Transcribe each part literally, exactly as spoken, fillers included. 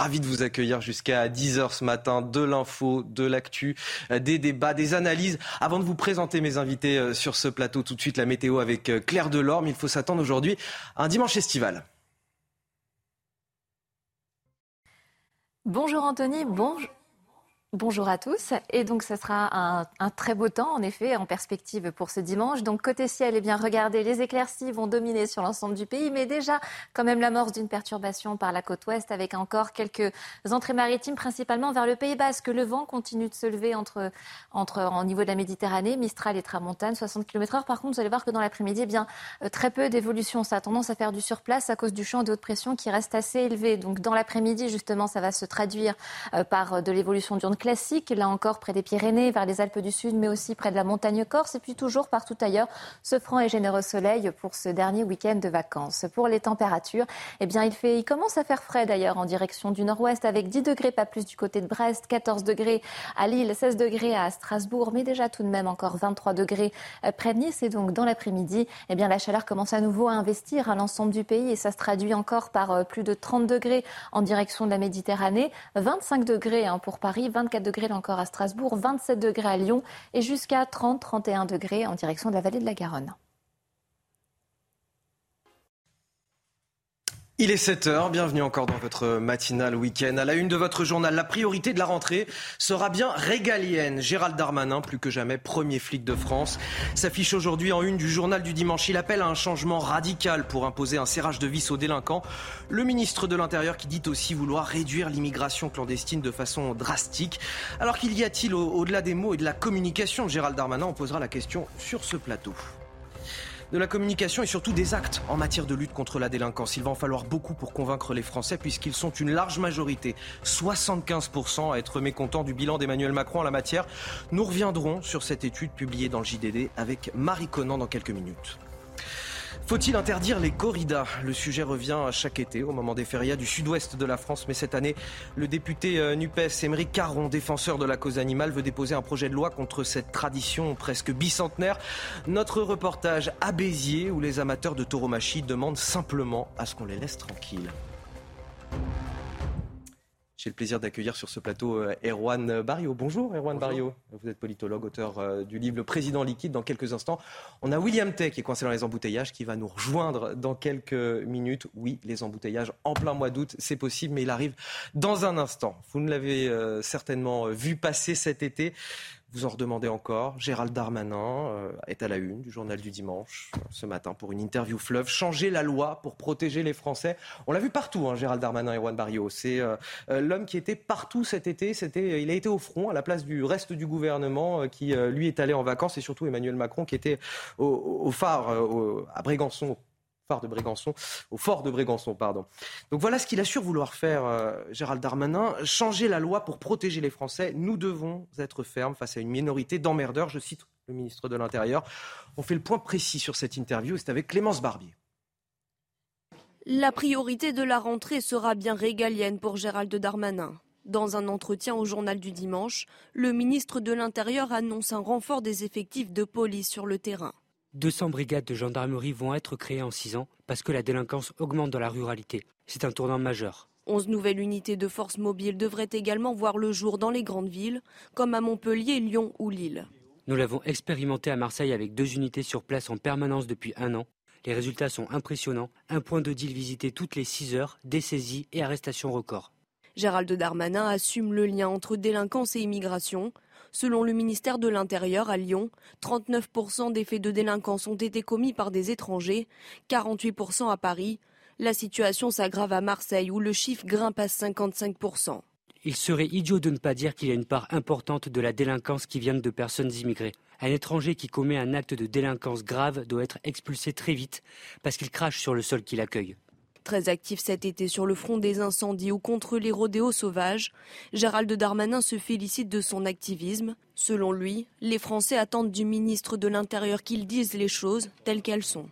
Ravi de vous accueillir jusqu'à dix heures ce matin, de l'info, de l'actu, des débats, des analyses. Avant de vous présenter mes invités sur ce plateau, tout de suite la météo avec Claire Delorme. Il faut s'attendre aujourd'hui à un dimanche estival. Bonjour Anthony, bonjour. Bonjour à tous. Et donc, ce sera un, un très beau temps, en effet, en perspective pour ce dimanche. Donc, côté ciel, eh bien, regardez, les éclaircies vont dominer sur l'ensemble du pays, mais déjà, quand même, l'amorce d'une perturbation par la côte ouest, avec encore quelques entrées maritimes, principalement vers le Pays Basque. Le vent continue de se lever entre, entre, en niveau de la Méditerranée, Mistral et Tramontane, soixante kilomètres heure. Par contre, vous allez voir que dans l'après-midi, eh bien, très peu d'évolution. Ça a tendance à faire du surplace à cause du champ de haute pression qui reste assez élevé. Donc, dans l'après-midi, justement, ça va se traduire euh, par de l'évolution d'urne classique, là encore près des Pyrénées, vers les Alpes du Sud, mais aussi près de la montagne corse. Et puis toujours partout ailleurs, ce franc et généreux soleil pour ce dernier week-end de vacances. Pour les températures, eh bien, il, fait, il commence à faire frais d'ailleurs en direction du nord-ouest, avec dix degrés, pas plus du côté de Brest, quatorze degrés à Lille, seize degrés à Strasbourg, mais déjà tout de même encore vingt-trois degrés près de Nice. Et donc dans l'après-midi, eh bien, la chaleur commence à nouveau à investir à l'ensemble du pays et ça se traduit encore par plus de trente degrés en direction de la Méditerranée, vingt-cinq degrés pour Paris, vingt-quatre degrés là encore à Strasbourg, vingt-sept degrés à Lyon et jusqu'à trente à trente et un degrés en direction de la vallée de la Garonne. Il est sept heures, bienvenue encore dans votre matinale week-end. À la une de votre journal, la priorité de la rentrée sera bien régalienne. Gérald Darmanin, plus que jamais premier flic de France, s'affiche aujourd'hui en une du journal du dimanche. Il appelle à un changement radical pour imposer un serrage de vis aux délinquants. Le ministre de l'Intérieur qui dit aussi vouloir réduire l'immigration clandestine de façon drastique. Alors qu'il y a-t-il au- au-delà des mots et de la communication? Gérald Darmanin, on posera la question sur ce plateau. De la communication et surtout des actes en matière de lutte contre la délinquance. Il va en falloir beaucoup pour convaincre les Français puisqu'ils sont une large majorité, soixante-quinze pour cent à être mécontents du bilan d'Emmanuel Macron en la matière. Nous reviendrons sur cette étude publiée dans le J D D avec Marie Conan dans quelques minutes. Faut-il interdire les corridas? Le sujet revient à chaque été au moment des férias du sud-ouest de la France. Mais cette année, le député NUPES, Aymeric Caron, défenseur de la cause animale, veut déposer un projet de loi contre cette tradition presque bicentenaire. Notre reportage à Béziers, où les amateurs de tauromachie demandent simplement à ce qu'on les laisse tranquilles. J'ai le plaisir d'accueillir sur ce plateau Erwan Barrio. Bonjour Erwan Barrio. Vous êtes politologue, auteur du livre Le Président liquide. Dans quelques instants, on a William Thay qui est coincé dans les embouteillages, qui va nous rejoindre dans quelques minutes. Oui, les embouteillages en plein mois d'août, c'est possible, mais il arrive dans un instant. Vous ne l'avez certainement vu passer cet été. Vous en redemandez encore. Gérald Darmanin est à la une du journal du dimanche ce matin pour une interview fleuve. Changer la loi pour protéger les Français. On l'a vu partout, hein, Gérald Darmanin et Erwan Barrio. C'est euh, l'homme qui était partout cet été. C'était, il a été au front à la place du reste du gouvernement euh, qui, euh, lui, est allé en vacances. Et surtout Emmanuel Macron qui était au, au phare, euh, au, à Brégançon, de Brégançon, au fort de Brégançon, pardon. Donc voilà ce qu'il assure vouloir faire, euh, Gérald Darmanin, changer la loi pour protéger les Français. Nous devons être fermes face à une minorité d'emmerdeurs, je cite le ministre de l'Intérieur. On fait le point précis sur cette interview, c'est avec Clémence Barbier. La priorité de la rentrée sera bien régalienne pour Gérald Darmanin. Dans un entretien au journal du dimanche, le ministre de l'Intérieur annonce un renfort des effectifs de police sur le terrain. deux cents brigades de gendarmerie vont être créées en six ans parce que la délinquance augmente dans la ruralité. C'est un tournant majeur. onze nouvelles unités de force mobile devraient également voir le jour dans les grandes villes, comme à Montpellier, Lyon ou Lille. Nous l'avons expérimenté à Marseille avec deux unités sur place en permanence depuis un an. Les résultats sont impressionnants. Un point de deal visité toutes les six heures, des saisies et arrestations records. Gérald Darmanin assume le lien entre délinquance et immigration. Selon le ministère de l'Intérieur, à Lyon, trente-neuf pour cent des faits de délinquance ont été commis par des étrangers, quarante-huit pour cent à Paris. La situation s'aggrave à Marseille où le chiffre grimpe à cinquante-cinq pour cent. Il serait idiot de ne pas dire qu'il y a une part importante de la délinquance qui vient de personnes immigrées. Un étranger qui commet un acte de délinquance grave doit être expulsé très vite parce qu'il crache sur le sol qui l'accueille. Très actif cet été sur le front des incendies ou contre les rodéos sauvages, Gérald Darmanin se félicite de son activisme. Selon lui, les Français attendent du ministre de l'Intérieur qu'il dise les choses telles qu'elles sont.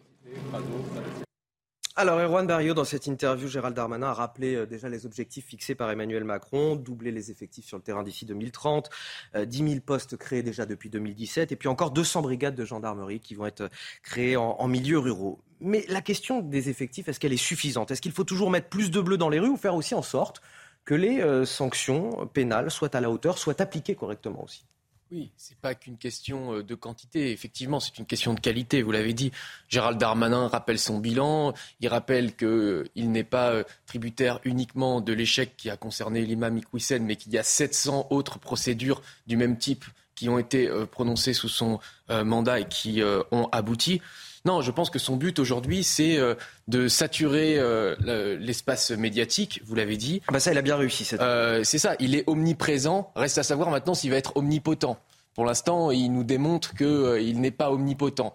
Alors Erwan Barrio, dans cette interview, Gérald Darmanin a rappelé déjà les objectifs fixés par Emmanuel Macron, doubler les effectifs sur le terrain d'ici deux mille trente, dix mille postes créés déjà depuis deux mille dix-sept, et puis encore deux cents brigades de gendarmerie qui vont être créées en, en milieu rural. Mais la question des effectifs, est-ce qu'elle est suffisante? Est-ce qu'il faut toujours mettre plus de bleu dans les rues ou faire aussi en sorte que les euh, sanctions pénales soient à la hauteur, soient appliquées correctement aussi. Oui, c'est pas qu'une question de quantité. Effectivement, c'est une question de qualité. Vous l'avez dit, Gérald Darmanin rappelle son bilan. Il rappelle qu'il n'est pas tributaire uniquement de l'échec qui a concerné l'imam Iqwisen, mais qu'il y a sept cents autres procédures du même type qui ont été prononcées sous son mandat et qui ont abouti. Non, je pense que son but aujourd'hui, c'est de saturer l'espace médiatique, vous l'avez dit. Ah bah ça, il a bien réussi. Cette... Euh, c'est ça, il est omniprésent. Reste à savoir maintenant s'il va être omnipotent. Pour l'instant, il nous démontre qu'il n'est pas omnipotent.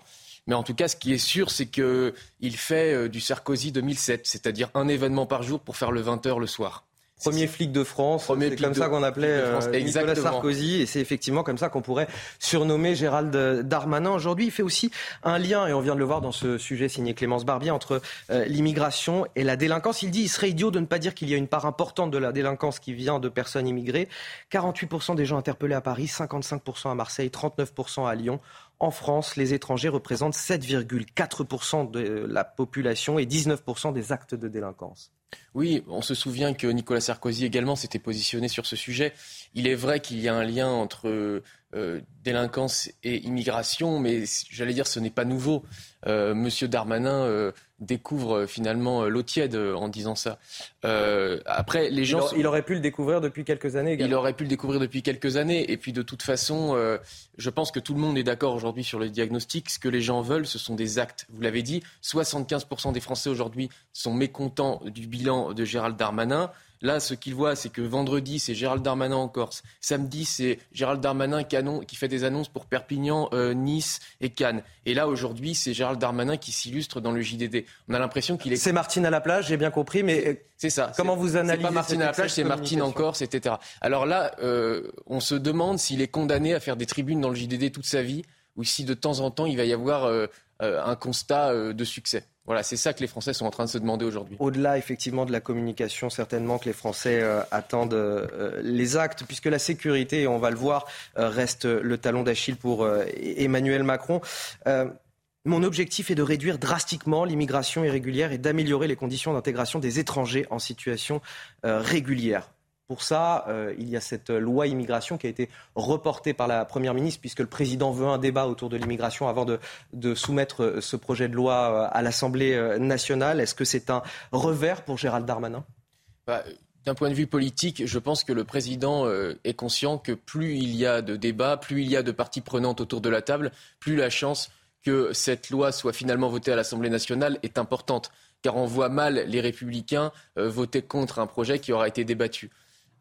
Mais en tout cas, ce qui est sûr, c'est qu'il fait du Sarkozy deux mille sept, c'est-à-dire un événement par jour pour faire le vingt heures le soir. Premier flic de France, Premier c'est comme de... ça qu'on appelait euh, Nicolas Sarkozy, et c'est effectivement comme ça qu'on pourrait surnommer Gérald Darmanin. Aujourd'hui, il fait aussi un lien, et on vient de le voir dans ce sujet signé Clémence Barbier, entre euh, l'immigration et la délinquance. Il dit qu'il serait idiot de ne pas dire qu'il y a une part importante de la délinquance qui vient de personnes immigrées. quarante-huit pour cent des gens interpellés à Paris, cinquante-cinq pour cent à Marseille, trente-neuf pour cent à Lyon. En France, les étrangers représentent sept virgule quatre pour cent de la population et dix-neuf pour cent des actes de délinquance. Oui, on se souvient que Nicolas Sarkozy également s'était positionné sur ce sujet. Il est vrai qu'il y a un lien entre euh, délinquance et immigration, mais j'allais dire ce n'est pas nouveau. Euh, Monsieur Darmanin euh, découvre euh, finalement euh, l'eau tiède euh, en disant ça. Euh, après, les gens... Il, a, il aurait pu le découvrir depuis quelques années également. Il aurait pu le découvrir depuis quelques années. Et puis de toute façon, euh, je pense que tout le monde est d'accord aujourd'hui sur le diagnostic. Ce que les gens veulent, ce sont des actes. Vous l'avez dit, soixante-quinze pour cent des Français aujourd'hui sont mécontents du bilan de Gérald Darmanin. Là, ce qu'ils voient, c'est que vendredi, c'est Gérald Darmanin en Corse. Samedi, c'est Gérald Darmanin qui, annon- qui fait des annonces pour Perpignan, euh, Nice et Cannes. Et là, aujourd'hui, c'est Gérald Darmanin qui s'illustre dans le J D D. On a l'impression qu'il est... C'est Martine à la plage, j'ai bien compris, mais... C'est ça. Comment c'est, vous analysez... C'est pas Martine à la plage, c'est Martine en Corse, et cetera. Alors là, euh, on se demande s'il est condamné à faire des tribunes dans le J D D toute sa vie, ou si de temps en temps, il va y avoir euh, euh, un constat euh, de succès. Voilà, c'est ça que les Français sont en train de se demander aujourd'hui. Au-delà, effectivement, de la communication, certainement que les Français euh, attendent euh, les actes, puisque la sécurité, on va le voir, euh, reste le talon d'Achille pour euh, Emmanuel Macron. Euh, mon objectif est de réduire drastiquement l'immigration irrégulière et d'améliorer les conditions d'intégration des étrangers en situation euh, régulière. Pour ça, euh, il y a cette loi immigration qui a été reportée par la Première ministre puisque le Président veut un débat autour de l'immigration avant de, de soumettre ce projet de loi à l'Assemblée nationale. Est-ce que c'est un revers pour Gérald Darmanin ? Bah, d'un point de vue politique, je pense que le Président euh, est conscient que plus il y a de débats, plus il y a de parties prenantes autour de la table, plus la chance que cette loi soit finalement votée à l'Assemblée nationale est importante. Car on voit mal les Républicains euh, voter contre un projet qui aura été débattu.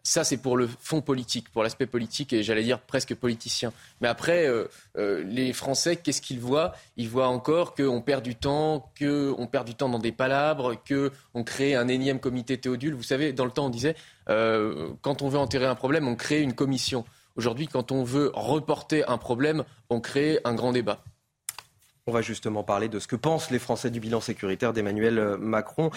Ça, c'est pour le fond politique, pour l'aspect politique et j'allais dire presque politicien. Mais après, euh, euh, les Français, qu'est-ce qu'ils voient ? Ils voient encore qu'on perd du temps, qu'on perd du temps dans des palabres, qu'on crée un énième comité Théodule. Vous savez, dans le temps, on disait, euh, quand on veut enterrer un problème, on crée une commission. Aujourd'hui, quand on veut reporter un problème, on crée un grand débat. On va justement parler de ce que pensent les Français du bilan sécuritaire d'Emmanuel Macron.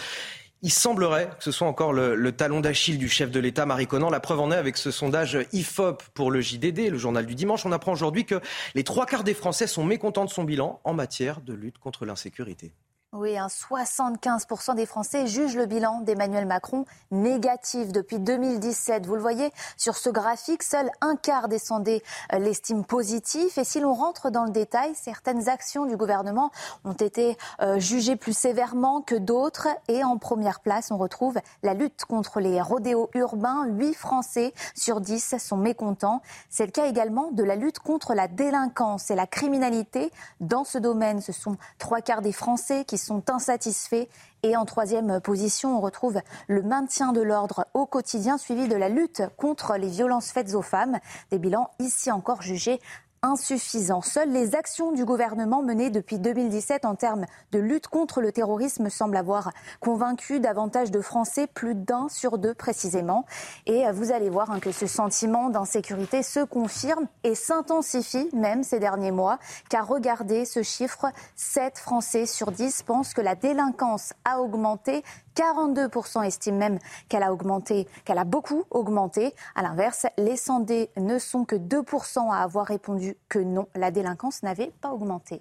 Il semblerait que ce soit encore le, le talon d'Achille du chef de l'État, Marie Conan. La preuve en est avec ce sondage I F O P pour le J D D, le journal du dimanche. On apprend aujourd'hui que les trois quarts des Français sont mécontents de son bilan en matière de lutte contre l'insécurité. Oui, hein, soixante-quinze pour cent des Français jugent le bilan d'Emmanuel Macron négatif depuis deux mille dix-sept. Vous le voyez sur ce graphique, seul un quart des sondés l'estime positif. Et si l'on rentre dans le détail, certaines actions du gouvernement ont été euh, jugées plus sévèrement que d'autres. Et en première place, on retrouve la lutte contre les rodéos urbains. huit Français sur dix sont mécontents. C'est le cas également de la lutte contre la délinquance et la criminalité. Dans ce domaine, ce sont trois quarts des Français qui sont sont insatisfaits. Et en troisième position, on retrouve le maintien de l'ordre au quotidien, suivi de la lutte contre les violences faites aux femmes. Des bilans ici encore jugés insuffisants. Seules les actions du gouvernement menées depuis deux mille dix-sept en termes de lutte contre le terrorisme semblent avoir convaincu davantage de Français, plus d'un sur deux précisément. Et vous allez voir que ce sentiment d'insécurité se confirme et s'intensifie même ces derniers mois. Car regardez ce chiffre, sept Français sur dix pensent que la délinquance a augmenté. quarante-deux pour cent estiment même qu'elle a augmenté, qu'elle a beaucoup augmenté. À l'inverse, les sondés ne sont que deux pour cent à avoir répondu que non, la délinquance n'avait pas augmenté.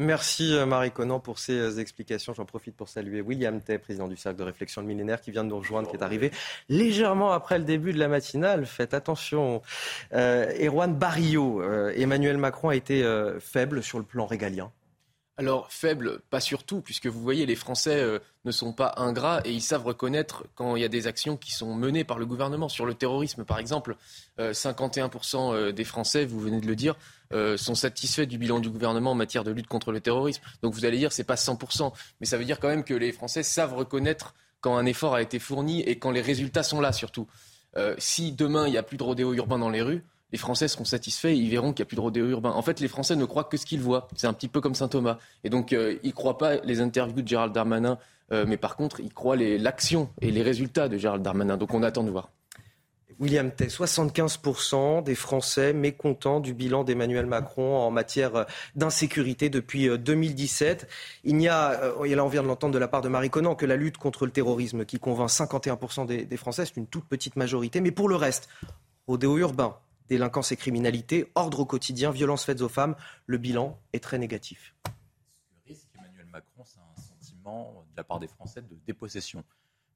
Merci Marie Conan pour ces explications. J'en profite pour saluer William Thay, président du Cercle de réflexion le millénaire, qui vient de nous rejoindre, qui est arrivé légèrement après le début de la matinale. Faites attention. Euh, Erwan Barrio, euh, Emmanuel Macron a été euh, faible sur le plan régalien. Alors faible, pas surtout, puisque vous voyez, les Français euh, ne sont pas ingrats et ils savent reconnaître quand il y a des actions qui sont menées par le gouvernement. Sur le terrorisme, par exemple, euh, cinquante et un pour cent des Français, vous venez de le dire, Euh, sont satisfaits du bilan du gouvernement en matière de lutte contre le terrorisme. Donc vous allez dire, c'est pas cent pour cent. Mais ça veut dire quand même que les Français savent reconnaître quand un effort a été fourni et quand les résultats sont là, surtout. Euh, si demain, il n'y a plus de rodéo urbain dans les rues, les Français seront satisfaits et ils verront qu'il n'y a plus de rodéo urbain. En fait, les Français ne croient que ce qu'ils voient. C'est un petit peu comme saint Thomas. Et donc, euh, ils ne croient pas les interviews de Gérald Darmanin. Euh, mais par contre, ils croient les, l'action et les résultats de Gérald Darmanin. Donc on attend de voir. William Tay, soixante-quinze pour cent des Français mécontents du bilan d'Emmanuel Macron en matière d'insécurité depuis deux mille dix-sept. Il n'y a, et là on vient de l'entendre de la part de Marie Conan, que la lutte contre le terrorisme qui convainc cinquante et un pour cent des, des Français, c'est une toute petite majorité. Mais pour le reste, rodéo urbain, délinquance et criminalité, ordre au quotidien, violences faites aux femmes, le bilan est très négatif. Le risque, Emmanuel Macron, c'est un sentiment de la part des Français de dépossession.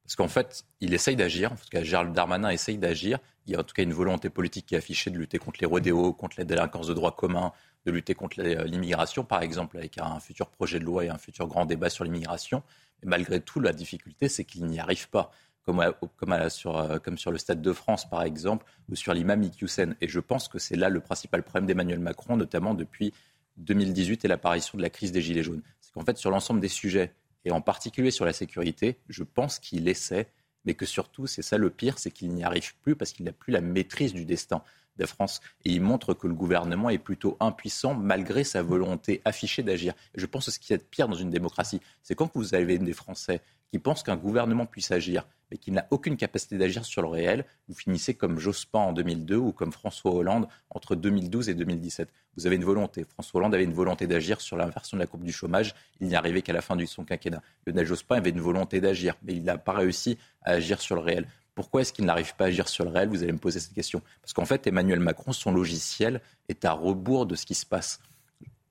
Parce qu'en fait, il essaye d'agir, en tout cas Gérald Darmanin essaye d'agir, il y a en tout cas une volonté politique qui est affichée de lutter contre les rodéos, contre la délinquance de droit commun, de lutter contre l'immigration par exemple, avec un futur projet de loi et un futur grand débat sur l'immigration. Mais malgré tout, la difficulté, c'est qu'il n'y arrive pas, comme, à, comme, à, sur, comme sur le Stade de France par exemple, ou sur l'imam Iqiyoussen. Et je pense que c'est là le principal problème d'Emmanuel Macron, notamment depuis deux mille dix-huit et l'apparition de la crise des Gilets jaunes. C'est qu'en fait, sur l'ensemble des sujets, et en particulier sur la sécurité, je pense qu'il essaie, mais que surtout, c'est ça le pire, c'est qu'il n'y arrive plus parce qu'il n'a plus la maîtrise du destin de la France. Et il montre que le gouvernement est plutôt impuissant malgré sa volonté affichée d'agir. Et je pense que ce qui est pire dans une démocratie, c'est quand vous avez des Français qui pensent qu'un gouvernement puisse agir, mais qui n'a aucune capacité d'agir sur le réel, vous finissez comme Jospin en deux mille deux ou comme François Hollande entre deux mille douze et deux mille dix-sept. Vous avez une volonté. François Hollande avait une volonté d'agir sur l'inversion de la courbe du chômage. Il n'y arrivait qu'à la fin de son quinquennat. Lionel Jospin avait une volonté d'agir, mais il n'a pas réussi à agir sur le réel. Pourquoi est-ce qu'il n'arrive pas à agir sur le réel ? Vous allez me poser cette question. Parce qu'en fait, Emmanuel Macron, son logiciel est à rebours de ce qui se passe.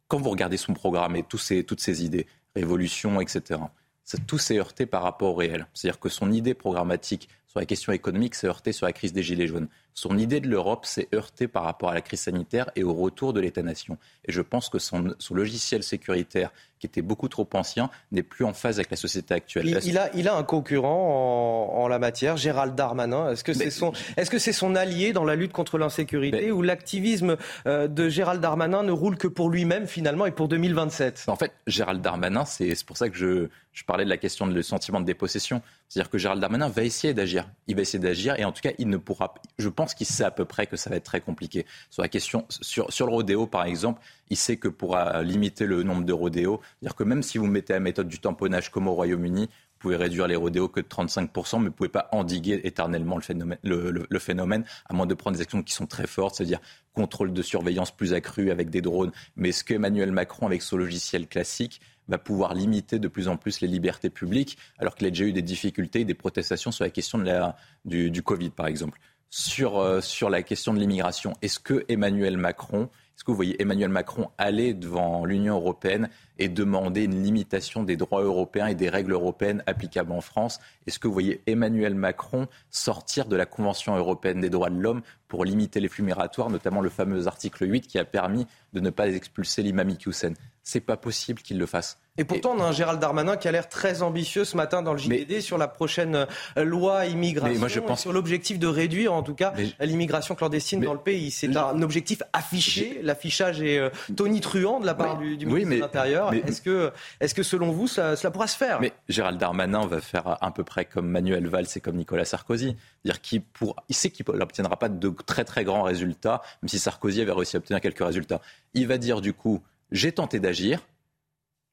Quand vous regardez son programme et tous ces, toutes ses idées, révolution, et cetera, c'est, tout s'est heurté par rapport au réel. C'est-à-dire que son idée programmatique sur la question économique s'est heurtée sur la crise des Gilets jaunes. Son idée de l'Europe s'est heurtée par rapport à la crise sanitaire et au retour de l'État-nation. Et je pense que son, son logiciel sécuritaire, qui était beaucoup trop ancien, n'est plus en phase avec la société actuelle. Il, il, a, il a un concurrent en, en la matière, Gérald Darmanin. Est-ce que, c'est son, est-ce que c'est son allié dans la lutte contre l'insécurité ou l'activisme euh, de Gérald Darmanin ne roule que pour lui-même finalement et pour deux mille vingt-sept ? En fait, Gérald Darmanin, c'est, c'est pour ça que je, je parlais de la question du sentiment de dépossession. C'est-à-dire que Gérald Darmanin va essayer d'agir. Il va essayer d'agir et en tout cas, il ne pourra. Je pense qu'il sait à peu près que ça va être très compliqué. Sur la question, sur, sur le rodéo par exemple, il sait que pour euh, limiter le nombre de rodéos, c'est-à-dire que même si vous mettez la méthode du tamponnage comme au Royaume-Uni, vous pouvez réduire les rodéos que de trente-cinq pour cent, mais vous ne pouvez pas endiguer éternellement le phénomène, le, le, le phénomène, à moins de prendre des actions qui sont très fortes, c'est-à-dire contrôle de surveillance plus accru avec des drones. Mais est-ce qu'Emmanuel Macron, avec son logiciel classique, va pouvoir limiter de plus en plus les libertés publiques, alors qu'il a déjà eu des difficultés et des protestations sur la question de la, du, du Covid, par exemple. Sur, euh, sur la question de l'immigration, est-ce que Emmanuel Macron, est-ce que vous voyez Emmanuel Macron aller devant l'Union européenne et demander une limitation des droits européens et des règles européennes applicables en France ? Est-ce que vous voyez Emmanuel Macron sortir de la Convention européenne des droits de l'homme pour limiter les flux migratoires, notamment le fameux article huit qui a permis de ne pas expulser l'imam Iqiyoussen ? C'est pas possible qu'il le fasse. Et pourtant, on a un Gérald Darmanin qui a l'air très ambitieux ce matin dans le J D D mais, sur la prochaine loi immigration, moi je pense, sur l'objectif de réduire en tout cas mais, l'immigration clandestine mais, dans le pays. C'est je, un objectif affiché, je, l'affichage est euh, tonitruant de la part oui, du, du ministre oui, mais, de l'Intérieur. Mais, est-ce, que, est-ce que selon vous, ça, cela pourra se faire ? Mais Gérald Darmanin va faire à peu près comme Manuel Valls et comme Nicolas Sarkozy. C'est-à-dire qu'il pour, il sait qu'il n'obtiendra pas de très très grands résultats, même si Sarkozy avait réussi à obtenir quelques résultats. Il va dire du coup... J'ai tenté d'agir,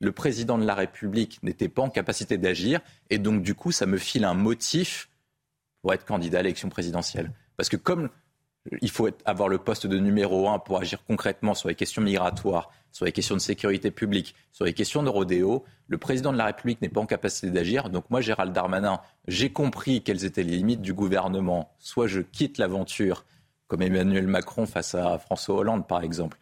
le président de la République n'était pas en capacité d'agir, et donc du coup, ça me file un motif pour être candidat à l'élection présidentielle. Parce que comme il faut être, avoir le poste de numéro un pour agir concrètement sur les questions migratoires, sur les questions de sécurité publique, sur les questions de rodéo, le président de la République n'est pas en capacité d'agir. Donc moi, Gérald Darmanin, j'ai compris quelles étaient les limites du gouvernement. Soit je quitte l'aventure, comme Emmanuel Macron face à François Hollande, par exemple,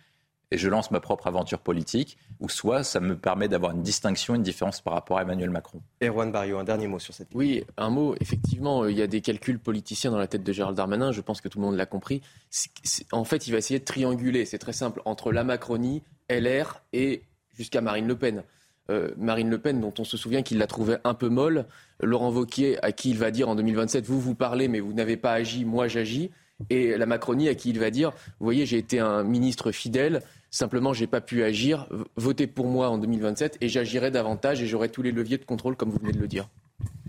et je lance ma propre aventure politique, ou soit ça me permet d'avoir une distinction, une différence par rapport à Emmanuel Macron. Erwan Barrio, un dernier mot sur cette question. Oui, un mot. Effectivement, il y a des calculs politiciens dans la tête de Gérald Darmanin, je pense que tout le monde l'a compris. C'est, c'est, en fait, il va essayer de trianguler, c'est très simple, entre la Macronie, L R et jusqu'à Marine Le Pen. Euh, Marine Le Pen, dont on se souvient qu'il la trouvait un peu molle, Laurent Wauquiez, à qui il va dire en deux mille vingt-sept, vous vous parlez mais vous n'avez pas agi, moi j'agis. Et la Macronie à qui il va dire, vous voyez, j'ai été un ministre fidèle, simplement j'ai pas pu agir, votez pour moi en deux mille vingt-sept et j'agirai davantage et j'aurai tous les leviers de contrôle comme vous venez de le dire.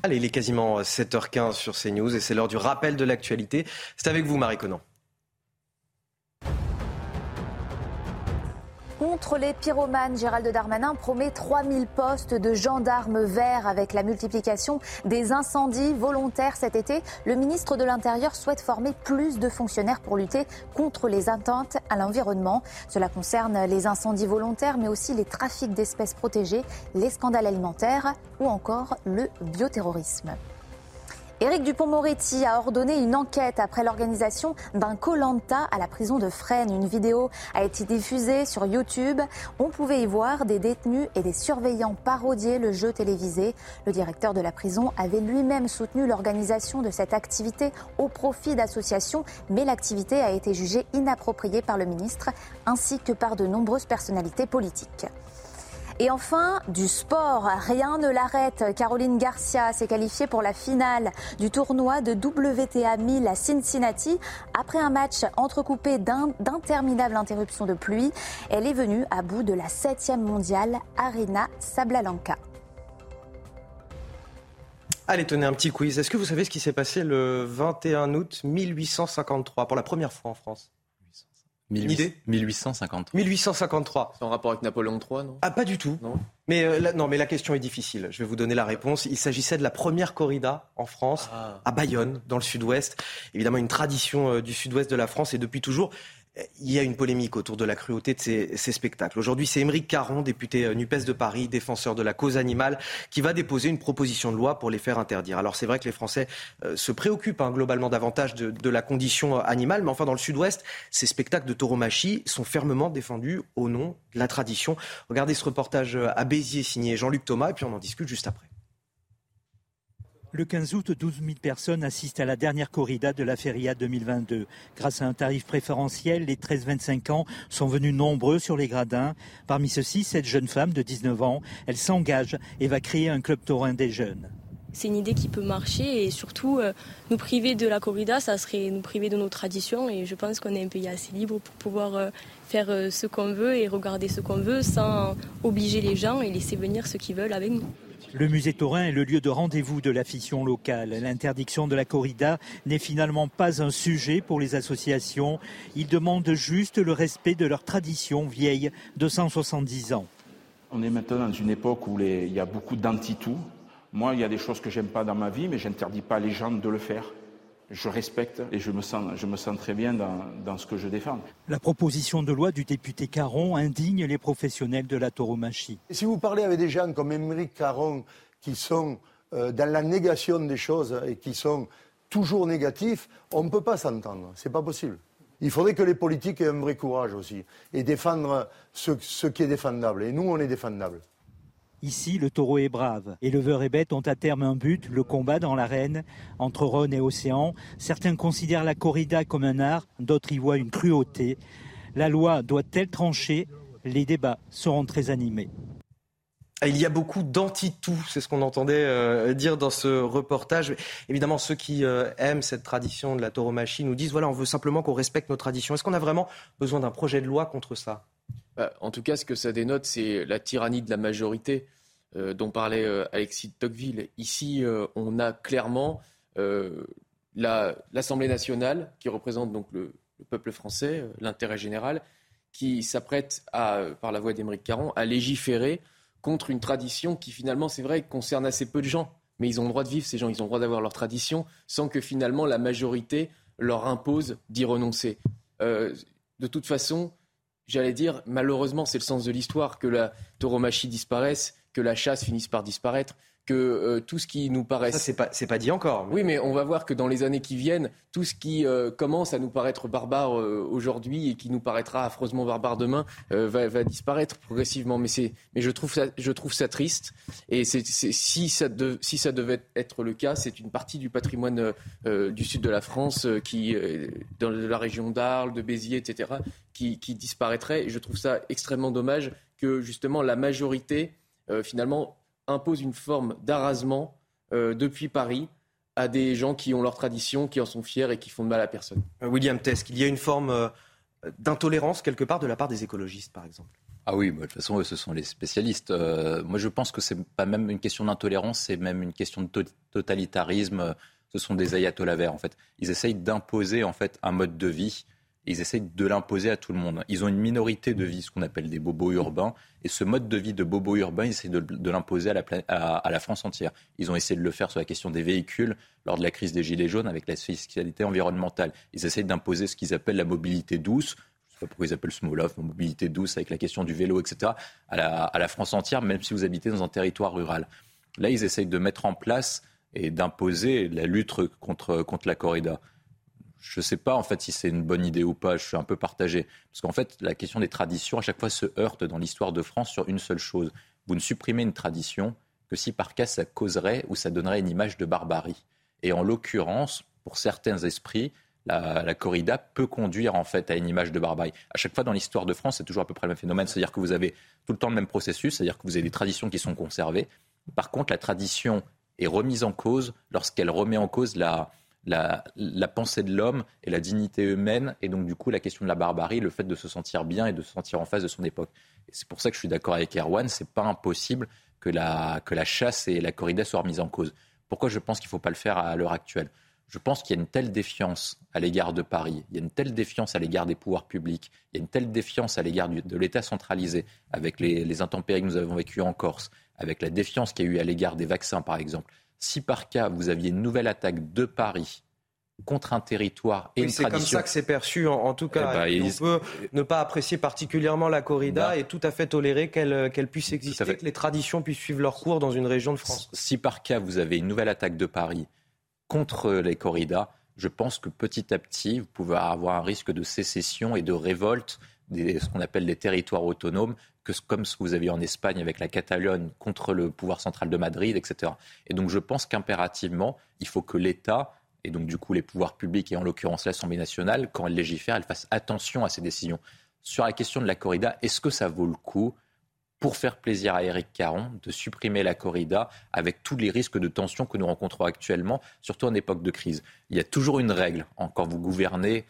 Allez, il est quasiment sept heures quinze sur CNews et c'est l'heure du rappel de l'actualité. C'est avec vous Marie Conan. Contre les pyromanes, Gérald Darmanin promet trois mille postes de gendarmes verts avec la multiplication des incendies volontaires cet été. Le ministre de l'Intérieur souhaite former plus de fonctionnaires pour lutter contre les atteintes à l'environnement. Cela concerne les incendies volontaires, mais aussi les trafics d'espèces protégées, les scandales alimentaires ou encore le bioterrorisme. Éric Dupond-Moretti a ordonné une enquête après l'organisation d'un Koh-Lanta à la prison de Fresnes. Une vidéo a été diffusée sur YouTube. On pouvait y voir des détenus et des surveillants parodier le jeu télévisé. Le directeur de la prison avait lui-même soutenu l'organisation de cette activité au profit d'associations, mais l'activité a été jugée inappropriée par le ministre ainsi que par de nombreuses personnalités politiques. Et enfin, du sport, rien ne l'arrête. Caroline Garcia s'est qualifiée pour la finale du tournoi de W T A mille à Cincinnati. Après un match entrecoupé d'un, d'interminables interruptions de pluie, elle est venue à bout de la septième mondiale Arena Sablalanca. Allez, tenez un petit quiz. Est-ce que vous savez ce qui s'est passé le vingt et un août mille huit cent cinquante-trois pour la première fois en France ? mille huit cents, mille huit cent cinquante-trois. mille huit cent cinquante-trois. C'est en rapport avec Napoléon trois, non ? Ah, pas du tout. Non. Mais, euh, la, non, mais la question est difficile. Je vais vous donner la réponse. Il s'agissait de la première corrida en France, ah. à Bayonne, dans le sud-ouest. Évidemment, une tradition euh, du sud-ouest de la France. Et depuis toujours, euh, il y a une polémique autour de la cruauté de ces, ces spectacles. Aujourd'hui, c'est Aymeric Caron, député euh, NUPES de Paris, défenseur de la cause animale, qui va déposer une proposition de loi pour les faire interdire. Alors, c'est vrai que les Français euh, se préoccupent hein, globalement davantage de, de la condition euh, animale. Mais enfin, dans le sud-ouest, ces spectacles de tauromachie sont fermement défendus au nom de la tradition. Regardez ce reportage euh, à Béziers. Béziers, signé Jean-Luc Thomas, et puis on en discute juste après. Le quinze août, douze mille personnes assistent à la dernière corrida de la Feria deux mille vingt-deux. Grâce à un tarif préférentiel, les treize à vingt-cinq ans sont venus nombreux sur les gradins. Parmi ceux-ci, cette jeune femme de dix-neuf ans, elle s'engage et va créer un club taurin des jeunes. C'est une idée qui peut marcher et surtout, euh, nous priver de la corrida, ça serait nous priver de nos traditions. Et je pense qu'on est un pays assez libre pour pouvoir euh, faire euh, ce qu'on veut et regarder ce qu'on veut sans obliger les gens et laisser venir ceux qui veulent avec nous. Le musée taurin est le lieu de rendez-vous de l'afition locale. L'interdiction de la corrida n'est finalement pas un sujet pour les associations. Ils demandent juste le respect de leur tradition vieille de cent soixante-dix ans. On est maintenant dans une époque où les... il y a beaucoup d'anti-tout. Moi, il y a des choses que j'aime pas dans ma vie, mais j'interdis pas les gens de le faire. Je respecte et je me sens, je me sens très bien dans, dans ce que je défends. La proposition de loi du député Caron indigne les professionnels de la tauromachie. Si vous parlez avec des gens comme Aymeric Caron, qui sont euh, dans la négation des choses et qui sont toujours négatifs, on ne peut pas s'entendre, c'est pas possible. Il faudrait que les politiques aient un vrai courage aussi et défendre ce, ce qui est défendable. Et nous, on est défendable. Ici, le taureau est brave. Éleveurs et bêtes ont à terme un but, le combat dans l'arène. Entre Rhône et Océan, certains considèrent la corrida comme un art, d'autres y voient une cruauté. La loi doit-elle trancher ? Les débats seront très animés. Il y a beaucoup d'anti-tout, c'est ce qu'on entendait euh, dire dans ce reportage. Évidemment, ceux qui euh, aiment cette tradition de la tauromachie nous disent « voilà, on veut simplement qu'on respecte nos traditions ». Est-ce qu'on a vraiment besoin d'un projet de loi contre ça ? En tout cas, ce que ça dénote, c'est la tyrannie de la majorité euh, dont parlait euh, Alexis de Tocqueville. Ici, euh, on a clairement euh, la, l'Assemblée nationale, qui représente donc le, le peuple français, euh, l'intérêt général, qui s'apprête, à, par la voix d'Aymeric Caron, à légiférer contre une tradition qui, finalement, c'est vrai, concerne assez peu de gens. Mais ils ont le droit de vivre, ces gens, ils ont le droit d'avoir leur tradition, sans que, finalement, la majorité leur impose d'y renoncer. Euh, de toute façon... J'allais dire, malheureusement, c'est le sens de l'histoire que la tauromachie disparaisse, que la chasse finisse par disparaître, que euh, tout ce qui nous paraît... Ça, c'est pas, c'est pas dit encore. Mais... Oui, mais on va voir que dans les années qui viennent, tout ce qui euh, commence à nous paraître barbare euh, aujourd'hui et qui nous paraîtra affreusement barbare demain euh, va, va disparaître progressivement. Mais, c'est, mais je, trouve ça, je trouve ça triste. Et c'est, c'est, si, ça de, si ça devait être le cas, c'est une partie du patrimoine euh, du sud de la France, euh, qui, euh, dans la région d'Arles, de Béziers, et cetera, qui, qui disparaîtrait. Et je trouve ça extrêmement dommage que justement la majorité, euh, finalement... impose une forme d'arrasement euh, depuis Paris à des gens qui ont leur tradition, qui en sont fiers et qui font de mal à personne. William Thay, il y a une forme euh, d'intolérance quelque part de la part des écologistes, par exemple. Ah oui, bah, de toute façon, ce sont les spécialistes. Euh, moi, je pense que c'est pas même une question d'intolérance, c'est même une question de to- totalitarisme. Ce sont des ayatollahs verts, en fait. Ils essayent d'imposer en fait un mode de vie. Ils essayent de l'imposer à tout le monde. Ils ont une minorité de vie, ce qu'on appelle des bobos urbains. Et ce mode de vie de bobos urbains, ils essayent de, de l'imposer à la, à, à la France entière. Ils ont essayé de le faire sur la question des véhicules, lors de la crise des Gilets jaunes, avec la fiscalité environnementale. Ils essayent d'imposer ce qu'ils appellent la mobilité douce. Je ne sais pas pourquoi ils appellent ce mot-là, mobilité douce, avec la question du vélo, et cetera, à la, à la France entière, même si vous habitez dans un territoire rural. Là, ils essayent de mettre en place et d'imposer la lutte contre, contre la corrida. Je ne sais pas en fait si c'est une bonne idée ou pas, je suis un peu partagé. Parce qu'en fait, la question des traditions, à chaque fois, se heurte dans l'histoire de France sur une seule chose. Vous ne supprimez une tradition que si par cas ça causerait ou ça donnerait une image de barbarie. Et en l'occurrence, pour certains esprits, la, la corrida peut conduire en fait à une image de barbarie. À chaque fois dans l'histoire de France, c'est toujours à peu près le même phénomène. C'est-à-dire que vous avez tout le temps le même processus, c'est-à-dire que vous avez des traditions qui sont conservées. Par contre, la tradition est remise en cause lorsqu'elle remet en cause la... La, la pensée de l'homme et la dignité humaine, et donc du coup la question de la barbarie, le fait de se sentir bien et de se sentir en face de son époque. Et c'est pour ça que je suis d'accord avec Erwan, c'est pas impossible que la, que la chasse et la corrida soient remises en cause. Pourquoi je pense qu'il ne faut pas le faire à l'heure actuelle? Je pense qu'il y a une telle défiance à l'égard de Paris, il y a une telle défiance à l'égard des pouvoirs publics, il y a une telle défiance à l'égard du, de l'État centralisé, avec les, les intempéries que nous avons vécues en Corse, avec la défiance qu'il y a eu à l'égard des vaccins par exemple. Si par cas, vous aviez une nouvelle attaque de Paris contre un territoire et oui, une c'est tradition... C'est comme ça que c'est perçu, en, en tout cas. Eh bah, et on ils... peut ne pas apprécier particulièrement la corrida bah, et tout à fait tolérer qu'elle, qu'elle puisse exister, que les traditions puissent suivre leur cours dans une région de France. Si par cas, vous avez une nouvelle attaque de Paris contre les corridas, je pense que petit à petit, vous pouvez avoir un risque de sécession et de révolte, des, ce qu'on appelle les territoires autonomes, que, comme ce que vous avez en Espagne avec la Catalogne contre le pouvoir central de Madrid, et cetera. Et donc je pense qu'impérativement, il faut que l'État, et donc du coup les pouvoirs publics, et en l'occurrence l'Assemblée nationale, quand elle légifère, elle fasse attention à ces décisions. Sur la question de la corrida, est-ce que ça vaut le coup, pour faire plaisir à Éric Caron, de supprimer la corrida avec tous les risques de tension que nous rencontrons actuellement, surtout en époque de crise? Il y a toujours une règle, quand vous gouvernez,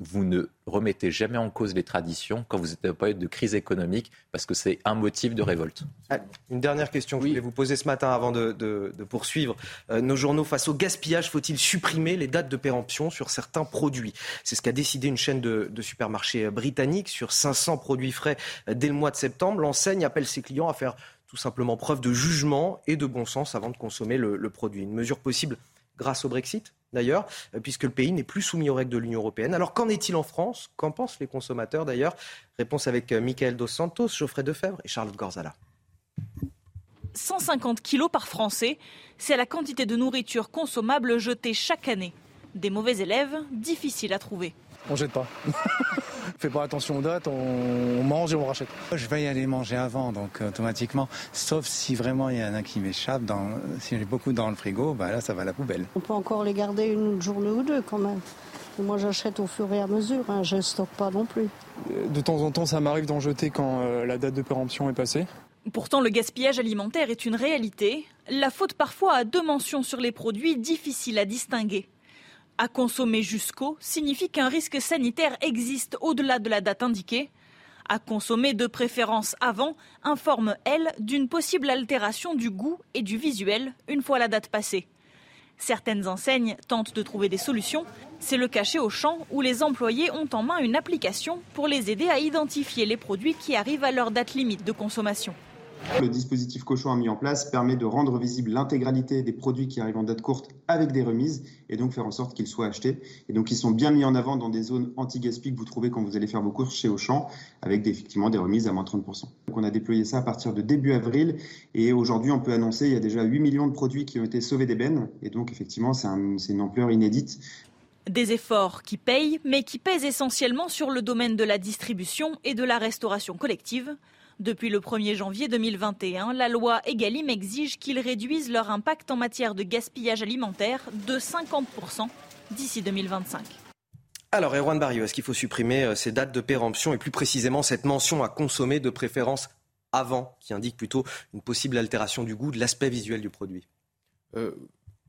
vous ne remettez jamais en cause les traditions quand vous êtes en période de crise économique, parce que c'est un motif de révolte. Allez, une dernière question que oui. je voulais vous poser ce matin avant de, de, de poursuivre. Euh, nos journaux face au gaspillage, faut-il supprimer les dates de péremption sur certains produits? C'est ce qu'a décidé une chaîne de, de supermarchés britanniques. Sur cinq cents produits frais dès le mois de septembre, l'enseigne appelle ses clients à faire tout simplement preuve de jugement et de bon sens avant de consommer le, le produit. Une mesure possible grâce au Brexit, d'ailleurs, puisque le pays n'est plus soumis aux règles de l'Union européenne. Alors, qu'en est-il en France? Qu'en pensent les consommateurs, d'ailleurs? Réponse avec Michael Dos Santos, Geoffrey Defebvre et Charlotte Gorzala. cent cinquante kilos par Français, c'est la quantité de nourriture consommable jetée chaque année. Des mauvais élèves, difficiles à trouver. On jette pas. On fait pas attention aux dates, on mange et on rachète. Je vais y aller manger avant, donc automatiquement, sauf si vraiment il y en a qui m'échappe, dans, si j'ai beaucoup dans le frigo, bah là ça va à la poubelle. On peut encore les garder une journée ou deux quand même. Et moi j'achète au fur et à mesure, hein, je ne stocke pas non plus. De temps en temps ça m'arrive d'en jeter quand euh, la date de péremption est passée. Pourtant le gaspillage alimentaire est une réalité. La faute parfois a deux mentions sur les produits difficiles à distinguer. À consommer jusqu'au signifie qu'un risque sanitaire existe au-delà de la date indiquée. À consommer de préférence avant informe, elle, d'une possible altération du goût et du visuel une fois la date passée. Certaines enseignes tentent de trouver des solutions. C'est le cas chez Auchan où les employés ont en main une application pour les aider à identifier les produits qui arrivent à leur date limite de consommation. Le dispositif Cochon a mis en place permet de rendre visible l'intégralité des produits qui arrivent en date courte avec des remises et donc faire en sorte qu'ils soient achetés. Et donc, ils sont bien mis en avant dans des zones anti-gaspi que vous trouvez quand vous allez faire vos courses chez Auchan avec des, effectivement des remises à moins trente pour cent. Donc, on a déployé ça à partir de début avril et aujourd'hui, on peut annoncer qu'il y a déjà huit millions de produits qui ont été sauvés des bennes et donc, effectivement, c'est un, c'est une ampleur inédite. Des efforts qui payent, mais qui pèsent essentiellement sur le domaine de la distribution et de la restauration collective. Depuis le premier janvier deux mille vingt et un, la loi Egalim exige qu'ils réduisent leur impact en matière de gaspillage alimentaire de cinquante pour cent d'ici deux mille vingt-cinq. Alors Erwan Barrio, est-ce qu'il faut supprimer ces dates de péremption et plus précisément cette mention à consommer de préférence avant, qui indique plutôt une possible altération du goût, de l'aspect visuel du produit ? euh,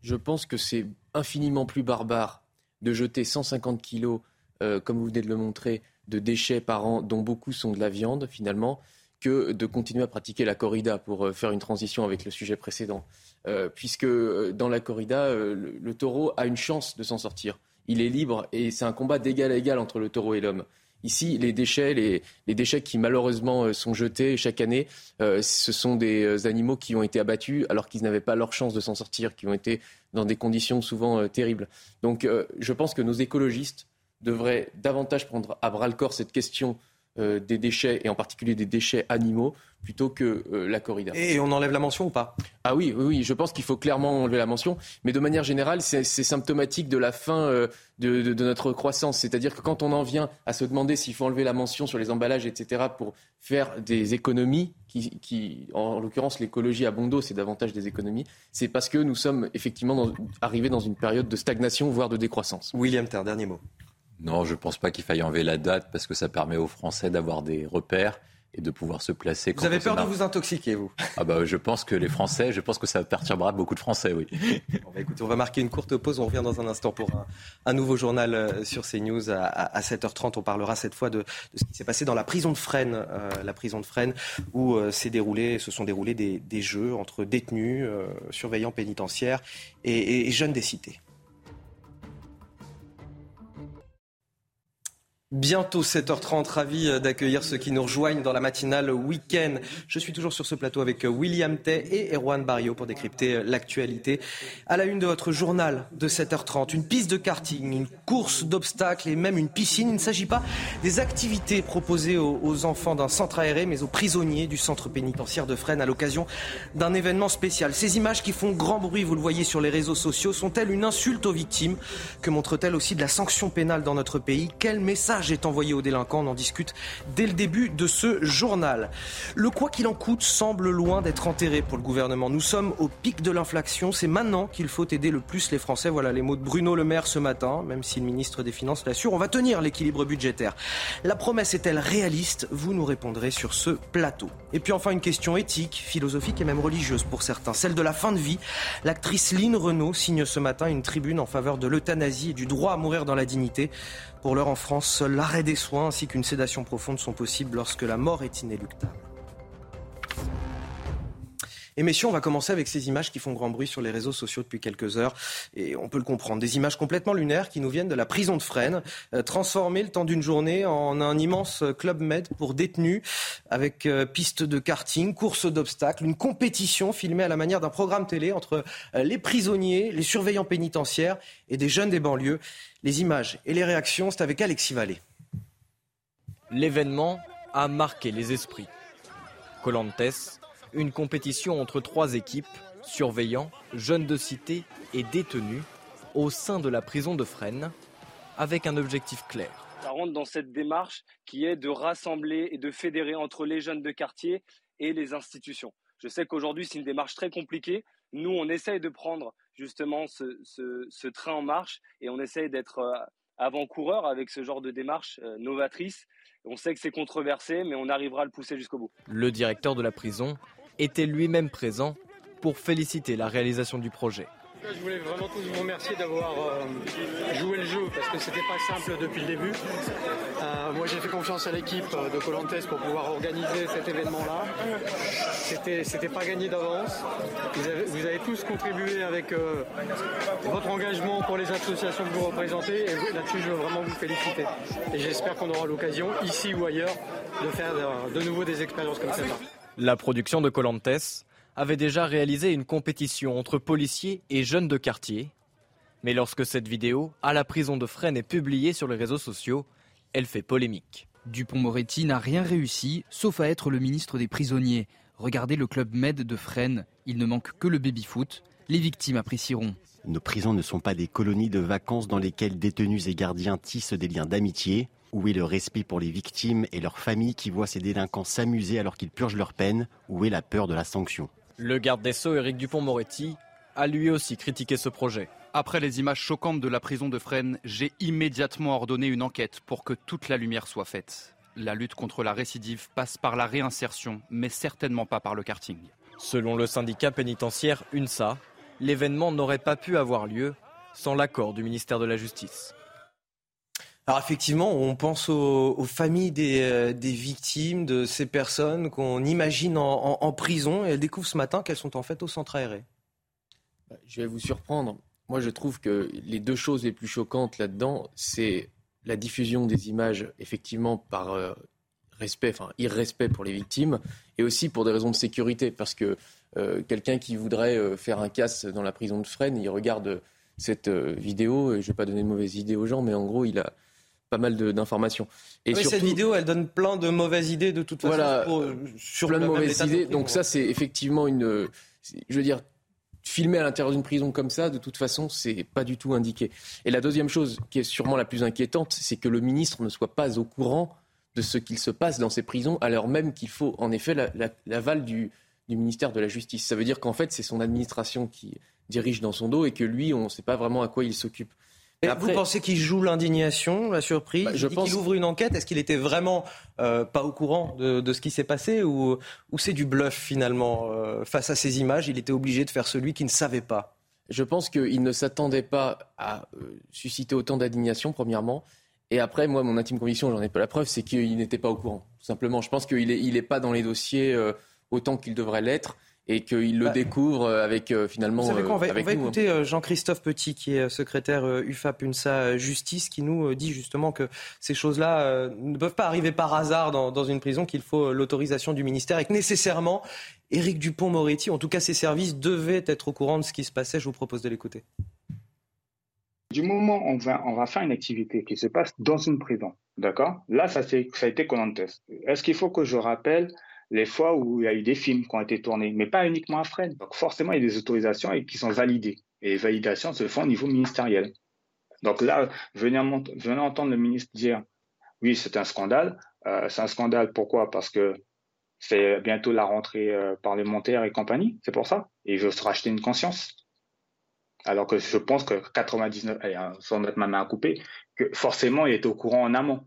Je pense que c'est infiniment plus barbare de jeter cent cinquante kilos, euh, comme vous venez de le montrer, de déchets par an, dont beaucoup sont de la viande finalement, que de continuer à pratiquer la corrida, pour faire une transition avec le sujet précédent. Euh, puisque dans la corrida, euh, le, le taureau a une chance de s'en sortir. Il est libre et c'est un combat d'égal à égal entre le taureau et l'homme. Ici, les déchets, les, les déchets qui malheureusement sont jetés chaque année, euh, ce sont des animaux qui ont été abattus alors qu'ils n'avaient pas leur chance de s'en sortir, qui ont été dans des conditions souvent euh, terribles. Donc euh, je pense que nos écologistes devraient davantage prendre à bras-le-corps cette question Euh, des déchets, et en particulier des déchets animaux, plutôt que euh, la corrida. Et on enlève la mention ou pas ? Ah oui, oui, oui, je pense qu'il faut clairement enlever la mention, mais de manière générale, c'est, c'est symptomatique de la fin euh, de, de, de notre croissance. C'est-à-dire que quand on en vient à se demander s'il faut enlever la mention sur les emballages, et cetera, pour faire des économies, qui, qui en l'occurrence l'écologie à bon dos, c'est davantage des économies, c'est parce que nous sommes effectivement dans, arrivés dans une période de stagnation, voire de décroissance. William Thay, dernier mot. Non, je ne pense pas qu'il faille enlever la date parce que ça permet aux Français d'avoir des repères et de pouvoir se placer. Vous avez peur de vous intoxiquer, vous ? Ah bah, je pense que les Français, je pense que ça perturbera beaucoup de Français, oui. Bon, bah, écoutez, on va marquer une courte pause, on revient dans un instant pour un, un nouveau journal sur CNews à, à sept heures trente. On parlera cette fois de, de ce qui s'est passé dans la prison de Fresnes, euh, la prison de Fresnes où euh, s'est déroulé, se sont déroulés des, des jeux entre détenus, euh, surveillants pénitentiaires et, et, et jeunes des cités. Bientôt sept heures trente, ravi d'accueillir ceux qui nous rejoignent dans la matinale week-end. Je suis toujours sur ce plateau avec William Thay et Erwan Barrio pour décrypter l'actualité. À la une de votre journal de sept heures trente, une piste de karting, une course d'obstacles et même une piscine. Il ne s'agit pas des activités proposées aux enfants d'un centre aéré, mais aux prisonniers du centre pénitentiaire de Fresnes à l'occasion d'un événement spécial. Ces images qui font grand bruit, vous le voyez sur les réseaux sociaux, sont-elles une insulte aux victimes ? Que montrent-elles aussi de la sanction pénale dans notre pays ? Quel message est envoyé aux délinquants ? On en discute dès le début de ce journal. Le quoi qu'il en coûte semble loin d'être enterré pour le gouvernement. Nous sommes au pic de l'inflation. C'est maintenant qu'il faut aider le plus les Français. Voilà les mots de Bruno Le Maire ce matin, même si le ministre des Finances l'assure. On va tenir l'équilibre budgétaire. La promesse est-elle réaliste ? Vous nous répondrez sur ce plateau. Et puis enfin une question éthique, philosophique et même religieuse pour certains, celle de la fin de vie. L'actrice Line Renaud signe ce matin une tribune en faveur de l'euthanasie et du droit à mourir dans la dignité. Pour l'heure en France, seul l'arrêt des soins ainsi qu'une sédation profonde sont possibles lorsque la mort est inéluctable. Et messieurs, on va commencer avec ces images qui font grand bruit sur les réseaux sociaux depuis quelques heures. Et on peut le comprendre. Des images complètement lunaires qui nous viennent de la prison de Fresnes, euh, transformées le temps d'une journée en un immense club med pour détenus, avec euh, pistes de karting, courses d'obstacles, une compétition filmée à la manière d'un programme télé entre euh, les prisonniers, les surveillants pénitentiaires et des jeunes des banlieues. Les images et les réactions, c'est avec Alexis Vallée. L'événement a marqué les esprits. Colantes. Une compétition entre trois équipes, surveillants, jeunes de cité et détenus, au sein de la prison de Fresnes, avec un objectif clair. Ça rentre dans cette démarche qui est de rassembler et de fédérer entre les jeunes de quartier et les institutions. Je sais qu'aujourd'hui, c'est une démarche très compliquée. Nous, on essaye de prendre justement ce, ce, ce train en marche et on essaye d'être avant-coureur avec ce genre de démarche novatrice. On sait que c'est controversé, mais on arrivera à le pousser jusqu'au bout. Le directeur de la prison était lui-même présent pour féliciter la réalisation du projet. Je voulais vraiment tous vous remercier d'avoir euh, joué le jeu parce que c'était pas simple depuis le début. Euh, moi j'ai fait confiance à l'équipe de Colantes pour pouvoir organiser cet événement-là. C'était, c'était pas gagné d'avance. Vous avez, vous avez tous contribué avec euh, votre engagement pour les associations que vous représentez et là-dessus je veux vraiment vous féliciter. Et j'espère qu'on aura l'occasion, ici ou ailleurs, de faire de, de nouveau des expériences comme celle-là. La production de Colantes avait déjà réalisé une compétition entre policiers et jeunes de quartier. Mais lorsque cette vidéo à la prison de Fresnes est publiée sur les réseaux sociaux, elle fait polémique. Dupond-Moretti n'a rien réussi, sauf à être le ministre des prisonniers. Regardez le club Med de Fresnes, il ne manque que le baby-foot. Les victimes apprécieront. Nos prisons ne sont pas des colonies de vacances dans lesquelles détenus et gardiens tissent des liens d'amitié. Où est le respect pour les victimes et leurs familles qui voient ces délinquants s'amuser alors qu'ils purgent leur peine? Où est la peur de la sanction? Le garde des Sceaux, Éric Dupond-Moretti, a lui aussi critiqué ce projet. Après les images choquantes de la prison de Fresnes, j'ai immédiatement ordonné une enquête pour que toute la lumière soit faite. La lutte contre la récidive passe par la réinsertion, mais certainement pas par le karting. Selon le syndicat pénitentiaire UNSA, l'événement n'aurait pas pu avoir lieu sans l'accord du ministère de la Justice. Alors effectivement, on pense aux, aux familles des, euh, des victimes, de ces personnes qu'on imagine en, en, en prison. Et elles découvrent ce matin qu'elles sont en fait au centre aéré. Je vais vous surprendre. Moi, je trouve que les deux choses les plus choquantes là-dedans, c'est la diffusion des images, effectivement, par euh, respect, enfin irrespect pour les victimes, et aussi pour des raisons de sécurité. Parce que euh, quelqu'un qui voudrait euh, faire un casse dans la prison de Fresnes, il regarde euh, cette euh, vidéo. Et je ne vais pas donner de mauvaises idées aux gens, mais en gros, il a pas mal de, d'informations. Et oui, surtout, cette vidéo, elle donne plein de mauvaises idées de toute façon. Voilà, pour, euh, sur plein de mauvaises idées. Donc ouais. Ça, c'est effectivement une... Je veux dire, filmer à l'intérieur d'une prison comme ça, de toute façon, c'est pas du tout indiqué. Et la deuxième chose, qui est sûrement la plus inquiétante, c'est que le ministre ne soit pas au courant de ce qu'il se passe dans ces prisons, alors même qu'il faut, en effet, la, la, l'aval du, du ministère de la Justice. Ça veut dire qu'en fait, c'est son administration qui dirige dans son dos et que lui, on ne sait pas vraiment à quoi il s'occupe. Et après, vous pensez qu'il joue l'indignation, la surprise, bah, je pense... qu'il ouvre une enquête? Est-ce qu'il était vraiment euh, pas au courant de, de ce qui s'est passé ou, ou c'est du bluff finalement euh, face à ces images, il était obligé de faire celui qui ne savait pas? Je pense qu'il ne s'attendait pas à euh, susciter autant d'indignation, premièrement. Et après, moi, mon intime conviction, j'en ai pas la preuve, c'est qu'il n'était pas au courant. Tout simplement, je pense qu'il est, il est pas dans les dossiers euh, autant qu'il devrait l'être. Et qu'il le bah, découvre avec euh, finalement. Vous savez quoi, on va, on va nous, écouter hein. Jean-Christophe Petit, qui est secrétaire euh, U F A P-UNSA Justice, qui nous euh, dit justement que ces choses-là euh, ne peuvent pas arriver par hasard dans, dans une prison, qu'il faut euh, l'autorisation du ministère et que nécessairement, Éric Dupond-Moretti, en tout cas ses services, devaient être au courant de ce qui se passait. Je vous propose de l'écouter. Du moment où on va, on va faire une activité qui se passe dans une prison, d'accord? Là, ça, c'est, ça a été Colantes. Est-ce qu'il faut que je rappelle les fois où il y a eu des films qui ont été tournés, mais pas uniquement à Fresnes. Donc forcément, il y a des autorisations qui sont validées. Et les validations se font au niveau ministériel. Donc là, venir, venir entendre le ministre dire « Oui, c'est un scandale euh, ». C'est un scandale, pourquoi? Parce que c'est bientôt la rentrée euh, parlementaire et compagnie, c'est pour ça. Et il veut se racheter une conscience. Alors que je pense que quatre-vingt-dix-neuf... Allez, sans notre maman à couper, que forcément, il était au courant en amont.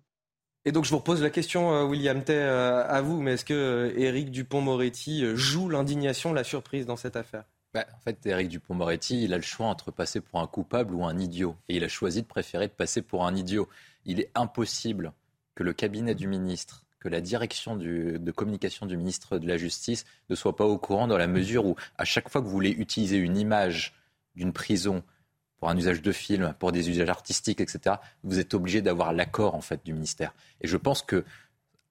Et donc je vous repose la question, euh, William Thay, euh, à vous, mais est-ce que euh, Éric Dupond-Moretti joue l'indignation, la surprise dans cette affaire? Bah, en fait, Éric Dupond-Moretti, il a le choix entre passer pour un coupable ou un idiot. Et il a choisi de préférer de passer pour un idiot. Il est impossible que le cabinet du ministre, que la direction du, de communication du ministre de la Justice ne soit pas au courant dans la mesure où, à chaque fois que vous voulez utiliser une image d'une prison pour un usage de film, pour des usages artistiques, et cetera, vous êtes obligé d'avoir l'accord en fait, du ministère. Et je pense que,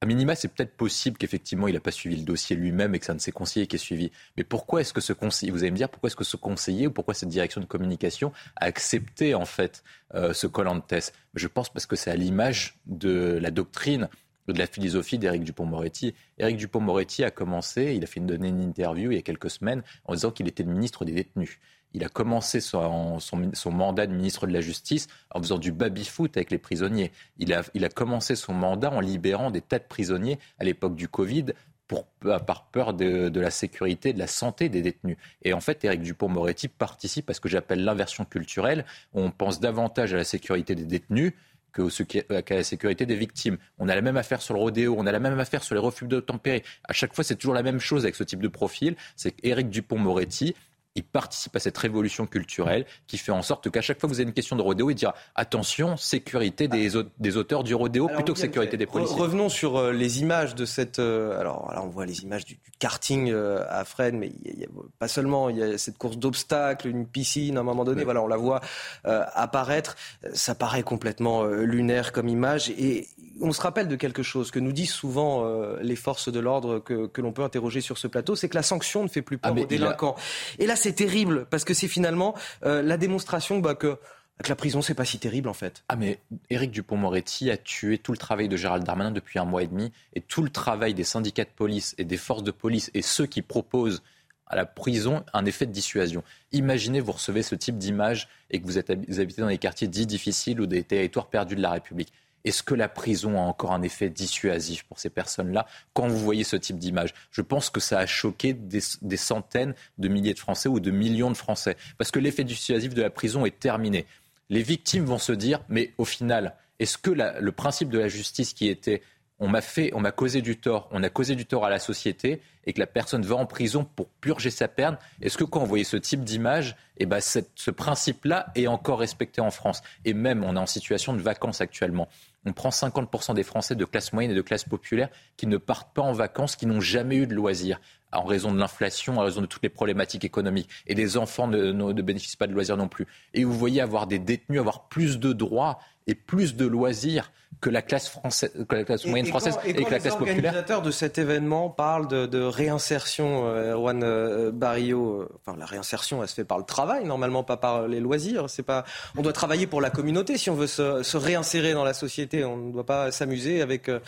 à minima, c'est peut-être possible qu'effectivement, il n'a pas suivi le dossier lui-même et que c'est un de ses conseillers qui est suivi. Mais pourquoi est-ce que ce conseiller, vous allez me dire, pourquoi est-ce que ce conseiller ou pourquoi cette direction de communication a accepté en fait, euh, ce Colantes? Je pense parce que c'est à l'image de la doctrine, de la philosophie d'Éric Dupond-Moretti. Éric Dupond-Moretti a commencé, il a fait donner une interview il y a quelques semaines en disant qu'il était le ministre des détenus. Il a commencé son, son, son mandat de ministre de la Justice en faisant du baby-foot avec les prisonniers. Il a, il a commencé son mandat en libérant des tas de prisonniers à l'époque du Covid pour, par peur de, de la sécurité, de la santé des détenus. Et en fait, Éric Dupond-Moretti participe à ce que j'appelle l'inversion culturelle. On pense davantage à la sécurité des détenus que ce qui est, qu'à la sécurité des victimes. On a la même affaire sur le rodéo, on a la même affaire sur les refus d'obtempérer. À chaque fois, c'est toujours la même chose avec ce type de profil. C'est qu'Éric Dupond-Moretti... il participe à cette révolution culturelle qui fait en sorte qu'à chaque fois que vous avez une question de rodéo, il dira attention, sécurité des, au- des auteurs du rodéo alors, plutôt que sécurité des policiers. Revenons sur euh, les images de cette... Euh, alors là, on voit les images du, du karting euh, à Fresnes, mais y a, y a, pas seulement, il y a cette course d'obstacles, une piscine à un moment donné, oui. Voilà, on la voit euh, apparaître. Ça paraît complètement euh, lunaire comme image et on se rappelle de quelque chose que nous disent souvent euh, les forces de l'ordre que, que l'on peut interroger sur ce plateau, c'est que la sanction ne fait plus peur ah, aux délinquants. A... Et là, c'est terrible, parce que c'est finalement euh, la démonstration bah, que... que la prison, c'est pas si terrible, en fait. Ah, mais Éric Dupond-Moretti a tué tout le travail de Gérald Darmanin depuis un mois et demi, et tout le travail des syndicats de police et des forces de police et ceux qui proposent à la prison un effet de dissuasion. Imaginez, vous recevez ce type d'image et que vous êtes vous habitez dans des quartiers dits difficiles ou des territoires perdus de la République. Est-ce que la prison a encore un effet dissuasif pour ces personnes-là quand vous voyez ce type d'image? Je pense que ça a choqué des, des centaines de milliers de Français ou de millions de Français, parce que l'effet dissuasif de la prison est terminé. Les victimes vont se dire, mais au final, est-ce que la, le principe de la justice qui était, on m'a fait, on m'a causé du tort, on a causé du tort à la société, et que la personne va en prison pour purger sa peine, est-ce que quand on voyait ce type d'image, eh ben cette, ce principe-là est encore respecté en France? Et même, on est en situation de vacances actuellement. On prend cinquante pour cent des Français de classe moyenne et de classe populaire qui ne partent pas en vacances, qui n'ont jamais eu de loisirs, en raison de l'inflation, en raison de toutes les problématiques économiques. Et les enfants ne, ne, ne bénéficient pas de loisirs non plus. Et vous voyez avoir des détenus avoir plus de droits et plus de loisirs que la classe, française, que la classe moyenne et, et française quand, et, et quand que la classe populaire. Les organisateurs de cet événement parlent de, de réinsertion, euh, Erwan euh, Barrio, euh, enfin, la réinsertion, elle se fait par le travail, normalement pas par les loisirs. C'est pas... On doit travailler pour la communauté si on veut se, se réinsérer dans la société. On ne doit pas s'amuser avec euh,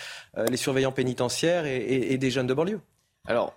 les surveillants pénitentiaires et, et, et des jeunes de banlieue. Alors,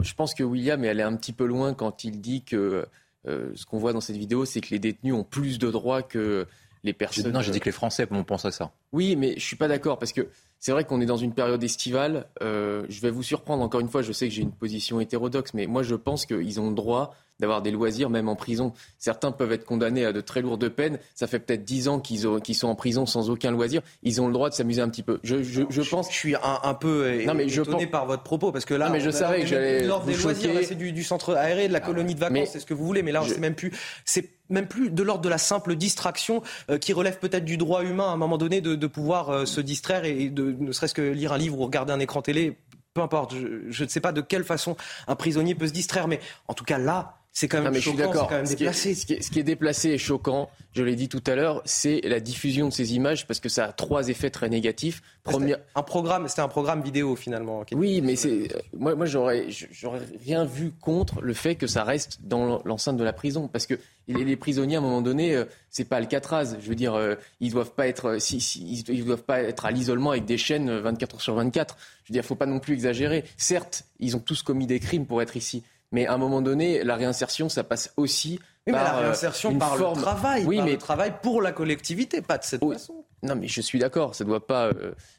je pense que William est allé un petit peu loin quand il dit que euh, ce qu'on voit dans cette vidéo, c'est que les détenus ont plus de droits que les personnes... Non, j'ai dit que les Français pensent à ça. Oui, mais je ne suis pas d'accord, parce que c'est vrai qu'on est dans une période estivale. Euh, je vais vous surprendre, encore une fois, je sais que j'ai une position hétérodoxe, mais moi je pense qu'ils ont le droit d'avoir des loisirs, même en prison. Certains peuvent être condamnés à de très lourdes peines. Ça fait peut-être dix ans qu'ils, ont, qu'ils sont en prison sans aucun loisir. Ils ont le droit de s'amuser un petit peu. Je, je, je pense. Je suis un, un peu é- non, mais étonné je... par votre propos, parce que là, non, mais je savais que j'allais l'ordre des loisirs, là, c'est du, du centre aéré, de la ah, colonie de vacances, mais... c'est ce que vous voulez. Mais là, je... c'est même plus, c'est même plus de l'ordre de la simple distraction euh, qui relève peut-être du droit humain à un moment donné de, de pouvoir euh, se distraire et de ne serait-ce que lire un livre ou regarder un écran télé. Peu importe. Je, je ne sais pas de quelle façon un prisonnier peut se distraire, mais en tout cas là. C'est quand même non, choquant, c'est quand même déplacé. Ce qui, est, ce qui est déplacé et choquant, je l'ai dit tout à l'heure, c'est la diffusion de ces images, parce que ça a trois effets très négatifs. Premier... C'était un programme, c'était un programme vidéo finalement. Qui oui, mais c'est... moi, moi j'aurais, j'aurais rien vu contre le fait que ça reste dans l'enceinte de la prison, parce que les prisonniers à un moment donné, c'est pas Alcatraz. Je veux dire, ils doivent pas être, si, si, ils doivent pas être à l'isolement avec des chaînes vingt-quatre heures sur vingt-quatre. Je veux dire, faut pas non plus exagérer. Certes, ils ont tous commis des crimes pour être ici. Mais à un moment donné, la réinsertion, ça passe aussi oui, par la réinsertion, une par forme... le travail, oui, par mais... le travail pour la collectivité, pas de cette oh, façon. Non, mais je suis d'accord, ça ne doit pas,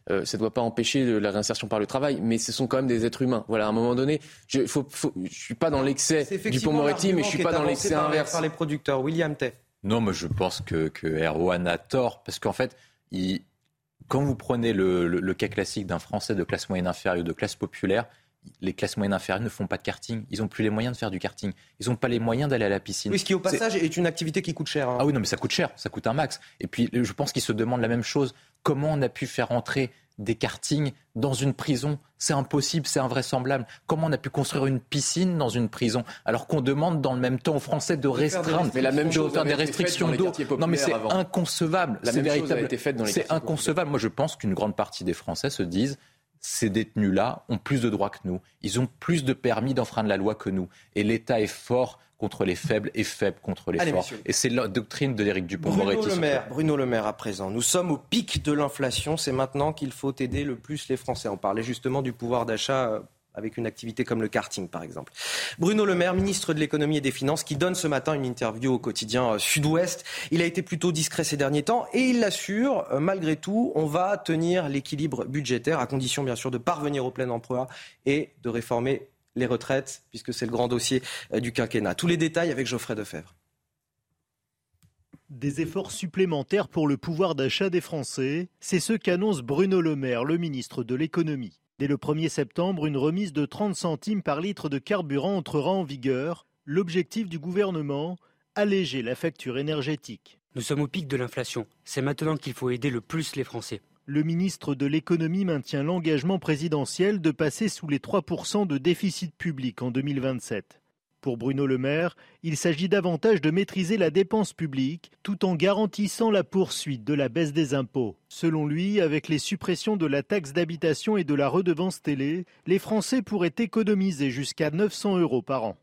euh, ça doit pas empêcher de la réinsertion par le travail, mais ce sont quand même des êtres humains. Voilà, à un moment donné, je ne faut, faut, suis pas dans l'excès du Pont-Moretti, mais je ne suis pas dans l'excès par, inverse. Par les producteurs, William Thay. Non, mais je pense que, que Erwan a tort, parce qu'en fait, il, quand vous prenez le, le, le cas classique d'un Français de classe moyenne inférieure ou de classe populaire, les classes moyennes inférieures ne font pas de karting. Ils n'ont plus les moyens de faire du karting. Ils n'ont pas les moyens d'aller à la piscine. Oui, ce qui, au passage, c'est... est une activité qui coûte cher. Hein. Ah oui, non, mais ça coûte cher. Ça coûte un max. Et puis, je pense qu'ils se demandent la même chose. Comment on a pu faire entrer des kartings dans une prison? C'est impossible, c'est invraisemblable. Comment on a pu construire une piscine dans une prison alors qu'on demande dans le même temps aux Français de restreindre, mais la même chose de faire des restrictions d'eau? Non, mais c'est avant. Inconcevable. La c'est même véritable. Chose a été faite dans les c'est inconcevable. Moi, je pense qu'une grande partie des Français se disent: ces détenus-là ont plus de droits que nous. Ils ont plus de permis d'enfreindre la loi que nous. Et l'État est fort contre les faibles et faible contre les Allez, forts. Messieurs. Et c'est la doctrine de l'Éric Dupond-Moretti. Bruno Le Maire, Bruno Le Maire à présent. Nous sommes au pic de l'inflation. C'est maintenant qu'il faut aider le plus les Français. On parlait justement du pouvoir d'achat avec une activité comme le karting, par exemple. Bruno Le Maire, ministre de l'économie et des finances, qui donne ce matin une interview au quotidien Sud-Ouest. Il a été plutôt discret ces derniers temps et il l'assure, malgré tout, on va tenir l'équilibre budgétaire, à condition bien sûr de parvenir au plein emploi et de réformer les retraites, puisque c'est le grand dossier du quinquennat. Tous les détails avec Geoffrey Defebvre. Des efforts supplémentaires pour le pouvoir d'achat des Français, c'est ce qu'annonce Bruno Le Maire, le ministre de l'économie. Dès le premier septembre, une remise de trente centimes par litre de carburant entrera en vigueur. L'objectif du gouvernement, alléger la facture énergétique. Nous sommes au pic de l'inflation. C'est maintenant qu'il faut aider le plus les Français. Le ministre de l'économie maintient l'engagement présidentiel de passer sous les trois pour cent de déficit public en deux mille vingt-sept. Pour Bruno Le Maire, il s'agit davantage de maîtriser la dépense publique tout en garantissant la poursuite de la baisse des impôts. Selon lui, avec les suppressions de la taxe d'habitation et de la redevance télé, les Français pourraient économiser jusqu'à neuf cents euros par an.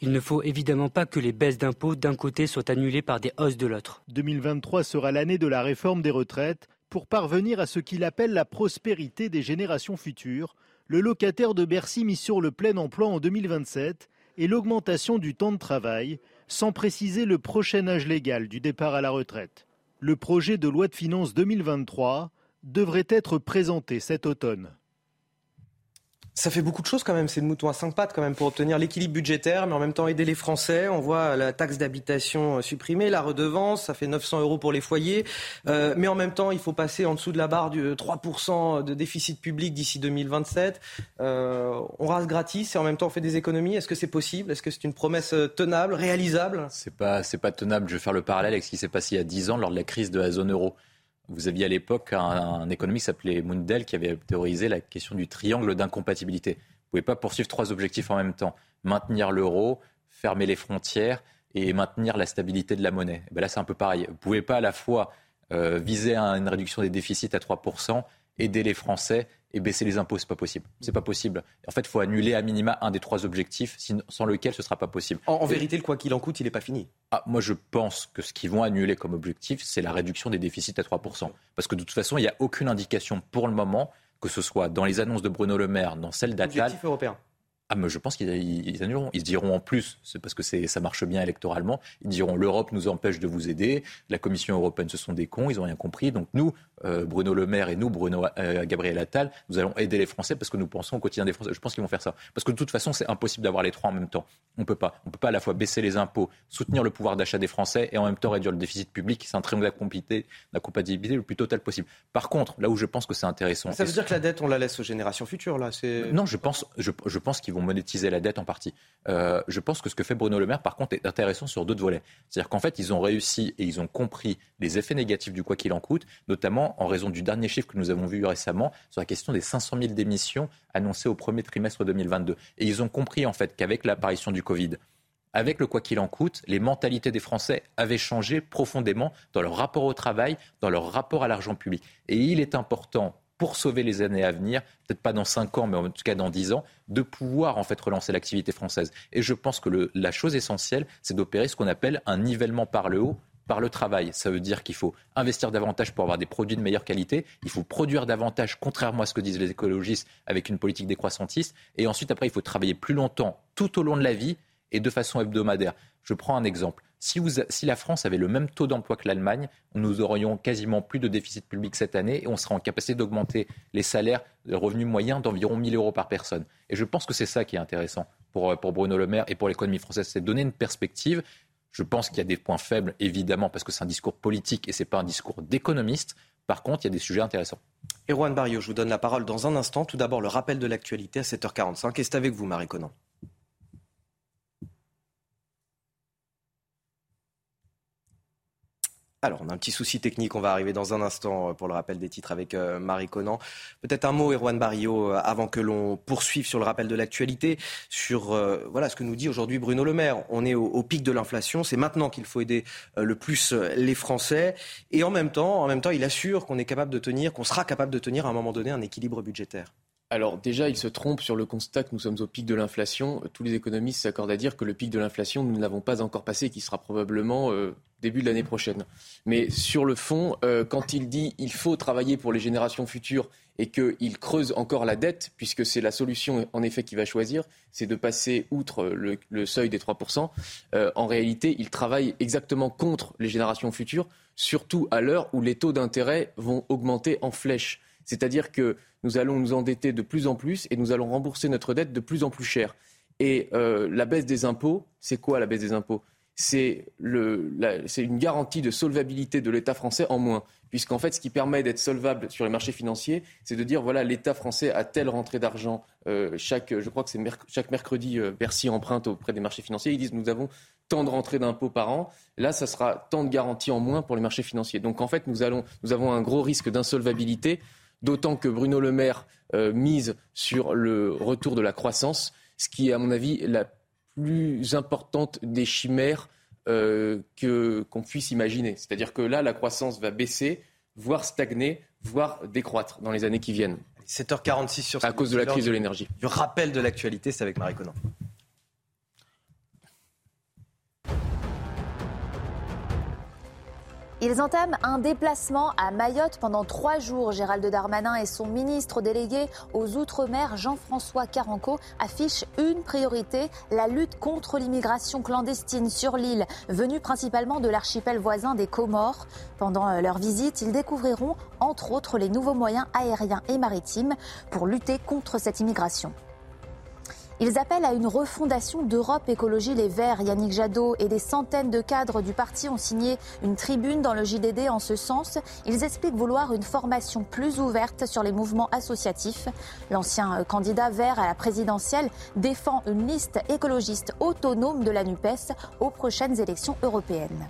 Il ne faut évidemment pas que les baisses d'impôts d'un côté soient annulées par des hausses de l'autre. deux mille vingt-trois sera l'année de la réforme des retraites. Pour parvenir à ce qu'il appelle la prospérité des générations futures, le locataire de Bercy mis sur le plein emploi en deux mille vingt-sept et l'augmentation du temps de travail, sans préciser le prochain âge légal du départ à la retraite. Le projet de loi de finances deux mille vingt-trois devrait être présenté cet automne. Ça fait beaucoup de choses quand même, c'est le mouton à cinq pattes quand même pour obtenir l'équilibre budgétaire, mais en même temps aider les Français. On voit la taxe d'habitation supprimée, la redevance, ça fait neuf cents euros pour les foyers. Euh, mais en même temps, il faut passer en dessous de la barre du trois pour cent de déficit public d'ici deux mille vingt-sept. Euh, on rase gratis et en même temps on fait des économies. Est-ce que c'est possible ? Est-ce que c'est une promesse tenable, réalisable ? C'est pas, c'est pas tenable. Je vais faire le parallèle avec ce qui s'est passé il y a dix ans lors de la crise de la zone euro. Vous aviez à l'époque un, un économiste qui s'appelait Mundell qui avait théorisé la question du triangle d'incompatibilité. Vous ne pouvez pas poursuivre trois objectifs en même temps. Maintenir l'euro, fermer les frontières et maintenir la stabilité de la monnaie. Et bien là, c'est un peu pareil. Vous ne pouvez pas à la fois euh, viser à une réduction des déficits à trois pour cent, aider les Français et baisser les impôts. Ce n'est pas possible. C'est pas possible. En fait, il faut annuler à minima un des trois objectifs sans lequel ce ne sera pas possible. En, en vérité, le quoi qu'il en coûte, il n'est pas fini. Ah, moi, je pense que ce qu'ils vont annuler comme objectif, c'est la réduction des déficits à trois pour cent. Parce que de toute façon, il n'y a aucune indication pour le moment, que ce soit dans les annonces de Bruno Le Maire, dans celles d'Attal. Objectif européen. Ah, mais je pense qu'ils ils annuleront. Ils diront en plus, c'est parce que c'est, ça marche bien électoralement, ils diront l'Europe nous empêche de vous aider, la Commission européenne, ce sont des cons, ils n'ont rien compris. Donc nous, euh, Bruno Le Maire et nous, Bruno euh, Gabriel Attal, nous allons aider les Français parce que nous pensons au quotidien des Français. Je pense qu'ils vont faire ça. Parce que de toute façon, c'est impossible d'avoir les trois en même temps. On ne peut pas. On ne peut pas à la fois baisser les impôts, soutenir le pouvoir d'achat des Français et en même temps réduire le déficit public. C'est un triangle d'incompatibilité le plus total possible. Par contre, là où je pense que c'est intéressant... Ça veut dire que la dette, on la laisse aux générations futures, là c'est... Non, je pense, je, je pense qu'ils vont monétiser la dette en partie. Euh, je pense que ce que fait Bruno Le Maire, par contre, est intéressant sur d'autres volets. C'est-à-dire qu'en fait, ils ont réussi et ils ont compris les effets négatifs du quoi qu'il en coûte, notamment en raison du dernier chiffre que nous avons vu récemment sur la question des cinq cent mille démissions annoncées au premier trimestre deux mille vingt-deux. Et ils ont compris, en fait, qu'avec l'apparition du Covid, avec le quoi qu'il en coûte, les mentalités des Français avaient changé profondément dans leur rapport au travail, dans leur rapport à l'argent public. Et il est important, pour sauver les années à venir, peut-être pas dans cinq ans, mais en tout cas dans dix ans, de pouvoir en fait relancer l'activité française. Et je pense que le, la chose essentielle, c'est d'opérer ce qu'on appelle un nivellement par le haut, par le travail. Ça veut dire qu'il faut investir davantage pour avoir des produits de meilleure qualité, il faut produire davantage, contrairement à ce que disent les écologistes, avec une politique décroissantiste. Et ensuite, après, il faut travailler plus longtemps, tout au long de la vie, et de façon hebdomadaire. Je prends un exemple. Si, vous, si la France avait le même taux d'emploi que l'Allemagne, nous aurions quasiment plus de déficit public cette année et on serait en capacité d'augmenter les salaires, le revenu moyen d'environ mille euros par personne. Et je pense que c'est ça qui est intéressant pour, pour Bruno Le Maire et pour l'économie française, c'est donner une perspective. Je pense qu'il y a des points faibles, évidemment, parce que c'est un discours politique et ce n'est pas un discours d'économiste. Par contre, il y a des sujets intéressants. Erwan Barrio, je vous donne la parole dans un instant. Tout d'abord, le rappel de l'actualité à sept heures quarante-cinq. Et c'est avec vous, Marie Conan. Alors, on a un petit souci technique, on va arriver dans un instant pour le rappel des titres avec Marie Conan. Peut-être un mot, Erwan Barrio, avant que l'on poursuive sur le rappel de l'actualité, sur euh, voilà ce que nous dit aujourd'hui Bruno Le Maire. On est au, au pic de l'inflation, c'est maintenant qu'il faut aider euh, le plus les Français. Et en même temps, en même temps, il assure qu'on est capable de tenir, qu'on sera capable de tenir à un moment donné un équilibre budgétaire. Alors déjà, il se trompe sur le constat que nous sommes au pic de l'inflation. Tous les économistes s'accordent à dire que le pic de l'inflation, nous ne l'avons pas encore passé et qu'il sera probablement euh, début de l'année prochaine. Mais sur le fond, euh, quand il dit qu'il faut travailler pour les générations futures et qu'il creuse encore la dette, puisque c'est la solution en effet qu'il va choisir, c'est de passer outre le, le seuil des trois pour cent, euh, en réalité, il travaille exactement contre les générations futures, surtout à l'heure où les taux d'intérêt vont augmenter en flèche. C'est-à-dire que nous allons nous endetter de plus en plus et nous allons rembourser notre dette de plus en plus cher. Et euh, la baisse des impôts, c'est quoi la baisse des impôts ? c'est, le, la, c'est une garantie de solvabilité de l'État français en moins. Puisqu'en fait, ce qui permet d'être solvable sur les marchés financiers, c'est de dire, voilà, l'État français a telle rentrée d'argent. Euh, chaque, je crois que c'est merc- chaque mercredi, euh, Bercy emprunte auprès des marchés financiers. Ils disent, nous avons tant de rentrées d'impôts par an. Là, ça sera tant de garanties en moins pour les marchés financiers. Donc en fait, nous, allons, nous avons un gros risque d'insolvabilité. D'autant que Bruno Le Maire euh, mise sur le retour de la croissance, ce qui est à mon avis la plus importante des chimères euh, que, qu'on puisse imaginer. C'est-à-dire que là, la croissance va baisser, voire stagner, voire décroître dans les années qui viennent. sept heures quarante-six sur ce à cause de la crise de l'énergie. Du rappel de l'actualité, c'est avec Marie Conan. Ils entament un déplacement à Mayotte pendant trois jours. Gérald Darmanin et son ministre délégué aux Outre-mer, Jean-François Carenco, affichent une priorité, la lutte contre l'immigration clandestine sur l'île, venue principalement de l'archipel voisin des Comores. Pendant leur visite, ils découvriront, entre autres, les nouveaux moyens aériens et maritimes pour lutter contre cette immigration. Ils appellent à une refondation d'Europe Écologie Les Verts. Yannick Jadot et des centaines de cadres du parti ont signé une tribune dans le J D D en ce sens. Ils expliquent vouloir une formation plus ouverte sur les mouvements associatifs. L'ancien candidat vert à la présidentielle défend une liste écologiste autonome de la NUPES aux prochaines élections européennes.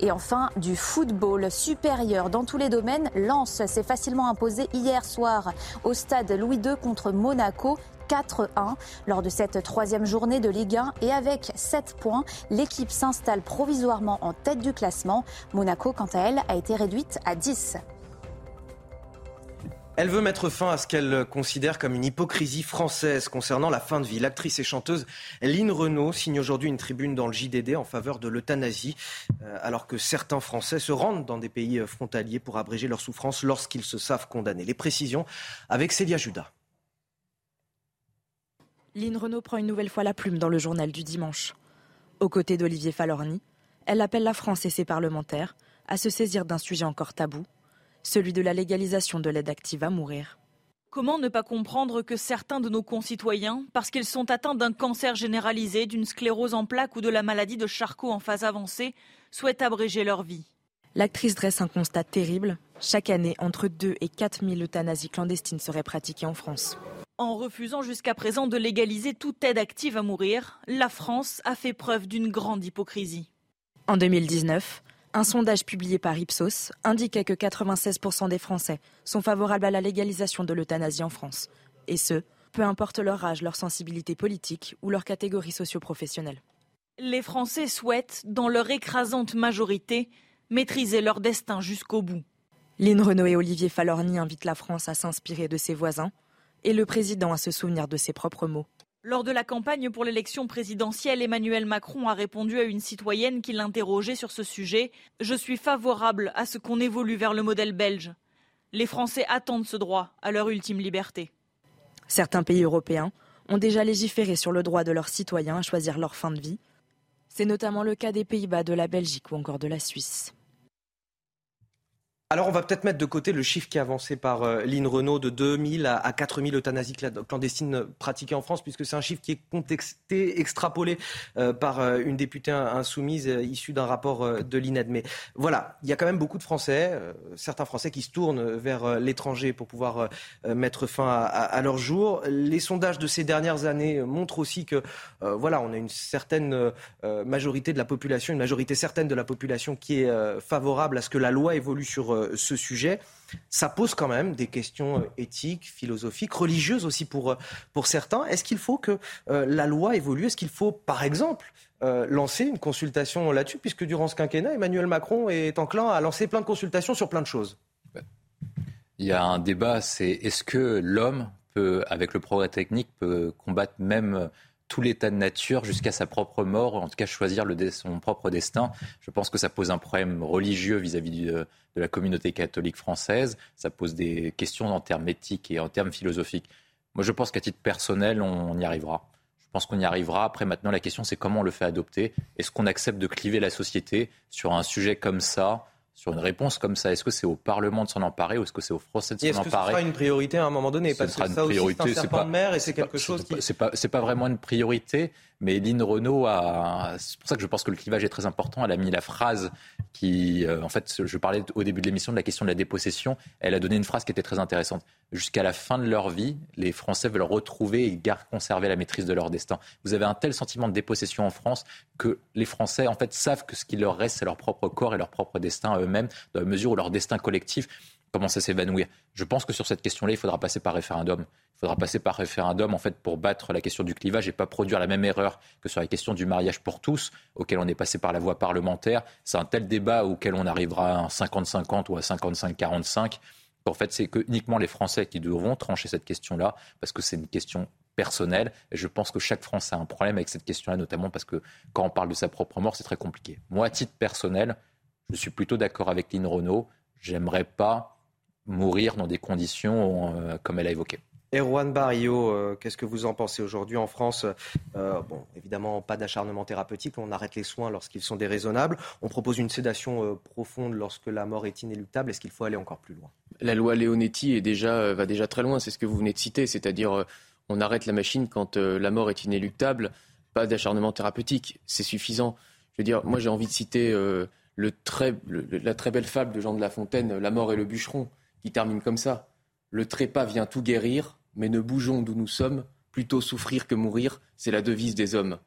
Et enfin, du football supérieur dans tous les domaines. Lens s'est facilement imposé hier soir au stade Louis deux contre Monaco, quatre un. Lors de cette troisième journée de Ligue un et avec sept points, l'équipe s'installe provisoirement en tête du classement. Monaco, quant à elle, a été réduite à dix. Elle veut mettre fin à ce qu'elle considère comme une hypocrisie française concernant la fin de vie. L'actrice et chanteuse Line Renaud signe aujourd'hui une tribune dans le J D D en faveur de l'euthanasie, alors que certains Français se rendent dans des pays frontaliers pour abréger leur souffrance lorsqu'ils se savent condamnés. Les précisions avec Célia Judas. Line Renaud prend une nouvelle fois la plume dans le journal du dimanche. Aux côtés d'Olivier Falorni, elle appelle la France et ses parlementaires à se saisir d'un sujet encore tabou, celui de la légalisation de l'aide active à mourir. Comment ne pas comprendre que certains de nos concitoyens, parce qu'ils sont atteints d'un cancer généralisé, d'une sclérose en plaques ou de la maladie de Charcot en phase avancée, souhaitent abréger leur vie. L'actrice dresse un constat terrible. Chaque année, entre deux et quatre mille euthanasies clandestines seraient pratiquées en France. En refusant jusqu'à présent de légaliser toute aide active à mourir, la France a fait preuve d'une grande hypocrisie. En deux mille dix-neuf... un sondage publié par Ipsos indiquait que quatre-vingt-seize pour cent des Français sont favorables à la légalisation de l'euthanasie en France. Et ce, peu importe leur âge, leur sensibilité politique ou leur catégorie socio-professionnelle. Les Français souhaitent, dans leur écrasante majorité, maîtriser leur destin jusqu'au bout. Line Renaud et Olivier Falorni invitent la France à s'inspirer de ses voisins et le président à se souvenir de ses propres mots. Lors de la campagne pour l'élection présidentielle, Emmanuel Macron a répondu à une citoyenne qui l'interrogeait sur ce sujet. « Je suis favorable à ce qu'on évolue vers le modèle belge. Les Français attendent ce droit à leur ultime liberté. » Certains pays européens ont déjà légiféré sur le droit de leurs citoyens à choisir leur fin de vie. C'est notamment le cas des Pays-Bas, de la Belgique ou encore de la Suisse. Alors on va peut-être mettre de côté le chiffre qui est avancé par Line Renaud de deux mille à quatre mille euthanasies clandestines pratiquées en France, puisque c'est un chiffre qui est contexté, extrapolé par une députée insoumise issue d'un rapport de l'I N A D. Mais voilà, il y a quand même beaucoup de Français, certains Français qui se tournent vers l'étranger pour pouvoir mettre fin à, à, à leur jour. Les sondages de ces dernières années montrent aussi que euh, voilà, on a une certaine majorité de la population, une majorité certaine de la population qui est favorable à ce que la loi évolue sur ce sujet. Ça pose quand même des questions éthiques, philosophiques, religieuses aussi pour, pour certains. Est-ce qu'il faut que euh, la loi évolue ? Est-ce qu'il faut, par exemple, euh, lancer une consultation là-dessus ? Puisque durant ce quinquennat, Emmanuel Macron est enclin à lancer plein de consultations sur plein de choses. Il y a un débat, c'est est-ce que l'homme, peut, avec le progrès technique, peut combattre même tout l'état de nature jusqu'à sa propre mort, en tout cas choisir le de- son propre destin. Je pense que ça pose un problème religieux vis-à-vis du, de la communauté catholique française. Ça pose des questions en termes éthiques et en termes philosophiques. Moi, je pense qu'à titre personnel, on, on y arrivera. Je pense qu'on y arrivera. Après, maintenant, la question, c'est comment on le fait adopter. Est-ce qu'on accepte de cliver la société sur un sujet comme ça ? Sur une réponse comme ça, est-ce que c'est au Parlement de s'en emparer ou est-ce que c'est aux Français de s'en emparer ? Est-ce que ce sera une priorité à un moment donné ? Parce que ça aussi, c'est un serpent de mer et c'est quelque chose qui... C'est pas, c'est pas vraiment une priorité, mais Line Renaud a... C'est pour ça que je pense que le clivage est très important. Elle a mis la phrase qui... Euh, en fait, je parlais au début de l'émission de la question de la dépossession. Elle a donné une phrase qui était très intéressante. Jusqu'à la fin de leur vie, les Français veulent retrouver et garder, conserver la maîtrise de leur destin. Vous avez un tel sentiment de dépossession en France que les Français, en fait, savent que ce qui leur reste, c'est leur propre corps et leur propre destin à eux-mêmes, dans la mesure où leur destin collectif commence à s'évanouir. Je pense que sur cette question-là, il faudra passer par référendum. Il faudra passer par référendum en fait, pour battre la question du clivage et pas produire la même erreur que sur la question du mariage pour tous, auquel on est passé par la voie parlementaire. C'est un tel débat auquel on arrivera à cinquante cinquante ou à cinquante-cinq quarante-cinq. En fait, c'est que uniquement les Français qui devront trancher cette question-là, parce que c'est une question personnelle. Et je pense que chaque Français a un problème avec cette question-là, notamment parce que quand on parle de sa propre mort, c'est très compliqué. Moi, à titre personnel, je suis plutôt d'accord avec Line Renaud. J'aimerais pas mourir dans des conditions euh, comme elle a évoqué. Erwan Barrio, euh, qu'est-ce que vous en pensez aujourd'hui en France? euh, Bon, évidemment, pas d'acharnement thérapeutique. On arrête les soins lorsqu'ils sont déraisonnables. On propose une sédation euh, profonde lorsque la mort est inéluctable. Est-ce qu'il faut aller encore plus loin? La loi Leonetti est déjà, euh, va déjà très loin. C'est ce que vous venez de citer. C'est-à-dire, euh, on arrête la machine quand euh, la mort est inéluctable. Pas d'acharnement thérapeutique. C'est suffisant. Je veux dire, moi, j'ai envie de citer euh, le très, le, la très belle fable de Jean de La Fontaine, La mort et le bûcheron, qui termine comme ça. Le trépas vient tout guérir, mais ne bougeons d'où nous sommes, plutôt souffrir que mourir, c'est la devise des hommes.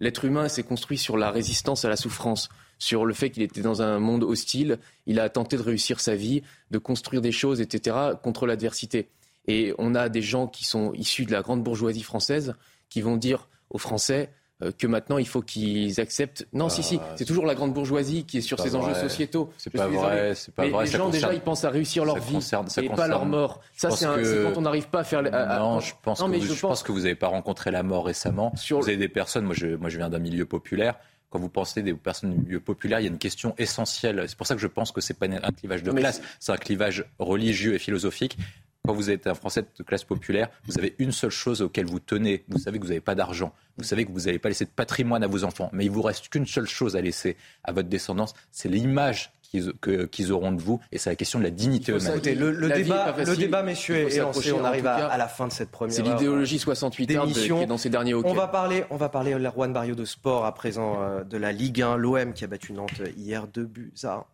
L'être humain s'est construit sur la résistance à la souffrance, sur le fait qu'il était dans un monde hostile, il a tenté de réussir sa vie, de construire des choses, et cetera, contre l'adversité. Et on a des gens qui sont issus de la grande bourgeoisie française qui vont dire aux Français que maintenant il faut qu'ils acceptent. Non, ah, si, si, c'est toujours la grande bourgeoisie qui est sur ces vrai. enjeux sociétaux. C'est Je pas vrai, c'est pas mais vrai. Les ça gens concerne... déjà, ils pensent à réussir leur ça vie concerne, et concerne... pas leur mort. Je ça, c'est, un... que... c'est quand on n'arrive pas à faire. À... Non, je pense, non, que, vous... Je je pense... pense que vous n'avez pas rencontré la mort récemment. Sur... Vous avez des personnes. Moi, je, moi, je viens d'un milieu populaire. Quand vous pensez des personnes du milieu populaire, il y a une question essentielle. C'est pour ça que je pense que c'est pas un clivage de mais classe, c'est... c'est un clivage religieux et philosophique. Quand vous êtes un Français de classe populaire, vous avez une seule chose auquel vous tenez. Vous savez que vous n'avez pas d'argent. Vous savez que vous n'allez pas laisser de patrimoine à vos enfants. Mais il ne vous reste qu'une seule chose à laisser à votre descendance. C'est l'image qu'ils, que, qu'ils auront de vous. Et c'est la question de la dignité eux-mêmes. Le, le, débat, le débat, messieurs, est lancé. On arrive à, à la fin de cette première C'est heure, l'idéologie soixante-huit heures qui est dans ces derniers hockey. On va parler, on va parler de Erwan Barrio de sport à présent, euh, de la Ligue un. L'O M qui a battu Nantes hier deux buts à un.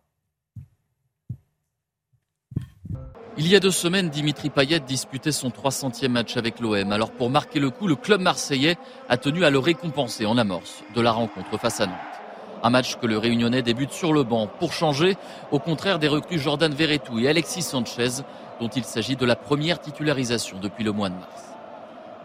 Il y a deux semaines, Dimitri Payet disputait son trois centième match avec l'O M. Alors pour marquer le coup, le club marseillais a tenu à le récompenser en amorce de la rencontre face à Nantes. Un match que le Réunionnais débute sur le banc pour changer, au contraire des recrues Jordan Verretou et Alexis Sanchez, dont il s'agit de la première titularisation depuis le mois de mars.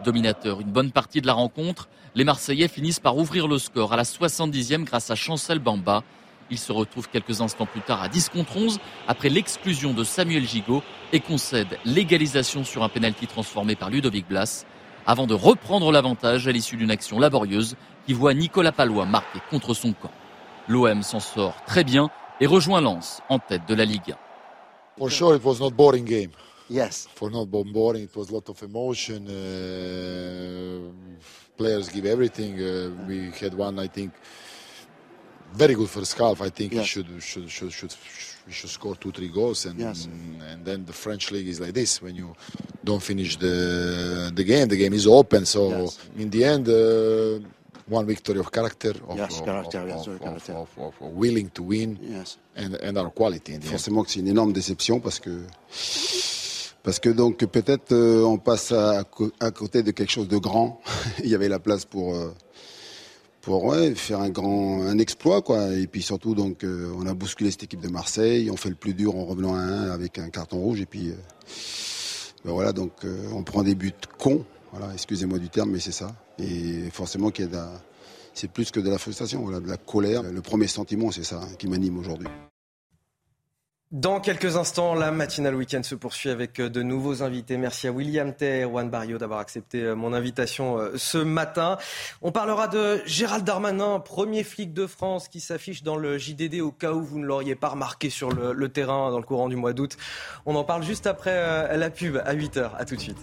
Dominateur une bonne partie de la rencontre, les Marseillais finissent par ouvrir le score à la soixante-dixième grâce à Chancel Bamba. Il se retrouve quelques instants plus tard à dix contre onze après l'exclusion de Samuel Gigot et concède l'égalisation sur un pénalty transformé par Ludovic Blas avant de reprendre l'avantage à l'issue d'une action laborieuse qui voit Nicolas Pallois marquer contre son camp. L'O M s'en sort très bien et rejoint Lens en tête de la Ligue un. For sure, it was not boring game. Yes. For not boring, it was a lot of emotion. Uh, players give everything. Uh, we had one, I think. Very good first half. I think yeah. we should should should should we should score two three goals and yes. and then the French league is like this. When you don't finish the the game, the game is open. So yes. in the end, uh, one victory of character, of, yes, of, character, of, yes, of, character. Of, of, of, of willing to win, yes. and and our quality. In the Forcément end. Que c'est une énorme déception parce que parce que donc peut-être euh, on passe à, à côté de quelque chose de grand. Il y avait la place pour. Euh, pour ouais, faire un grand un exploit quoi. Et puis surtout donc euh, on a bousculé cette équipe de Marseille, on fait le plus dur en revenant à un avec un carton rouge et puis euh, ben voilà donc euh, on prend des buts cons, voilà, excusez-moi du terme mais c'est ça. Et forcément qu'il y a de la, c'est plus que de la frustration, voilà, de la colère, le premier sentiment c'est ça hein, qui m'anime aujourd'hui. Dans quelques instants, la matinale week-end se poursuit avec de nouveaux invités. Merci à William Thay et Erwan Barrio d'avoir accepté mon invitation ce matin. On parlera de Gérald Darmanin, premier flic de France qui s'affiche dans le J D D au cas où vous ne l'auriez pas remarqué sur le, le terrain dans le courant du mois d'août. On en parle juste après la pub à huit heures. À tout de suite.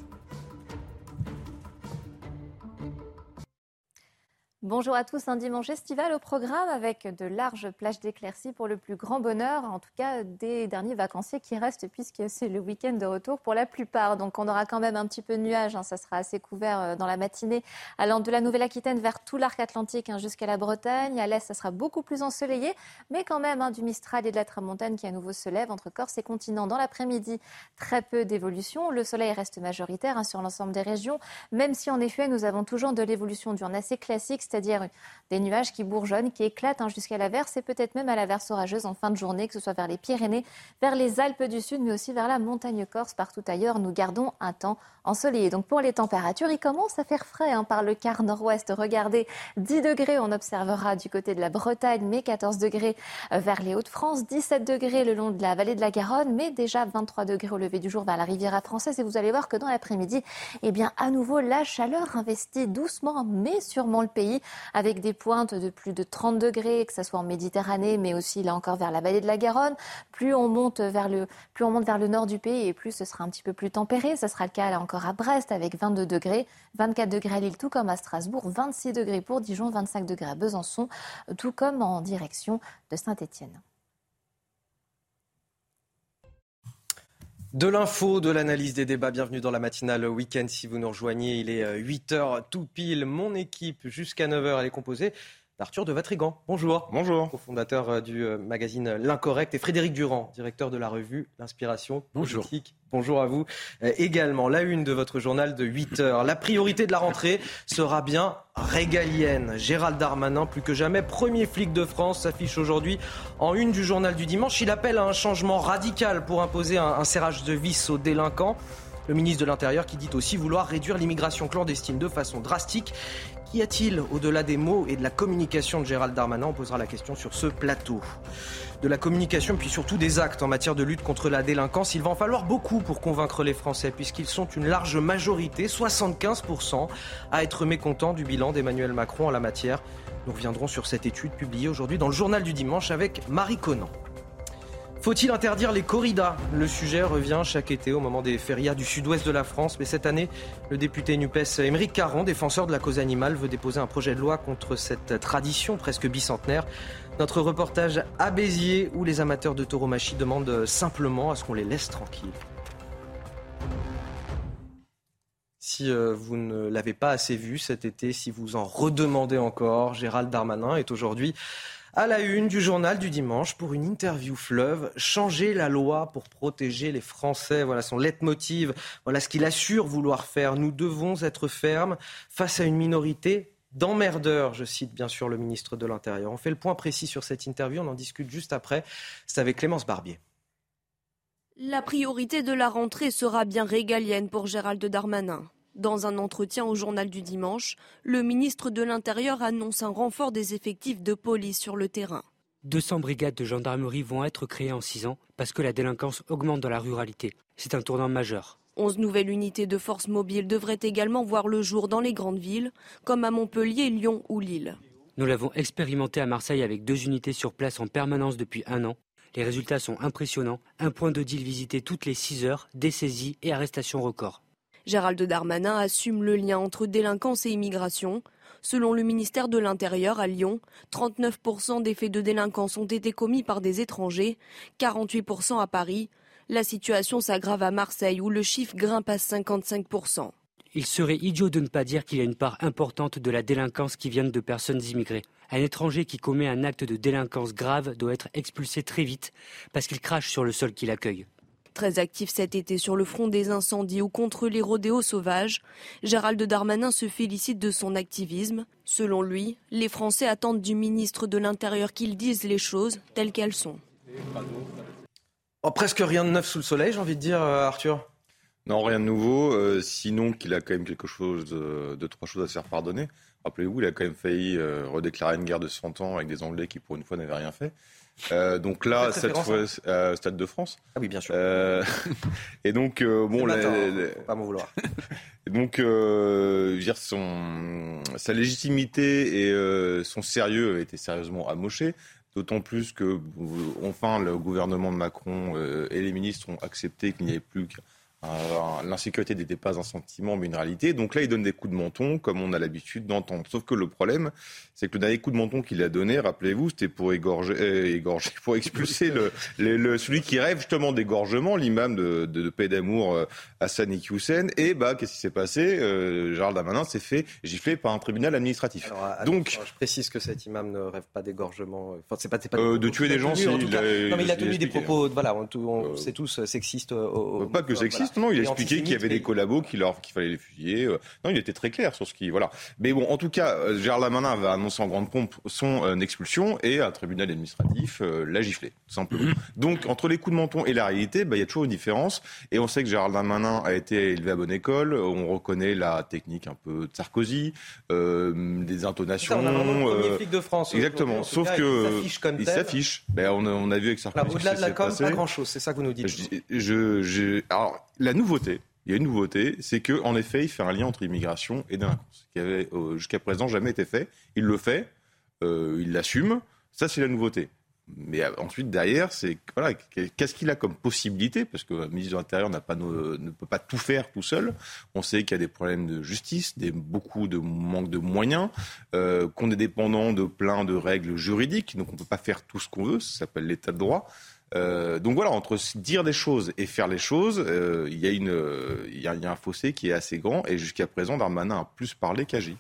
Bonjour à tous, un dimanche estival au programme avec de larges plages d'éclaircies pour le plus grand bonheur, en tout cas des derniers vacanciers qui restent puisque c'est le week-end de retour pour la plupart. Donc on aura quand même un petit peu de nuages, hein, ça sera assez couvert dans la matinée allant de la Nouvelle-Aquitaine vers tout l'arc atlantique hein, jusqu'à la Bretagne. À l'est, ça sera beaucoup plus ensoleillé, mais quand même hein, du Mistral et de la Tramontane qui à nouveau se lèvent entre Corse et continent. Dans l'après-midi, très peu d'évolution. Le soleil reste majoritaire hein, sur l'ensemble des régions, même si en effet nous avons toujours de l'évolution d'urne assez classique. c'est-à-dire des nuages qui bourgeonnent, qui éclatent jusqu'à l'averse et peut-être même à l'averse orageuse en fin de journée, que ce soit vers les Pyrénées, vers les Alpes du Sud, mais aussi vers la montagne corse. Partout ailleurs, nous gardons un temps ensoleillé. Donc pour les températures, il commence à faire frais hein, par le quart nord-ouest. Regardez, dix degrés, on observera du côté de la Bretagne, mais quatorze degrés vers les Hauts-de-France, dix-sept degrés le long de la vallée de la Garonne, mais déjà vingt-trois degrés au lever du jour vers la Riviera française. Et vous allez voir que dans l'après-midi, eh bien, à nouveau, la chaleur investit doucement, mais sûrement le pays, avec des pointes de plus de trente degrés, que ce soit en Méditerranée, mais aussi là encore vers la vallée de la Garonne. Plus on monte vers le, plus on monte vers le nord du pays et plus ce sera un petit peu plus tempéré. Ce sera le cas là encore à Brest avec vingt-deux degrés, vingt-quatre degrés à Lille, tout comme à Strasbourg, vingt-six degrés pour Dijon, vingt-cinq degrés à Besançon, tout comme en direction de Saint-Étienne. De l'info, de l'analyse, des débats, bienvenue dans la matinale week-end. Si vous nous rejoignez, il est huit heures tout pile. Mon équipe jusqu'à neuf heures, elle est composée d'Arthur de Vatrigan. Bonjour. Bonjour. Cofondateur du magazine L'Incorrect et Frédéric Durand, directeur de la revue L'Inspiration. Bonjour. Politique. Bonjour à vous également. La une de votre journal de huit heures. La priorité de la rentrée sera bien régalienne. Gérald Darmanin, plus que jamais premier flic de France, s'affiche aujourd'hui en une du journal du dimanche. Il appelle à un changement radical pour imposer un, un serrage de vis aux délinquants. Le ministre de l'Intérieur qui dit aussi vouloir réduire l'immigration clandestine de façon drastique. Qu'y a-t-il au-delà des mots et de la communication de Gérald Darmanin ? On posera la question sur ce plateau. De la communication, puis surtout des actes en matière de lutte contre la délinquance. Il va en falloir beaucoup pour convaincre les Français, puisqu'ils sont une large majorité, soixante-quinze pour cent, à être mécontents du bilan d'Emmanuel Macron en la matière. Nous reviendrons sur cette étude publiée aujourd'hui dans le journal du dimanche avec Marie Conan. Faut-il interdire les corridas ? Le sujet revient chaque été au moment des férias du sud-ouest de la France. Mais cette année, le député NUPES Aymeric Caron, défenseur de la cause animale, veut déposer un projet de loi contre cette tradition presque bicentenaire. Notre reportage à Béziers, où les amateurs de tauromachie demandent simplement à ce qu'on les laisse tranquilles. Si vous ne l'avez pas assez vu cet été, si vous en redemandez encore, Gérald Darmanin est aujourd'hui à la une du journal du dimanche pour une interview fleuve. Changer la loi pour protéger les Français. Voilà son leitmotiv. Voilà ce qu'il assure vouloir faire. Nous devons être fermes face à une minorité d'emmerdeurs. Je cite bien sûr le ministre de l'Intérieur. On fait le point précis sur cette interview. On en discute juste après. C'est avec Clémence Barbier. La priorité de la rentrée sera bien régalienne pour Gérald Darmanin. Dans un entretien au journal du dimanche, le ministre de l'Intérieur annonce un renfort des effectifs de police sur le terrain. deux cents brigades de gendarmerie vont être créées en six ans parce que la délinquance augmente dans la ruralité. C'est un tournant majeur. onze nouvelles unités de forces mobiles devraient également voir le jour dans les grandes villes, comme à Montpellier, Lyon ou Lille. Nous l'avons expérimenté à Marseille avec deux unités sur place en permanence depuis un an. Les résultats sont impressionnants. Un point de deal visité toutes les six heures, des saisies et arrestations records. Gérald Darmanin assume le lien entre délinquance et immigration. Selon le ministère de l'Intérieur, à Lyon, trente-neuf pour cent des faits de délinquance ont été commis par des étrangers, quarante-huit pour cent à Paris. La situation s'aggrave à Marseille où le chiffre grimpe à cinquante-cinq pour cent. Il serait idiot de ne pas dire qu'il y a une part importante de la délinquance qui vient de personnes immigrées. Un étranger qui commet un acte de délinquance grave doit être expulsé très vite parce qu'il crache sur le sol qui l'accueille. Très actif cet été sur le front des incendies ou contre les rodéos sauvages, Gérald Darmanin se félicite de son activisme. Selon lui, les Français attendent du ministre de l'Intérieur qu'il dise les choses telles qu'elles sont. Oh, presque rien de neuf sous le soleil, j'ai envie de dire, Arthur. Non, rien de nouveau, euh, sinon qu'il a quand même quelque chose, de, deux, trois choses à se faire pardonner. Rappelez-vous, il a quand même failli euh, redéclarer une guerre de cent ans avec des Anglais qui, pour une fois, n'avaient rien fait. Euh, donc là, cette fois, euh, Stade de France. Ah oui, bien sûr. Euh, et donc, euh, bon, les, matin, les... faut pas m'en vouloir. Et donc, euh, je veux dire, son, sa légitimité et euh, son sérieux a été sérieusement amochés. D'autant plus que, enfin, le gouvernement de Macron euh, et les ministres ont accepté qu'il n'y avait plus qu'un. Alors, l'insécurité n'était pas un sentiment mais une réalité. Donc là il donne des coups de menton comme on a l'habitude d'entendre. Sauf que le problème c'est que le dernier coup de menton qu'il a donné, rappelez-vous, c'était pour égorger, euh, égorger pour expulser le, le, le, celui qui rêve justement d'égorgement, l'imam de, de, de paix d'amour euh, Hassan Iqiyoussen. Et bah qu'est-ce qui s'est passé euh, Gérald Darmanin s'est fait gifler par un tribunal administratif. Alors, alors, donc alors, je précise que cet imam ne rêve pas d'égorgement, enfin, c'est pas, c'est pas euh, de tuer des gens. Non mais il a tenu des propos, voilà, on, on, on euh, sait tous sexistes. Au, au, pas que sexistes. racistes. Non, il a expliqué qu'il y avait mais... des collabos, qu'il leur... qu'il fallait les fusiller. Non, il était très clair sur ce qui... Voilà. Mais bon, en tout cas, Gérald Darmanin va annoncer en grande pompe son euh, expulsion et un tribunal administratif euh, l'a giflé, tout simplement. Donc, entre les coups de menton et la réalité, bah, il y a toujours une différence. Et on sait que Gérald Darmanin a été élevé à bonne école. On reconnaît la technique un peu de Sarkozy, euh, des intonations... Ça, on a vraiment euh... le premier flic de France. Exactement. Cas, Sauf que... Il s'affiche comme tel. Il s'affiche. Ben, on, a, on a vu avec Sarkozy... Alors, au-delà de la com, passé. Pas grand-chose. C'est ça que vous nous dites. Je, je, je... Alors, la nouveauté... Il y a une nouveauté, c'est qu'en effet, il fait un lien entre immigration et délinquance, qui avait euh, jusqu'à présent jamais été fait. Il le fait, euh, il l'assume, ça c'est la nouveauté. Mais euh, ensuite, derrière, c'est voilà, qu'est-ce qu'il a comme possibilité ? Parce que le ministre de l'Intérieur n'a pas, ne, ne peut pas tout faire tout seul. On sait qu'il y a des problèmes de justice, des, beaucoup de manque de moyens, euh, qu'on est dépendant de plein de règles juridiques, donc on ne peut pas faire tout ce qu'on veut, ça s'appelle l'état de droit. Euh, donc voilà, entre dire des choses et faire les choses, euh, il y a une, euh, il y a, il y a un fossé qui est assez grand et jusqu'à présent, Darmanin a plus parlé qu'agi.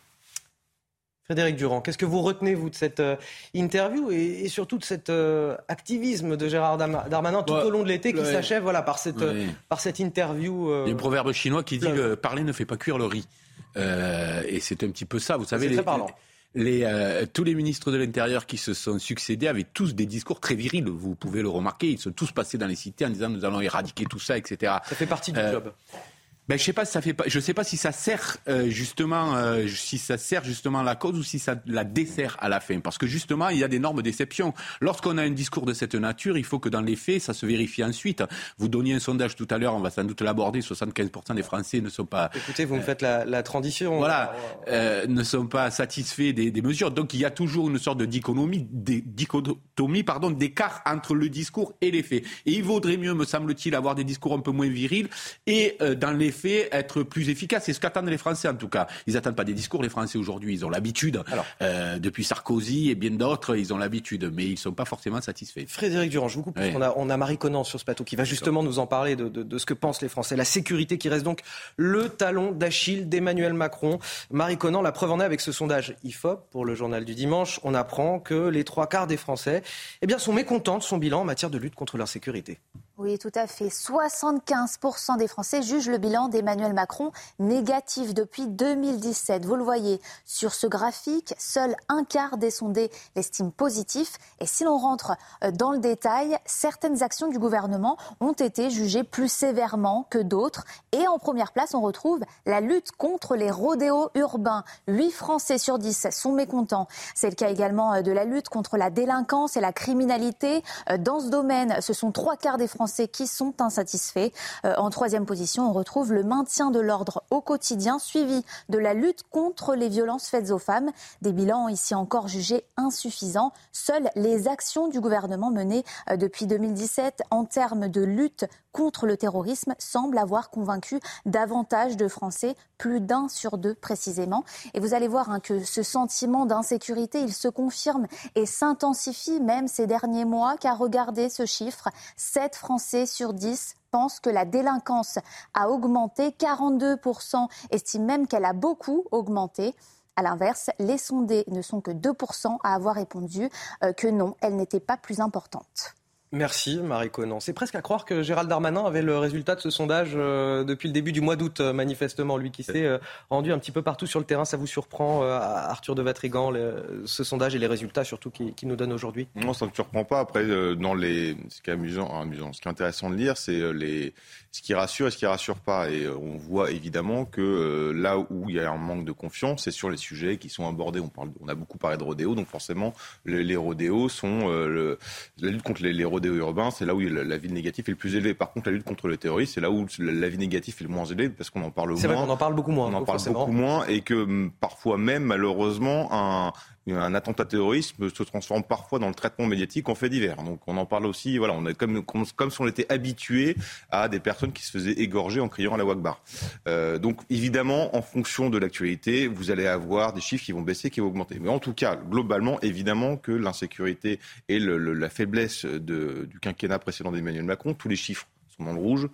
Frédéric Durand, qu'est-ce que vous retenez, vous, de cette euh, interview et, et surtout de cet euh, activisme de Gérald Darmanin tout ouais, au long de l'été qui ouais, s'achève voilà, par, cette, ouais. par cette interview euh... Il y a un proverbe chinois qui dit ouais. que parler ne fait pas cuire le riz. Euh, et c'est un petit peu ça, vous savez... C'est très parlant. Les, euh, tous les ministres de l'Intérieur qui se sont succédés avaient tous des discours très virils, vous pouvez le remarquer, ils se sont tous passés dans les cités en disant nous allons éradiquer tout ça, et cetera. Ça fait partie du euh, job. Ben, je sais pas si ça fait pas, je sais pas si ça sert euh, justement, euh, si ça sert justement la cause ou si ça la dessert à la fin, parce que justement il y a d'énormes déceptions. Lorsqu'on a un discours de cette nature, il faut que dans les faits ça se vérifie ensuite. Vous donniez un sondage tout à l'heure, on va sans doute l'aborder. soixante-quinze pour cent des Français ne sont pas. Écoutez, vous euh, me faites la, la transition. Voilà, euh, ne sont pas satisfaits des, des mesures. Donc il y a toujours une sorte de dichotomie, des, dichotomie pardon, d'écart entre le discours et les faits. Et il vaudrait mieux, me semble-t-il, avoir des discours un peu moins virils et euh, dans les fait être plus efficace. C'est ce qu'attendent les Français en tout cas. Ils n'attendent pas des discours, les Français aujourd'hui. Ils ont l'habitude. Alors, euh, depuis Sarkozy et bien d'autres, ils ont l'habitude, mais ils ne sont pas forcément satisfaits. Frédéric Durand, je vous coupe. Oui. On a, on a Marie Conan sur ce plateau qui va justement nous en parler de, de, de ce que pensent les Français. La sécurité qui reste donc le talon d'Achille d'Emmanuel Macron. Marie Conan, la preuve en est avec ce sondage I F O P pour le journal du dimanche. On apprend que les trois quarts des Français eh bien, sont mécontents de son bilan en matière de lutte contre l'insécurité. Oui, tout à fait. soixante-quinze pour cent des Français jugent le bilan d'Emmanuel Macron négatif depuis deux mille dix-sept. Vous le voyez sur ce graphique, seul un quart des sondés l'estiment positif. Et si l'on rentre dans le détail, certaines actions du gouvernement ont été jugées plus sévèrement que d'autres. Et en première place, on retrouve la lutte contre les rodéos urbains. huit Français sur dix sont mécontents. C'est le cas également de la lutte contre la délinquance et la criminalité. Dans ce domaine, ce sont trois quarts des Français Français qui sont insatisfaits. Euh, en troisième position, on retrouve le maintien de l'ordre au quotidien, suivi de la lutte contre les violences faites aux femmes. Des bilans ici encore jugés insuffisants. Seules les actions du gouvernement menées euh, depuis deux mille dix-sept en termes de lutte contre le terrorisme semblent avoir convaincu davantage de Français, plus d'un sur deux précisément. Et vous allez voir hein, que ce sentiment d'insécurité, il se confirme et s'intensifie même ces derniers mois, car regardez ce chiffre, sept Français sur dix pensent que la délinquance a augmenté, quarante-deux pour cent estiment même qu'elle a beaucoup augmenté. À l'inverse, les sondés ne sont que deux pour cent à avoir répondu euh, que non, elle n'était pas plus importante. Merci Marie Conan. C'est presque à croire que Gérald Darmanin avait le résultat de ce sondage euh, depuis le début du mois d'août, euh, manifestement. Lui qui s'est euh, rendu un petit peu partout sur le terrain, ça vous surprend, euh, Arthur de Vatrigan, le, ce sondage et les résultats surtout qu'il qui nous donne aujourd'hui ? Non, ça ne me surprend pas. Après, euh, dans les... ce qui est amusant, hein, amusant, ce qui est intéressant de lire, c'est les... ce qui rassure et ce qui ne rassure pas. Et euh, on voit évidemment que euh, là où il y a un manque de confiance, c'est sur les sujets qui sont abordés. On, parle... on a beaucoup parlé de rodéos, donc forcément, les, les rodéos sont... Euh, le... La lutte contre les, les rodéos urbain, c'est là où la vie négative est le plus élevée. Par contre, la lutte contre le terrorisme, c'est là où la vie négative est le moins élevée, parce qu'on en parle moins. C'est vrai qu'on en parle beaucoup moins. On en parle beaucoup moins, et que parfois même, malheureusement, un, un attentat terroriste se transforme parfois dans le traitement médiatique en fait divers. Donc on en parle aussi, voilà, on est comme, comme, comme si on était habitué à des personnes qui se faisaient égorger en criant à la Wakbar. Euh, donc évidemment, en fonction de l'actualité, vous allez avoir des chiffres qui vont baisser, qui vont augmenter. Mais en tout cas, globalement, évidemment que l'insécurité et le, le, la faiblesse de du quinquennat précédent d'Emmanuel Macron, tous les chiffres sont dans le rouge.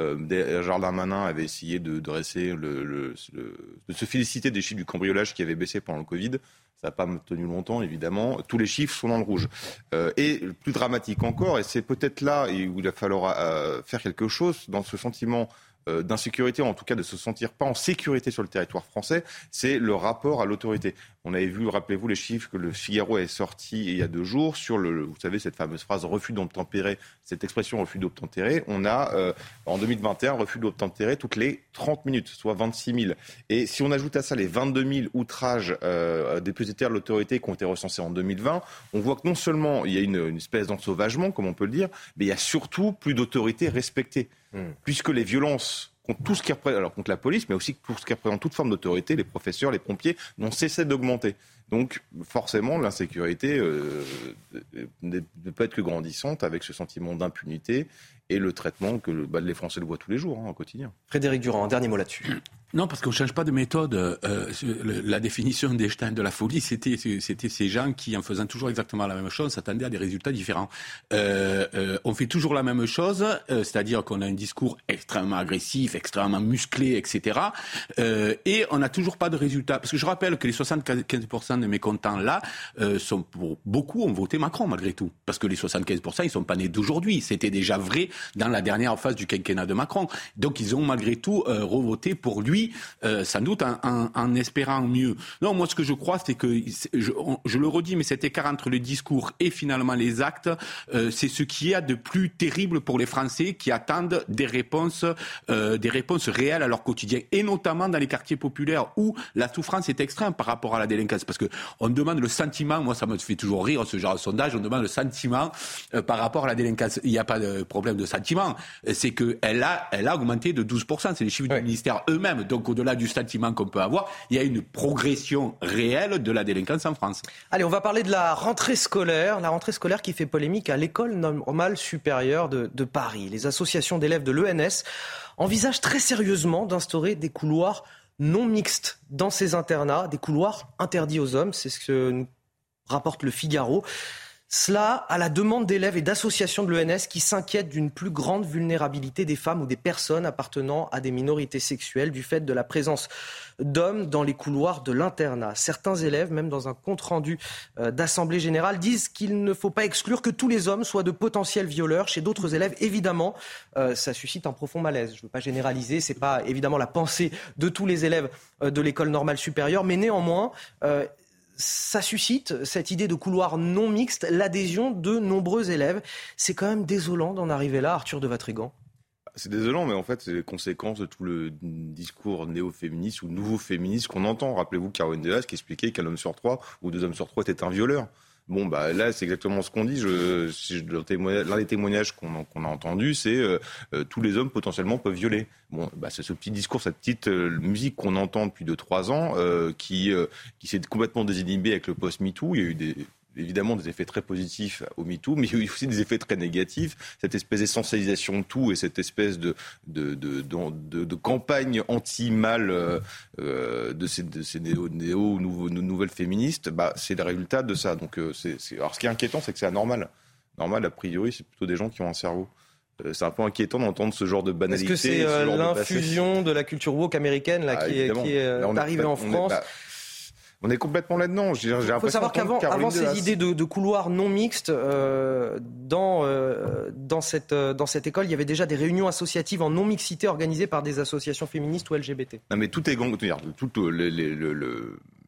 Euh, Gérald Darmanin avait essayé de dresser, le, le, le, de se féliciter des chiffres du cambriolage qui avait baissé pendant le Covid. Ça n'a pas tenu longtemps, évidemment. Tous les chiffres sont dans le rouge. Euh, et plus dramatique encore, et c'est peut-être là où il va falloir euh, faire quelque chose, dans ce sentiment euh, d'insécurité, en tout cas de se sentir pas en sécurité sur le territoire français, c'est le rapport à l'autorité. On avait vu, rappelez-vous, les chiffres que le Figaro est sorti il y a deux jours sur, le, vous savez, cette fameuse phrase « refus d'obtempérer », cette expression « refus d'obtempérer », on a, euh, en deux mille vingt et un, refus d'obtempérer toutes les trente minutes, soit vingt-six mille. Et si on ajoute à ça les vingt-deux mille outrages euh, dépositaires de l'autorité qui ont été recensés en deux mille vingt, on voit que non seulement il y a une, une espèce d'ensauvagement, comme on peut le dire, mais il y a surtout plus d'autorité respectée. Mmh. Puisque les violences contre tout ce qui représente, alors contre la police, mais aussi tout ce qui représente toute forme d'autorité, les professeurs, les pompiers, n'ont cessé d'augmenter. Donc forcément, l'insécurité euh, ne peut être que grandissante avec ce sentiment d'impunité et le traitement que bah, les Français le voient tous les jours, hein, au quotidien. Frédéric Durand, un dernier mot là-dessus. Non, parce qu'on ne change pas de méthode. Euh, la définition d'Einstein de la folie, c'était, c'était ces gens qui, en faisant toujours exactement la même chose, s'attendaient à des résultats différents. Euh, euh, on fait toujours la même chose, euh, c'est-à-dire qu'on a un discours extrêmement agressif, extrêmement musclé, et cetera. Euh, et on n'a toujours pas de résultats. Parce que je rappelle que les soixante-quinze pour cent de mécontents là, euh, sont pour beaucoup ont voté Macron malgré tout. Parce que les soixante-quinze pour cent, ils ne sont pas nés d'aujourd'hui. C'était déjà vrai dans la dernière phase du quinquennat de Macron. Donc ils ont malgré tout euh, revoté pour lui, euh, sans doute en, en, en espérant mieux. Non, moi ce que je crois, c'est que, c'est, je, on, je le redis, mais cet écart entre le discours et finalement les actes, euh, c'est ce qu'il y a de plus terrible pour les Français qui attendent des réponses, euh, des réponses réelles à leur quotidien, et notamment dans les quartiers populaires où la souffrance est extrême par rapport à la délinquance. Parce qu'on demande le sentiment, moi ça me fait toujours rire ce genre de sondage, on demande le sentiment euh, par rapport à la délinquance. Il n'y a pas de problème de sentiment, c'est qu'elle a, elle a augmenté de douze pour cent, c'est les chiffres oui. du ministère eux-mêmes, donc au-delà du sentiment qu'on peut avoir, il y a une progression réelle de la délinquance en France. Allez, on va parler de la rentrée scolaire, la rentrée scolaire qui fait polémique à l'école normale supérieure de, de Paris. Les associations d'élèves de l'E N S envisagent très sérieusement d'instaurer des couloirs non mixtes dans ces internats, des couloirs interdits aux hommes, c'est ce que nous rapporte le Figaro. Cela à la demande d'élèves et d'associations de l'E N S qui s'inquiètent d'une plus grande vulnérabilité des femmes ou des personnes appartenant à des minorités sexuelles du fait de la présence d'hommes dans les couloirs de l'internat. Certains élèves, même dans un compte-rendu d'Assemblée générale, disent qu'il ne faut pas exclure que tous les hommes soient de potentiels violeurs. Chez d'autres élèves, évidemment, euh, ça suscite un profond malaise. Je ne veux pas généraliser, ce n'est pas évidemment la pensée de tous les élèves de l'école normale supérieure, mais néanmoins... Euh, ça suscite, cette idée de couloir non mixte, l'adhésion de nombreux élèves. C'est quand même désolant d'en arriver là, Arthur de Vatrigan. C'est désolant, mais en fait, c'est les conséquences de tout le discours néo-féministe ou nouveau-féministe qu'on entend. Rappelez-vous Caroline Delas qui expliquait qu'un homme sur trois ou deux hommes sur trois était un violeur. Bon, bah là, c'est exactement ce qu'on dit. Je, je, l'un des témoignages qu'on, qu'on a entendu, c'est euh, tous les hommes potentiellement peuvent violer. Bon, bah c'est ce petit discours, cette petite euh, musique qu'on entend depuis deux trois ans, euh, qui, euh, qui s'est complètement désinhibée avec le post-MeToo. Il y a eu des... évidemment des effets très positifs au MeToo, mais il y a aussi des effets très négatifs, cette espèce d'essentialisation de tout et cette espèce de, de, de, de, de, de campagne anti-mal euh, de ces, de ces néo, néo, nouveau, nouvelles féministes, bah, c'est le résultat de ça. Donc, euh, c'est, c'est... Alors, ce qui est inquiétant, c'est que c'est anormal. Normal, a priori, c'est plutôt des gens qui ont un cerveau. C'est un peu inquiétant d'entendre ce genre de banalité. Est-ce que c'est euh, ce l'infusion de, de la culture woke américaine là, ah, qui, est, qui est euh, là, arrivée en France? On est complètement là-dedans. J'ai, j'ai Il faut savoir qu'avant avant ces idées de, de couloirs non mixtes, euh, dans, euh, dans, cette, euh, dans cette école, il y avait déjà des réunions associatives en non-mixité organisées par des associations féministes ou L G B T. Non mais tout est... Tout, euh, les, les, les,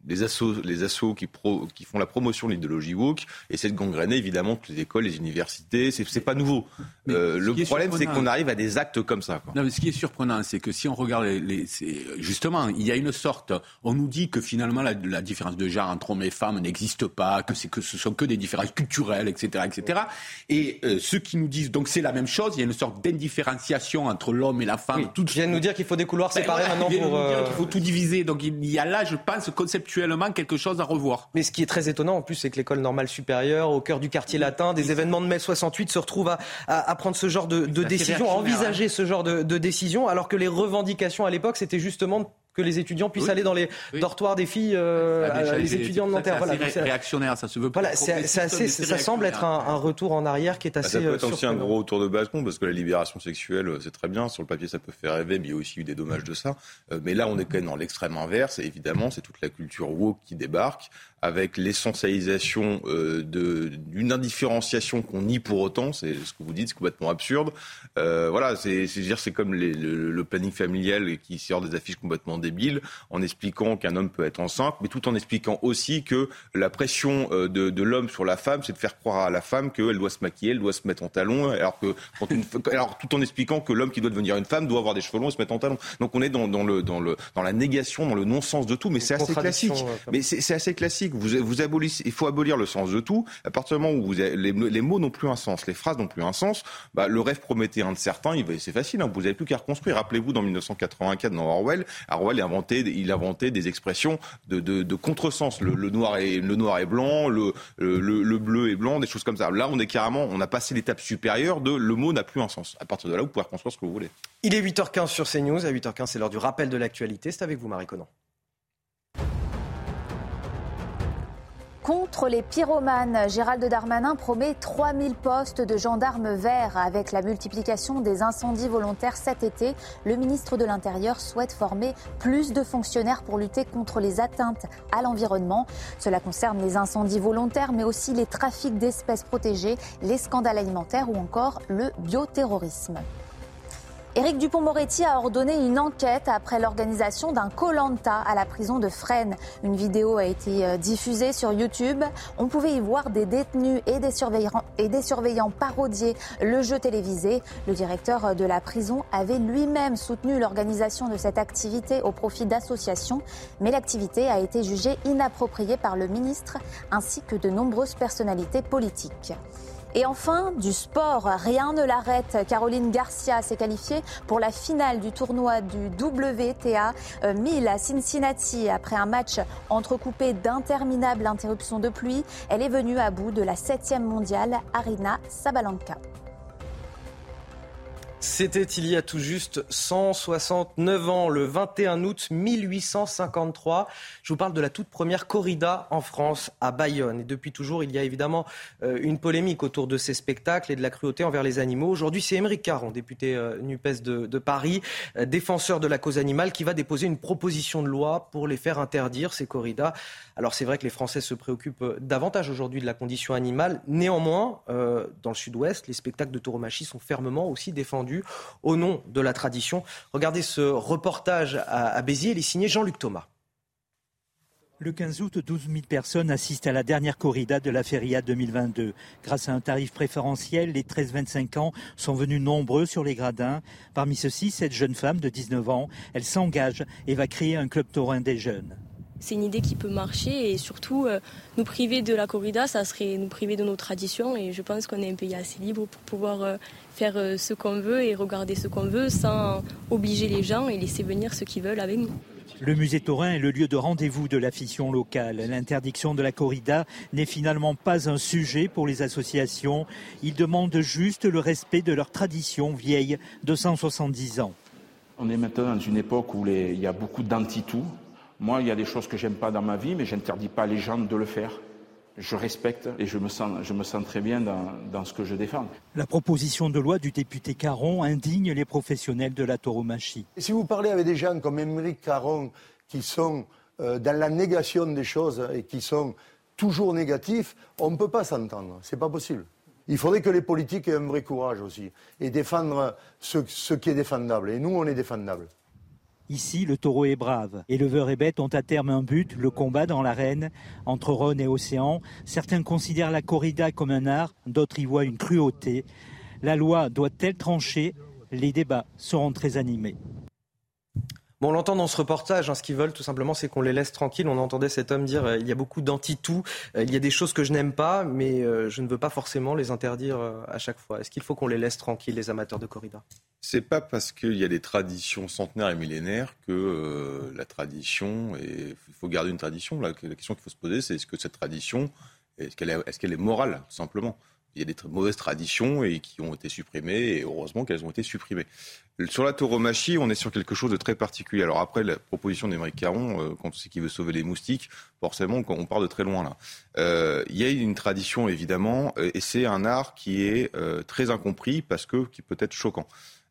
les assos, les assos qui, pro, qui font la promotion de l'idéologie woke essaient de gangréner évidemment toutes les écoles, les universités. C'est, c'est pas nouveau. Euh, le ce problème, c'est qu'on arrive à des actes comme ça. Quoi. Non mais ce qui est surprenant, c'est que si on regarde... Les, les, c'est, justement, il y a une sorte... On nous dit que finalement, la, la La différence de genre entre hommes et femmes n'existe pas, que, c'est, que ce sont que des différences culturelles, et cetera, et cetera. Et euh, ceux qui nous disent donc c'est la même chose, il y a une sorte d'indifférenciation entre l'homme et la femme. Oui, tout... Ils viennent nous dire qu'il faut des couloirs ben, séparés maintenant pour. Nous dire qu'il faut tout diviser. Donc il y a là, je pense, conceptuellement quelque chose à revoir. Mais ce qui est très étonnant en plus, c'est que l'école normale supérieure, au cœur du quartier latin, des événements de mai soixante-huit, se retrouve à, à, à prendre ce genre de, de décision, à envisager ce genre de, de décision, alors que les revendications à l'époque, c'était justement que les étudiants puissent oui, aller dans les oui. dortoirs des filles, euh, ah, déjà, les j'ai, étudiants de Nanterre. Voilà, c'est réactionnaire, ça se veut pas. Voilà, c'est, c'est assez, ça semble être un, un retour en arrière qui est assez. Bah, ça peut être aussi un gros retour de bâton, parce que la libération sexuelle, c'est très bien. Sur le papier, ça peut faire rêver, mais il y a aussi eu des dommages de ça. Mais là, on est quand même dans l'extrême inverse, et évidemment, c'est toute la culture woke qui débarque, avec l'essentialisation euh, de, d'une indifférenciation qu'on nie pour autant, c'est ce que vous dites, c'est complètement absurde. Euh, voilà, c'est, c'est, dire, c'est comme les, le, le planning familial qui sort des affiches complètement débiles en expliquant qu'un homme peut être enceinte, mais tout en expliquant aussi que la pression euh, de, de l'homme sur la femme, c'est de faire croire à la femme qu'elle doit se maquiller, elle doit se mettre en talons, alors que quand une, alors tout en expliquant que l'homme qui doit devenir une femme doit avoir des cheveux longs et se mettre en talons. Donc on est dans, dans le dans le dans la négation, dans le non-sens de tout, mais c'est assez classique. Mais c'est, c'est assez classique. Vous vous abolissez, il faut abolir le sens de tout. À partir du moment où vous avez, les, les mots n'ont plus un sens, les phrases n'ont plus un sens, bah, le rêve prométhéen de certains, il, c'est facile. Hein, vous n'avez plus qu'à reconstruire. Rappelez-vous dans dix-neuf cent quatre-vingt-quatre dans Orwell, Orwell a inventé, il inventait des expressions de de, de contresens. Le, le noir est le noir est blanc, le, le le bleu est blanc, des choses comme ça. Là, on est carrément, on a passé l'étape supérieure de le mot n'a plus un sens. À partir de là, vous pouvez reconstruire ce que vous voulez. Il est huit heures quinze sur CNews. À huit heures quinze, c'est l'heure du rappel de l'actualité. C'est avec vous, Marie Conan. Contre les pyromanes, Gérald Darmanin promet trois mille postes de gendarmes verts. Avec la multiplication des incendies volontaires cet été, le ministre de l'Intérieur souhaite former plus de fonctionnaires pour lutter contre les atteintes à l'environnement. Cela concerne les incendies volontaires, mais aussi les trafics d'espèces protégées, les scandales alimentaires ou encore le bioterrorisme. Éric Dupond-Moretti a ordonné une enquête après l'organisation d'un Colantes à la prison de Fresnes. Une vidéo a été diffusée sur YouTube. On pouvait y voir des détenus et des surveillants, et des surveillants parodier le jeu télévisé. Le directeur de la prison avait lui-même soutenu l'organisation de cette activité au profit d'associations. Mais l'activité a été jugée inappropriée par le ministre ainsi que de nombreuses personnalités politiques. Et enfin, du sport, rien ne l'arrête. Caroline Garcia s'est qualifiée pour la finale du tournoi du W T A mille à Cincinnati. Après un match entrecoupé d'interminables interruptions de pluie, elle est venue à bout de la septième mondiale, Arina Sabalenka. C'était il y a tout juste cent soixante-neuf ans, le vingt et un août mille huit cent cinquante-trois. Je vous parle de la toute première corrida en France, à Bayonne. Et depuis toujours, il y a évidemment une polémique autour de ces spectacles et de la cruauté envers les animaux. Aujourd'hui, c'est Aymeric Caron, député NUPES de, de Paris, défenseur de la cause animale, qui va déposer une proposition de loi pour les faire interdire, ces corridas. Alors c'est vrai que les Français se préoccupent davantage aujourd'hui de la condition animale. Néanmoins, euh, dans le sud-ouest, les spectacles de tauromachie sont fermement aussi défendus au nom de la tradition. Regardez ce reportage à Béziers, il est signé Jean-Luc Thomas. Le quinze août, douze mille personnes assistent à la dernière corrida de la Feria deux mille vingt-deux. Grâce à un tarif préférentiel, les treize vingt-cinq ans sont venus nombreux sur les gradins. Parmi ceux-ci, cette jeune femme de dix-neuf ans, elle s'engage et va créer un club taurin des jeunes. C'est une idée qui peut marcher et surtout euh, nous priver de la corrida, ça serait nous priver de nos traditions et je pense qu'on est un pays assez libre pour pouvoir euh, faire euh, ce qu'on veut et regarder ce qu'on veut sans obliger les gens et laisser venir ceux qui veulent avec nous. Le musée taurin est le lieu de rendez-vous de l'afition locale. L'interdiction de la corrida n'est finalement pas un sujet pour les associations. Ils demandent juste le respect de leur tradition vieille de cent soixante-dix ans. On est maintenant dans une époque où les... il y a beaucoup d'anti-tout. Moi, il y a des choses que j'aime pas dans ma vie, mais j'interdis pas les gens de le faire. Je respecte et je me sens, je me sens très bien dans, dans ce que je défends. La proposition de loi du député Caron indigne les professionnels de la tauromachie. Et si vous parlez avec des gens comme Aymeric Caron, qui sont euh, dans la négation des choses et qui sont toujours négatifs, on ne peut pas s'entendre. C'est pas possible. Il faudrait que les politiques aient un vrai courage aussi et défendre ce, ce qui est défendable. Et nous, on est défendable. Ici, le taureau est brave. Éleveurs et bêtes ont à terme un but, le combat dans l'arène. Entre Rhône et Océan, certains considèrent la corrida comme un art, d'autres y voient une cruauté. La loi doit-elle trancher ? Les débats seront très animés. Bon, on l'entend dans ce reportage, hein, ce qu'ils veulent tout simplement c'est qu'on les laisse tranquilles. On entendait cet homme dire euh, il y a beaucoup d'anti-tout, euh, il y a des choses que je n'aime pas, mais euh, je ne veux pas forcément les interdire euh, à chaque fois. Est-ce qu'il faut qu'on les laisse tranquilles, les amateurs de corrida ? C'est pas parce qu'il y a des traditions centenaires et millénaires que euh, la tradition, et il faut garder une tradition. La, la question qu'il faut se poser c'est est-ce que cette tradition, est-ce qu'elle est, est-ce qu'elle est morale tout simplement ? Il y a des très mauvaises traditions et qui ont été supprimées, et heureusement qu'elles ont été supprimées. Sur la tauromachie, on est sur quelque chose de très particulier. Alors après, la proposition d'Aymeric Caron, quand on sait qu'il veut sauver les moustiques, forcément, quand on part de très loin là. Euh, il y a une tradition, évidemment, et c'est un art qui est euh, très incompris parce que qui peut être choquant.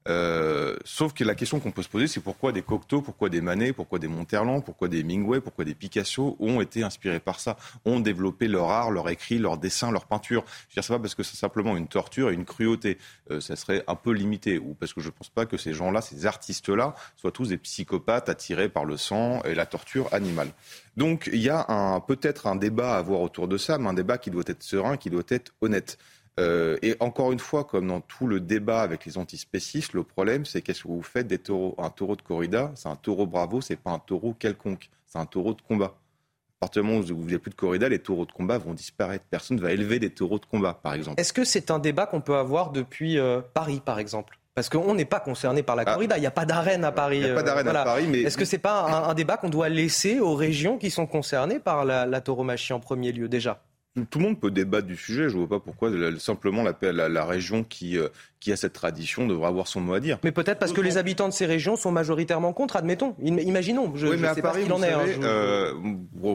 Euh, sauf que la question qu'on peut se poser, c'est pourquoi des Cocteau, pourquoi des Manet, pourquoi des Monterland, pourquoi des Hemingway, pourquoi des Picasso ont été inspirés par ça, ont développé leur art, leur écrit, leur dessin, leur peinture. Je veux dire, c'est pas parce que c'est simplement une torture et une cruauté, euh, ça serait un peu limité, ou parce que je pense pas que ces gens-là, ces artistes-là, soient tous des psychopathes attirés par le sang et la torture animale. Donc il y a un, peut-être un débat à avoir autour de ça, mais un débat qui doit être serein, qui doit être honnête. Euh, et encore une fois, comme dans tout le débat avec les antispécistes, le problème c'est qu'est-ce que vous faites des taureaux ? Un taureau de corrida, c'est un taureau bravo, c'est pas un taureau quelconque, c'est un taureau de combat. À partir du moment où vous n'avez plus de corrida, les taureaux de combat vont disparaître. Personne ne va élever des taureaux de combat, par exemple. Est-ce que c'est un débat qu'on peut avoir depuis euh, Paris, par exemple ? Parce qu'on n'est pas concerné par la corrida, il ah, n'y a pas d'arène à Paris. Il n'y a pas d'arène euh, voilà. à Paris, mais... Est-ce que ce n'est pas un, un débat qu'on doit laisser aux régions qui sont concernées par la, la tauromachie en premier lieu, déjà ? Tout le monde peut débattre du sujet, je ne vois pas pourquoi simplement la, la, la région qui, euh, qui a cette tradition devrait avoir son mot à dire. Mais peut-être parce que les habitants de ces régions sont majoritairement contre, admettons, imaginons, je ne oui, sais Paris, pas ce qu'il en savez, est. Hein, je... euh,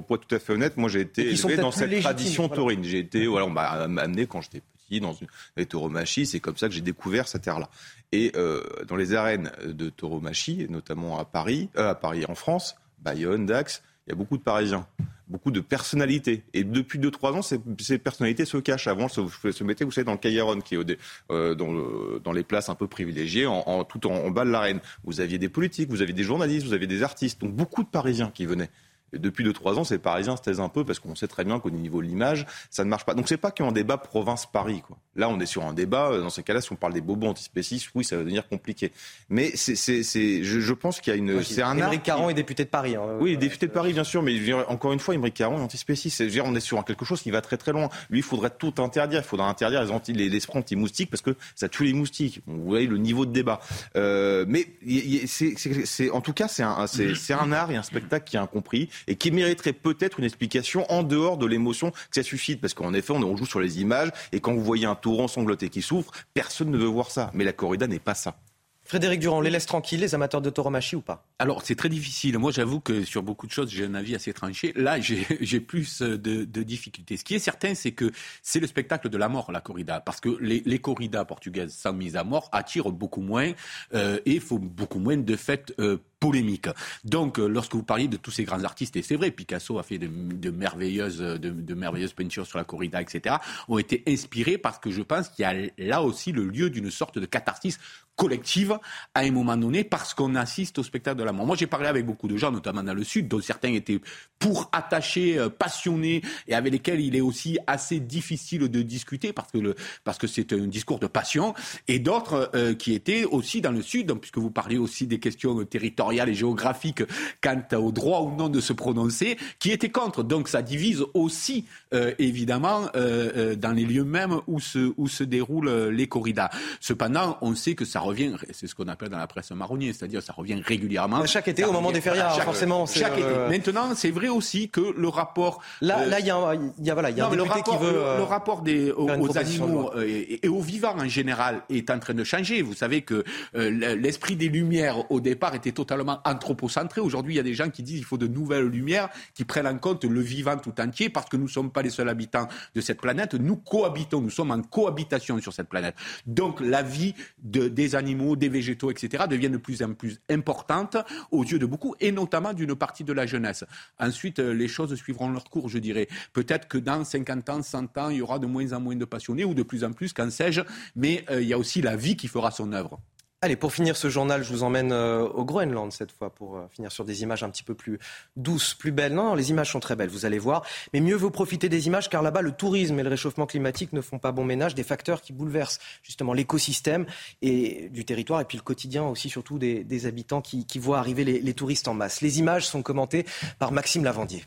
pour être tout à fait honnête, moi j'ai été élevé dans cette tradition voilà. taurine, j'ai été, voilà, on m'a amené quand j'étais petit dans les tauromachie, c'est comme ça que j'ai découvert cette ère-là. Et euh, dans les arènes de tauromachie, notamment à Paris, euh, à Paris en France, Bayonne, Dax, il y a beaucoup de Parisiens. Beaucoup de personnalités. Et depuis deux trois ans, ces, ces personnalités se cachent. Avant, se, se mettaient, vous savez, dans le Caillaron, qui est euh, dans, le, dans les places un peu privilégiées, en, en, tout en, en bas de l'arène. Vous aviez des politiques, vous aviez des journalistes, vous aviez des artistes. Donc beaucoup de Parisiens qui venaient. Et depuis deux trois ans, ces Parisiens se taisent un peu parce qu'on sait très bien qu'au niveau de l'image, ça ne marche pas. Donc c'est pas qu'un débat province-Paris, quoi. Là, on est sur un débat. Dans ces cas-là, si on parle des bobos antispécistes, oui, ça va devenir compliqué. Mais c'est, c'est, c'est, je, je pense qu'il y a une. Oui, c'est un Aymeric Caron qui... est député de Paris. Hein. Oui, ouais, député de Paris, bien sûr. Mais je veux dire, encore une fois, Aymeric Caron est antispéciste. C'est-à-dire, on est sur quelque chose qui va très très loin. Lui, il faudrait tout interdire. Il faudrait interdire les anti, les, les sprays anti-moustiques parce que ça tue les moustiques. Vous voyez le niveau de débat. Euh, mais y, y, c'est, c'est, c'est, c'est, en tout cas, c'est un, c'est, c'est un art et un spectacle qui est incompris. Et qui mériterait peut-être une explication en dehors de l'émotion que ça suscite. Parce qu'en effet, on joue sur les images, et quand vous voyez un taureau ensangloté qui souffre, personne ne veut voir ça. Mais la corrida n'est pas ça. Frédéric Durand, on les laisse tranquilles, les amateurs de tauromachie ou pas ? Alors, c'est très difficile. Moi, j'avoue que sur beaucoup de choses, j'ai un avis assez tranché. Là, j'ai, j'ai plus de, de difficultés. Ce qui est certain, c'est que c'est le spectacle de la mort, la corrida. Parce que les, les corridas portugaises sans mise à mort attirent beaucoup moins euh, et font beaucoup moins de fêtes euh, polémique. Donc, lorsque vous parliez de tous ces grands artistes, et c'est vrai, Picasso a fait de, de merveilleuses, de, de merveilleuses peintures sur la corrida, et cetera, ont été inspirés parce que je pense qu'il y a là aussi le lieu d'une sorte de catharsis collective à un moment donné parce qu'on assiste au spectacle de la mort. Moi, j'ai parlé avec beaucoup de gens, notamment dans le Sud, dont certains étaient pour attachés, passionnés, et avec lesquels il est aussi assez difficile de discuter parce que, le, parce que c'est un discours de passion, et d'autres euh, qui étaient aussi dans le Sud, donc, puisque vous parlez aussi des questions territoriales et géographique quant au droit ou non de se prononcer, qui était contre. Donc ça divise aussi, euh, évidemment, euh, dans les lieux mêmes où se, où se déroulent les corridas. Cependant, on sait que ça revient, c'est ce qu'on appelle dans la presse marronnier, c'est-à-dire ça revient régulièrement. Mais chaque été, ça au revient, moment des férias, chaque, forcément. C'est chaque euh... été. Maintenant, c'est vrai aussi que le rapport... Là, il là, y a un, y a, voilà, y a non, un député rapport, qui veut... Le, le rapport des, aux, aux animaux et, et aux vivants en général est en train de changer. Vous savez que euh, l'esprit des Lumières, au départ, était totalement anthropocentré. Aujourd'hui, il y a des gens qui disent qu'il faut de nouvelles lumières qui prennent en compte le vivant tout entier parce que nous ne sommes pas les seuls habitants de cette planète. Nous cohabitons, nous sommes en cohabitation sur cette planète. Donc, la vie de, des animaux, des végétaux, et cetera devient de plus en plus importante aux yeux de beaucoup et notamment d'une partie de la jeunesse. Ensuite, les choses suivront leur cours, je dirais. Peut-être que dans cinquante ans, cent ans, il y aura de moins en moins de passionnés ou de plus en plus, qu'en sais-je, mais euh, il y a aussi la vie qui fera son œuvre. Allez, pour finir ce journal, je vous emmène euh, au Groenland cette fois, pour euh, finir sur des images un petit peu plus douces, plus belles. Non, non, les images sont très belles, vous allez voir. Mais mieux vaut profiter des images, car là-bas, le tourisme et le réchauffement climatique ne font pas bon ménage. Des facteurs qui bouleversent justement l'écosystème et, du territoire, et puis le quotidien aussi, surtout des, des habitants qui, qui voient arriver les, les touristes en masse. Les images sont commentées par Maxime Lavandier.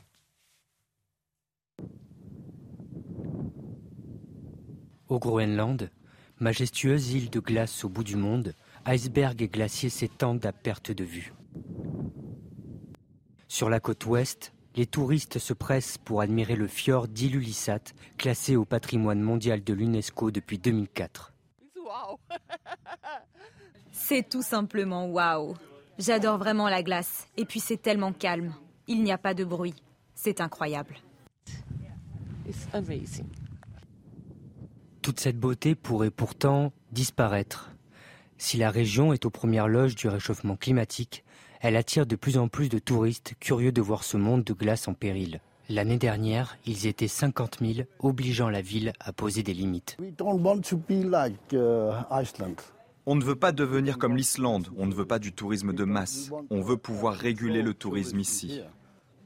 Au Groenland, majestueuse île de glace au bout du monde, icebergs et glaciers s'étendent à perte de vue. Sur la côte ouest, les touristes se pressent pour admirer le fjord d'Ilulissat, classé au patrimoine mondial de l'UNESCO depuis deux mille quatre. C'est tout simplement waouh. J'adore vraiment la glace. Et puis c'est tellement calme. Il n'y a pas de bruit. C'est incroyable. It's amazing. Toute cette beauté pourrait pourtant disparaître. Si la région est aux premières loges du réchauffement climatique, elle attire de plus en plus de touristes curieux de voir ce monde de glace en péril. L'année dernière, ils étaient cinquante mille, obligeant la ville à poser des limites. On ne veut pas devenir comme l'Islande, on ne veut pas du tourisme de masse, on veut pouvoir réguler le tourisme ici.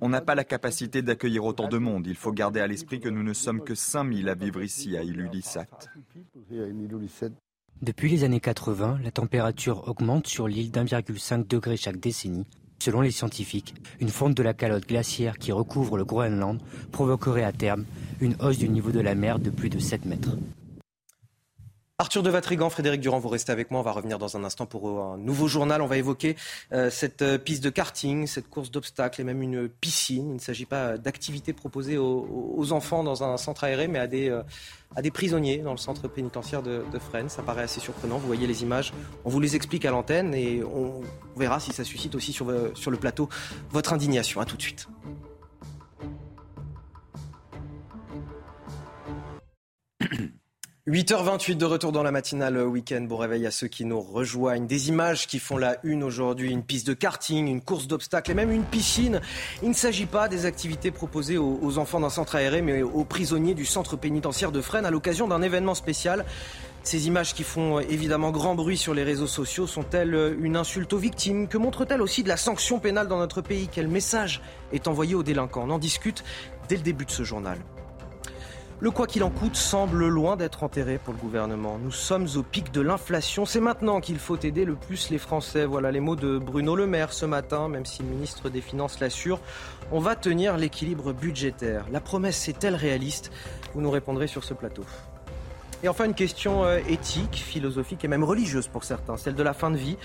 On n'a pas la capacité d'accueillir autant de monde, il faut garder à l'esprit que nous ne sommes que cinq mille à vivre ici, à Ilulissat. Depuis les années quatre-vingt, la température augmente sur l'île d'un virgule cinq degré chaque décennie. Selon les scientifiques, une fonte de la calotte glaciaire qui recouvre le Groenland provoquerait à terme une hausse du niveau de la mer de plus de sept mètres. Arthur de Vatrigan, Frédéric Durand, vous restez avec moi. On va revenir dans un instant pour un nouveau journal. On va évoquer euh, cette euh, piste de karting, cette course d'obstacles et même une piscine. Il ne s'agit pas d'activités proposées aux, aux enfants dans un centre aéré, mais à des, euh, à des prisonniers dans le centre pénitentiaire de, de Fresnes. Ça paraît assez surprenant. Vous voyez les images. On vous les explique à l'antenne et on verra si ça suscite aussi sur, sur le plateau votre indignation. À tout de suite. huit heures vingt-huit de retour dans la matinale week-end. Bon réveil à ceux qui nous rejoignent. Des images qui font la une aujourd'hui. Une piste de karting, une course d'obstacles et même une piscine. Il ne s'agit pas des activités proposées aux enfants d'un centre aéré, mais aux prisonniers du centre pénitentiaire de Fresnes à l'occasion d'un événement spécial. Ces images qui font évidemment grand bruit sur les réseaux sociaux sont-elles une insulte aux victimes? Que montrent-elles aussi de la sanction pénale dans notre pays? Quel message est envoyé aux délinquants? On en discute dès le début de ce journal. Le quoi qu'il en coûte semble loin d'être enterré pour le gouvernement. Nous sommes au pic de l'inflation. C'est maintenant qu'il faut aider le plus les Français. Voilà les mots de Bruno Le Maire ce matin, même si le ministre des Finances l'assure. On va tenir l'équilibre budgétaire. La promesse est-elle réaliste? Vous nous répondrez sur ce plateau. Et enfin, une question éthique, philosophique et même religieuse pour certains, celle de la fin de vie.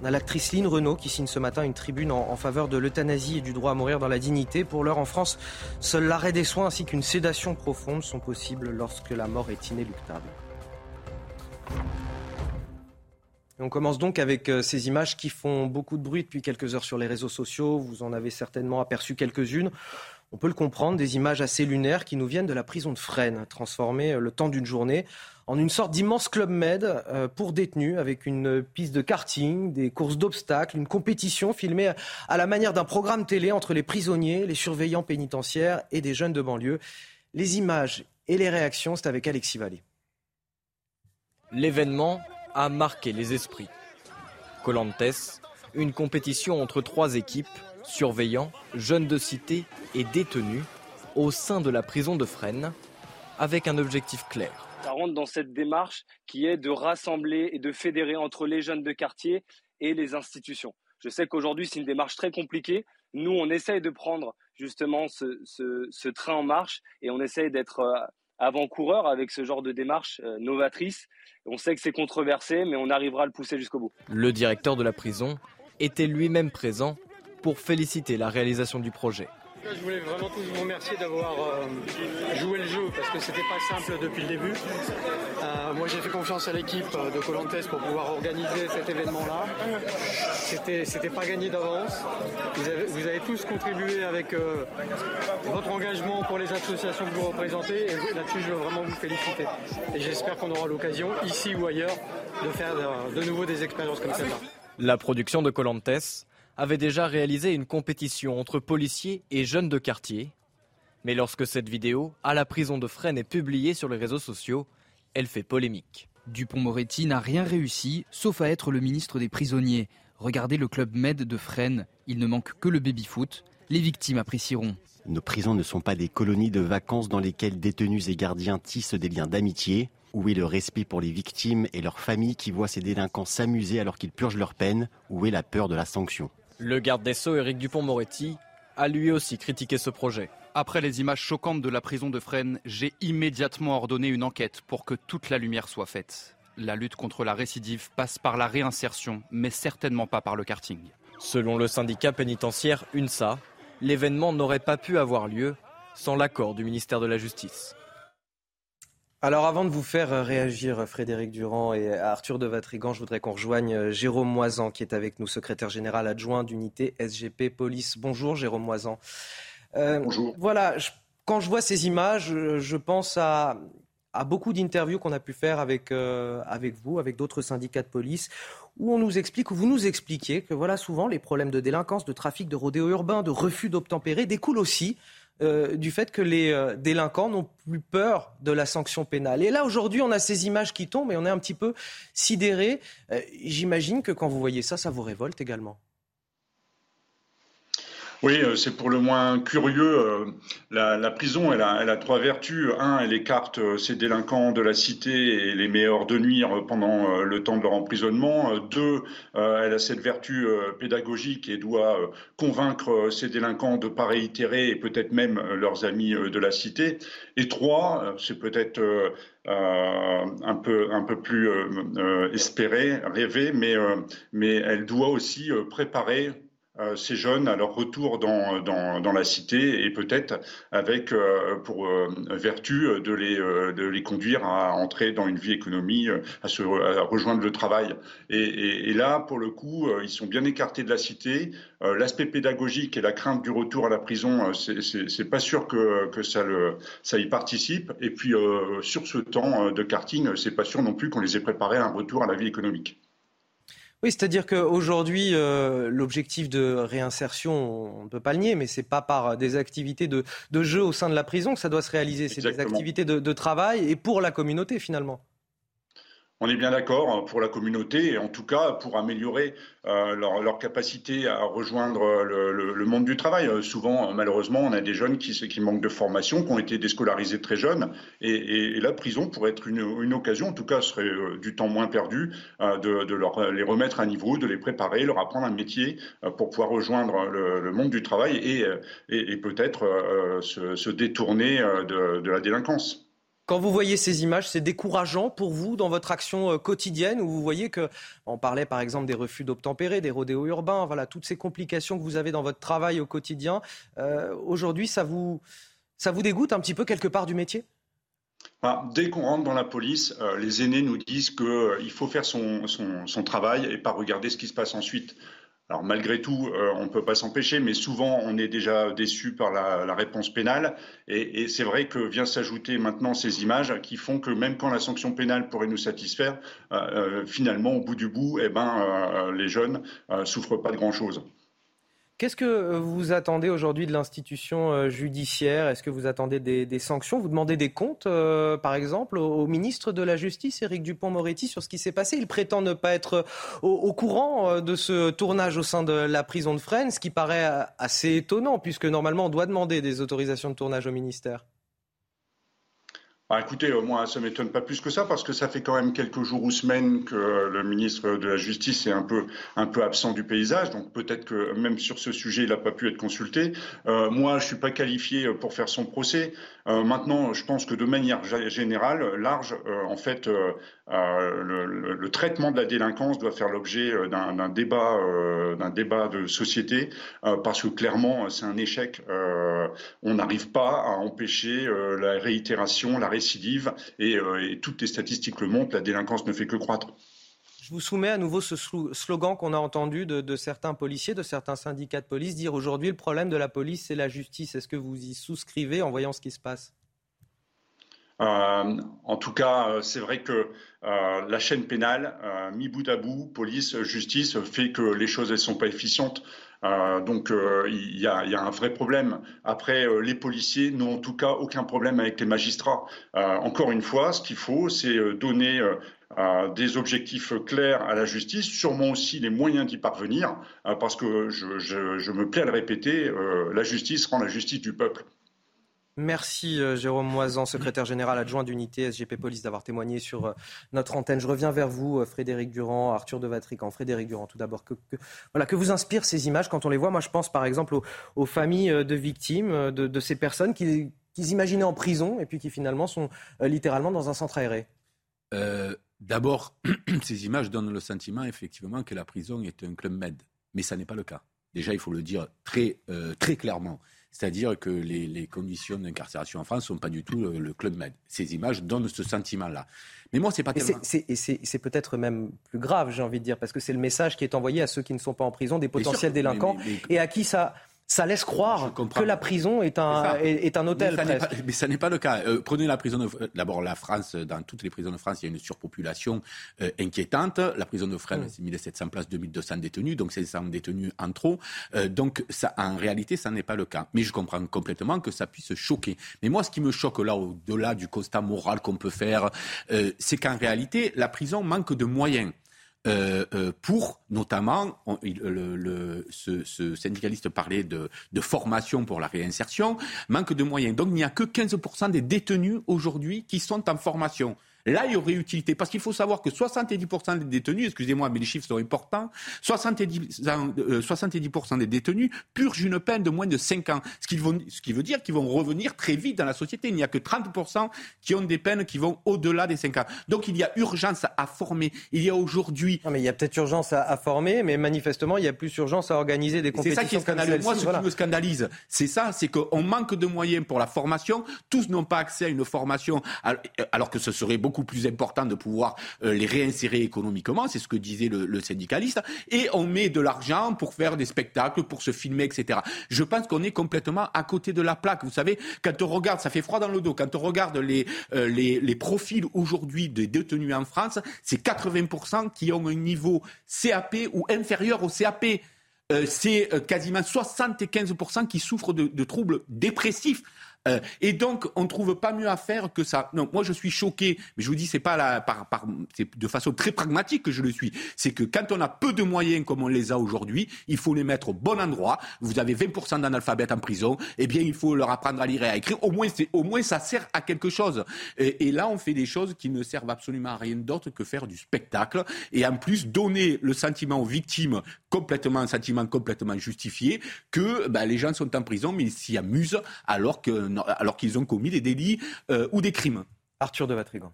On a l'actrice Line Renaud qui signe ce matin une tribune en, en faveur de l'euthanasie et du droit à mourir dans la dignité. Pour l'heure, en France, seul l'arrêt des soins ainsi qu'une sédation profonde sont possibles lorsque la mort est inéluctable. Et on commence donc avec ces images qui font beaucoup de bruit depuis quelques heures sur les réseaux sociaux. Vous en avez certainement aperçu quelques-unes. On peut le comprendre, des images assez lunaires qui nous viennent de la prison de Fresnes, transformées le temps d'une journée en une sorte d'immense club med pour détenus, avec une piste de karting, des courses d'obstacles, une compétition filmée à la manière d'un programme télé entre les prisonniers, les surveillants pénitentiaires et des jeunes de banlieue. Les images et les réactions, c'est avec Alexis Vallée. L'événement a marqué les esprits. Colantes, une compétition entre trois équipes, surveillants, jeunes de cité et détenus au sein de la prison de Fresnes, avec un objectif clair. Ça rentre dans cette démarche qui est de rassembler et de fédérer entre les jeunes de quartier et les institutions. Je sais qu'aujourd'hui, c'est une démarche très compliquée. Nous, on essaye de prendre justement ce, ce, ce train en marche et on essaye d'être avant-coureur avec ce genre de démarche novatrice. On sait que c'est controversé, mais on arrivera à le pousser jusqu'au bout. Le directeur de la prison était lui-même présent pour féliciter la réalisation du projet. Je voulais vraiment tous vous remercier d'avoir euh, joué le jeu parce que c'était pas simple depuis le début. Euh, moi j'ai fait confiance à l'équipe de Colantes pour pouvoir organiser cet événement-là. C'était, c'était pas gagné d'avance. Vous avez, vous avez tous contribué avec euh, votre engagement pour les associations que vous représentez et là-dessus je veux vraiment vous féliciter. Et j'espère qu'on aura l'occasion, ici ou ailleurs, de faire de, de nouveau des expériences comme celle-là. La production de Colantes avait déjà réalisé une compétition entre policiers et jeunes de quartier. Mais lorsque cette vidéo à la prison de Fresnes est publiée sur les réseaux sociaux, elle fait polémique. Dupond-Moretti n'a rien réussi, sauf à être le ministre des prisonniers. Regardez le club Med de Fresnes, il ne manque que le baby-foot. Les victimes apprécieront. Nos prisons ne sont pas des colonies de vacances dans lesquelles détenus et gardiens tissent des liens d'amitié. Où est le respect pour les victimes et leurs familles qui voient ces délinquants s'amuser alors qu'ils purgent leur peine? Où est la peur de la sanction? Le garde des Sceaux, Éric Dupond-Moretti, a lui aussi critiqué ce projet. Après les images choquantes de la prison de Fresnes, j'ai immédiatement ordonné une enquête pour que toute la lumière soit faite. La lutte contre la récidive passe par la réinsertion, mais certainement pas par le karting. Selon le syndicat pénitentiaire UNSA, l'événement n'aurait pas pu avoir lieu sans l'accord du ministère de la Justice. Alors avant de vous faire réagir Frédéric Durand et Arthur de Vatrigan, je voudrais qu'on rejoigne Jérôme Moisan qui est avec nous, secrétaire général adjoint d'unité S G P Police. Bonjour Jérôme Moisan. Euh, Bonjour. Voilà, je, quand je vois ces images, je pense à, à beaucoup d'interviews qu'on a pu faire avec, euh, avec vous, avec d'autres syndicats de police, où on nous explique, où vous nous expliquiez que voilà, souvent les problèmes de délinquance, de trafic, de rodéo urbain, de refus d'obtempérer découlent aussi euh, du fait que les euh, délinquants n'ont plus peur de la sanction pénale. Et là, aujourd'hui, on a ces images qui tombent et on est un petit peu sidérés. Euh, j'imagine que quand vous voyez ça, ça vous révolte également. Oui, c'est pour le moins curieux. La, la prison, elle a, elle a trois vertus. Un, elle écarte ces délinquants de la cité et les met hors de nuire pendant le temps de leur emprisonnement. Deux, elle a cette vertu pédagogique et doit convaincre ces délinquants de ne pas réitérer et peut-être même leurs amis de la cité. Et trois, c'est peut-être... Euh, un peu un peu plus euh, euh, espéré, rêvé, mais euh, mais elle doit aussi préparer euh, ces jeunes à leur retour dans dans dans la cité et peut-être avec euh, pour euh, vertu de les euh, de les conduire à entrer dans une vie économique, à se à rejoindre le travail. Et, et, et là, pour le coup, ils sont bien écartés de la cité. L'aspect pédagogique et la crainte du retour à la prison, c'est, c'est, c'est pas sûr que, que ça, le, ça y participe. Et puis, euh, sur ce temps de karting, c'est pas sûr non plus qu'on les ait préparés à un retour à la vie économique. Oui, c'est-à-dire qu'aujourd'hui, euh, l'objectif de réinsertion, on ne peut pas le nier, mais ce n'est pas par des activités de, de jeu au sein de la prison que ça doit se réaliser. C'est Exactement. Des activités de, de travail et pour la communauté, finalement. On est bien d'accord pour la communauté et en tout cas pour améliorer euh, leur, leur capacité à rejoindre le, le, le monde du travail. Euh, souvent, malheureusement, on a des jeunes qui, qui manquent de formation, qui ont été déscolarisés très jeunes et, et, et la prison pourrait être une, une occasion, en tout cas serait euh, du temps moins perdu, euh, de, de leur, les remettre à niveau, de les préparer, leur apprendre un métier euh, pour pouvoir rejoindre le, le monde du travail et, et, et peut-être euh, se, se détourner de, de la délinquance. Quand vous voyez ces images, c'est décourageant pour vous dans votre action quotidienne où vous voyez que, on parlait par exemple des refus d'obtempérer, des rodéos urbains, voilà, toutes ces complications que vous avez dans votre travail au quotidien. Euh, aujourd'hui, ça vous, ça vous dégoûte un petit peu quelque part du métier ? Bah, dès qu'on rentre dans la police, euh, les aînés nous disent qu'il euh, faut faire son, son, son travail et pas regarder ce qui se passe ensuite. Alors malgré tout, euh, on ne peut pas s'empêcher, mais souvent on est déjà déçu par la, la réponse pénale. Et, et c'est vrai que vient s'ajouter maintenant ces images qui font que même quand la sanction pénale pourrait nous satisfaire, euh, euh, finalement au bout du bout, eh ben, euh, les jeunes euh, souffrent pas de grand-chose. Qu'est-ce que vous attendez aujourd'hui de l'institution judiciaire ? Est-ce que vous attendez des, des sanctions ? Vous demandez des comptes, euh, par exemple, au, au ministre de la Justice, Éric Dupond-Moretti, sur ce qui s'est passé. Il prétend ne pas être au, au courant de ce tournage au sein de la prison de Fresnes, ce qui paraît assez étonnant, puisque normalement on doit demander des autorisations de tournage au ministère. Ah, écoutez, moi, ça ne m'étonne pas plus que ça, parce que ça fait quand même quelques jours ou semaines que le ministre de la Justice est un peu, un peu absent du paysage. Donc peut-être que même sur ce sujet, il n'a pas pu être consulté. Euh, moi, je ne suis pas qualifié pour faire son procès. Euh, maintenant, je pense que de manière générale, large, euh, en fait, euh, euh, le, le, le traitement de la délinquance doit faire l'objet d'un, d'un débat, euh, d'un débat de société, euh, parce que clairement, c'est un échec. Euh, on n'arrive pas à empêcher euh, la réitération, la récidive et, euh, et toutes les statistiques le montrent, la délinquance ne fait que croître. Je vous soumets à nouveau ce slogan qu'on a entendu de, de certains policiers, de certains syndicats de police, dire aujourd'hui le problème de la police c'est la justice. Est-ce que vous y souscrivez en voyant ce qui se passe ? Euh, en tout cas, c'est vrai que euh, la chaîne pénale, euh, mis bout à bout, police, justice, fait que les choses elles sont pas efficientes. Euh, donc il euh, y, a, y a un vrai problème. Après, euh, les policiers n'ont en tout cas aucun problème avec les magistrats. Euh, encore une fois, ce qu'il faut, c'est donner euh, euh, des objectifs clairs à la justice, sûrement aussi les moyens d'y parvenir, euh, parce que je, je, je me plais à le répéter, euh, la justice rend la justice du peuple. Merci Jérôme Moisan, secrétaire général adjoint d'unité S G P Police, d'avoir témoigné sur notre antenne. Je reviens vers vous, Frédéric Durand, Arthur de Vatrigan. Frédéric Durand, tout d'abord, que, que, voilà, que vous inspirent ces images quand on les voit ? Moi, je pense par exemple aux, aux familles de victimes, de, de ces personnes qu'ils qui imaginaient en prison et puis qui finalement sont littéralement dans un centre aéré. Euh, d'abord, ces images donnent le sentiment effectivement que la prison est un club med, mais ça n'est pas le cas. Déjà, il faut le dire très, euh, très clairement. C'est-à-dire que les, les conditions d'incarcération en France ne sont pas du tout le, le Club Med. Ces images donnent ce sentiment-là. Mais moi, c'est pas tellement... Et c'est, c'est, et c'est, c'est peut-être même plus grave, j'ai envie de dire, parce que c'est le message qui est envoyé à ceux qui ne sont pas en prison, des potentiels sûr, délinquants, mais, mais, mais... et à qui ça, Ça laisse croire que la prison est un, est, est un hôtel. Mais ça, n'est pas, mais ça n'est pas le cas. Euh, prenez la prison de... D'abord, la France, dans toutes les prisons de France, il y a une surpopulation euh, inquiétante. La prison de Fresnes, mmh. c'est mille sept cents places, deux mille deux cents détenus, donc cinq cents détenus en trop. Euh, donc, ça, en réalité, ça n'est pas le cas. Mais je comprends complètement que ça puisse choquer. Mais moi, ce qui me choque là, au-delà du constat moral qu'on peut faire, euh, c'est qu'en réalité, la prison manque de moyens. Euh, euh, pour, notamment, on, il, le, le, ce, ce syndicaliste parlait de, de formation pour la réinsertion, manque de moyens. Donc, il n'y a que quinze pour cent des détenus aujourd'hui qui sont en formation. Là, il y aurait utilité. Parce qu'il faut savoir que soixante-dix pour cent des détenus, excusez-moi, mais les chiffres sont importants, soixante-dix, soixante-dix pour cent des détenus purgent une peine de moins de cinq ans. Ce qui, vont, ce qui veut dire qu'ils vont revenir très vite dans la société. Il n'y a que trente pour cent qui ont des peines qui vont au-delà des cinq ans. Donc, il y a urgence à former. Il y a aujourd'hui... Non, mais il y a peut-être urgence à, à former, mais manifestement, il y a plus urgence à organiser des compétitions. C'est ça qui est scandaleux. Moi, ce voilà. qui me scandalise, c'est ça, c'est qu'on manque de moyens pour la formation. Tous n'ont pas accès à une formation, alors que ce serait beaucoup plus important de pouvoir euh, les réinsérer économiquement, c'est ce que disait le, le syndicaliste, et on met de l'argent pour faire des spectacles, pour se filmer, et cetera. Je pense qu'on est complètement à côté de la plaque. Vous savez, quand on regarde, ça fait froid dans le dos, quand on regarde les, euh, les, les profils aujourd'hui des détenus en France, c'est quatre-vingts pour cent qui ont un niveau C A P ou inférieur au C A P. Euh, c'est euh, quasiment soixante-quinze pour cent qui souffrent de, de troubles dépressifs. Euh, et donc, on ne trouve pas mieux à faire que ça. Non, moi, je suis choqué, mais je vous dis, c'est pas la, par, par, c'est de façon très pragmatique que je le suis. C'est que quand on a peu de moyens comme on les a aujourd'hui, il faut les mettre au bon endroit. Vous avez vingt pour cent d'analphabètes en prison, eh bien, il faut leur apprendre à lire et à écrire. Au moins, c'est, au moins ça sert à quelque chose. Et, et là, on fait des choses qui ne servent absolument à rien d'autre que faire du spectacle. Et en plus, donner le sentiment aux victimes, complètement, un sentiment complètement justifié, que ben, les gens sont en prison, mais ils s'y amusent alors que... alors qu'ils ont commis des délits euh, ou des crimes. Arthur de Vatrigan.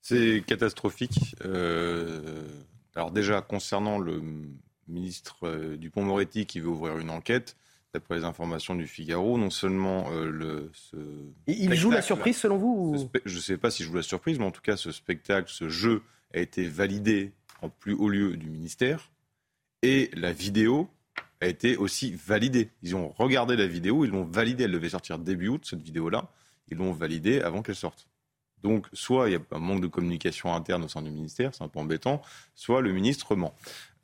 C'est catastrophique. Euh, alors déjà, concernant le ministre euh, Dupond-Moretti qui veut ouvrir une enquête, d'après les informations du Figaro, non seulement... Euh, le, ce Il joue la surprise selon vous ou... spe... Je ne sais pas si je joue la surprise, mais en tout cas, ce spectacle, ce jeu a été validé en plus haut lieu du ministère et la vidéo... a été aussi validée. Ils ont regardé la vidéo, ils l'ont validée. Elle devait sortir début août, cette vidéo-là. Ils l'ont validée avant qu'elle sorte. Donc, soit il y a un manque de communication interne au sein du ministère, c'est un peu embêtant, soit le ministre ment.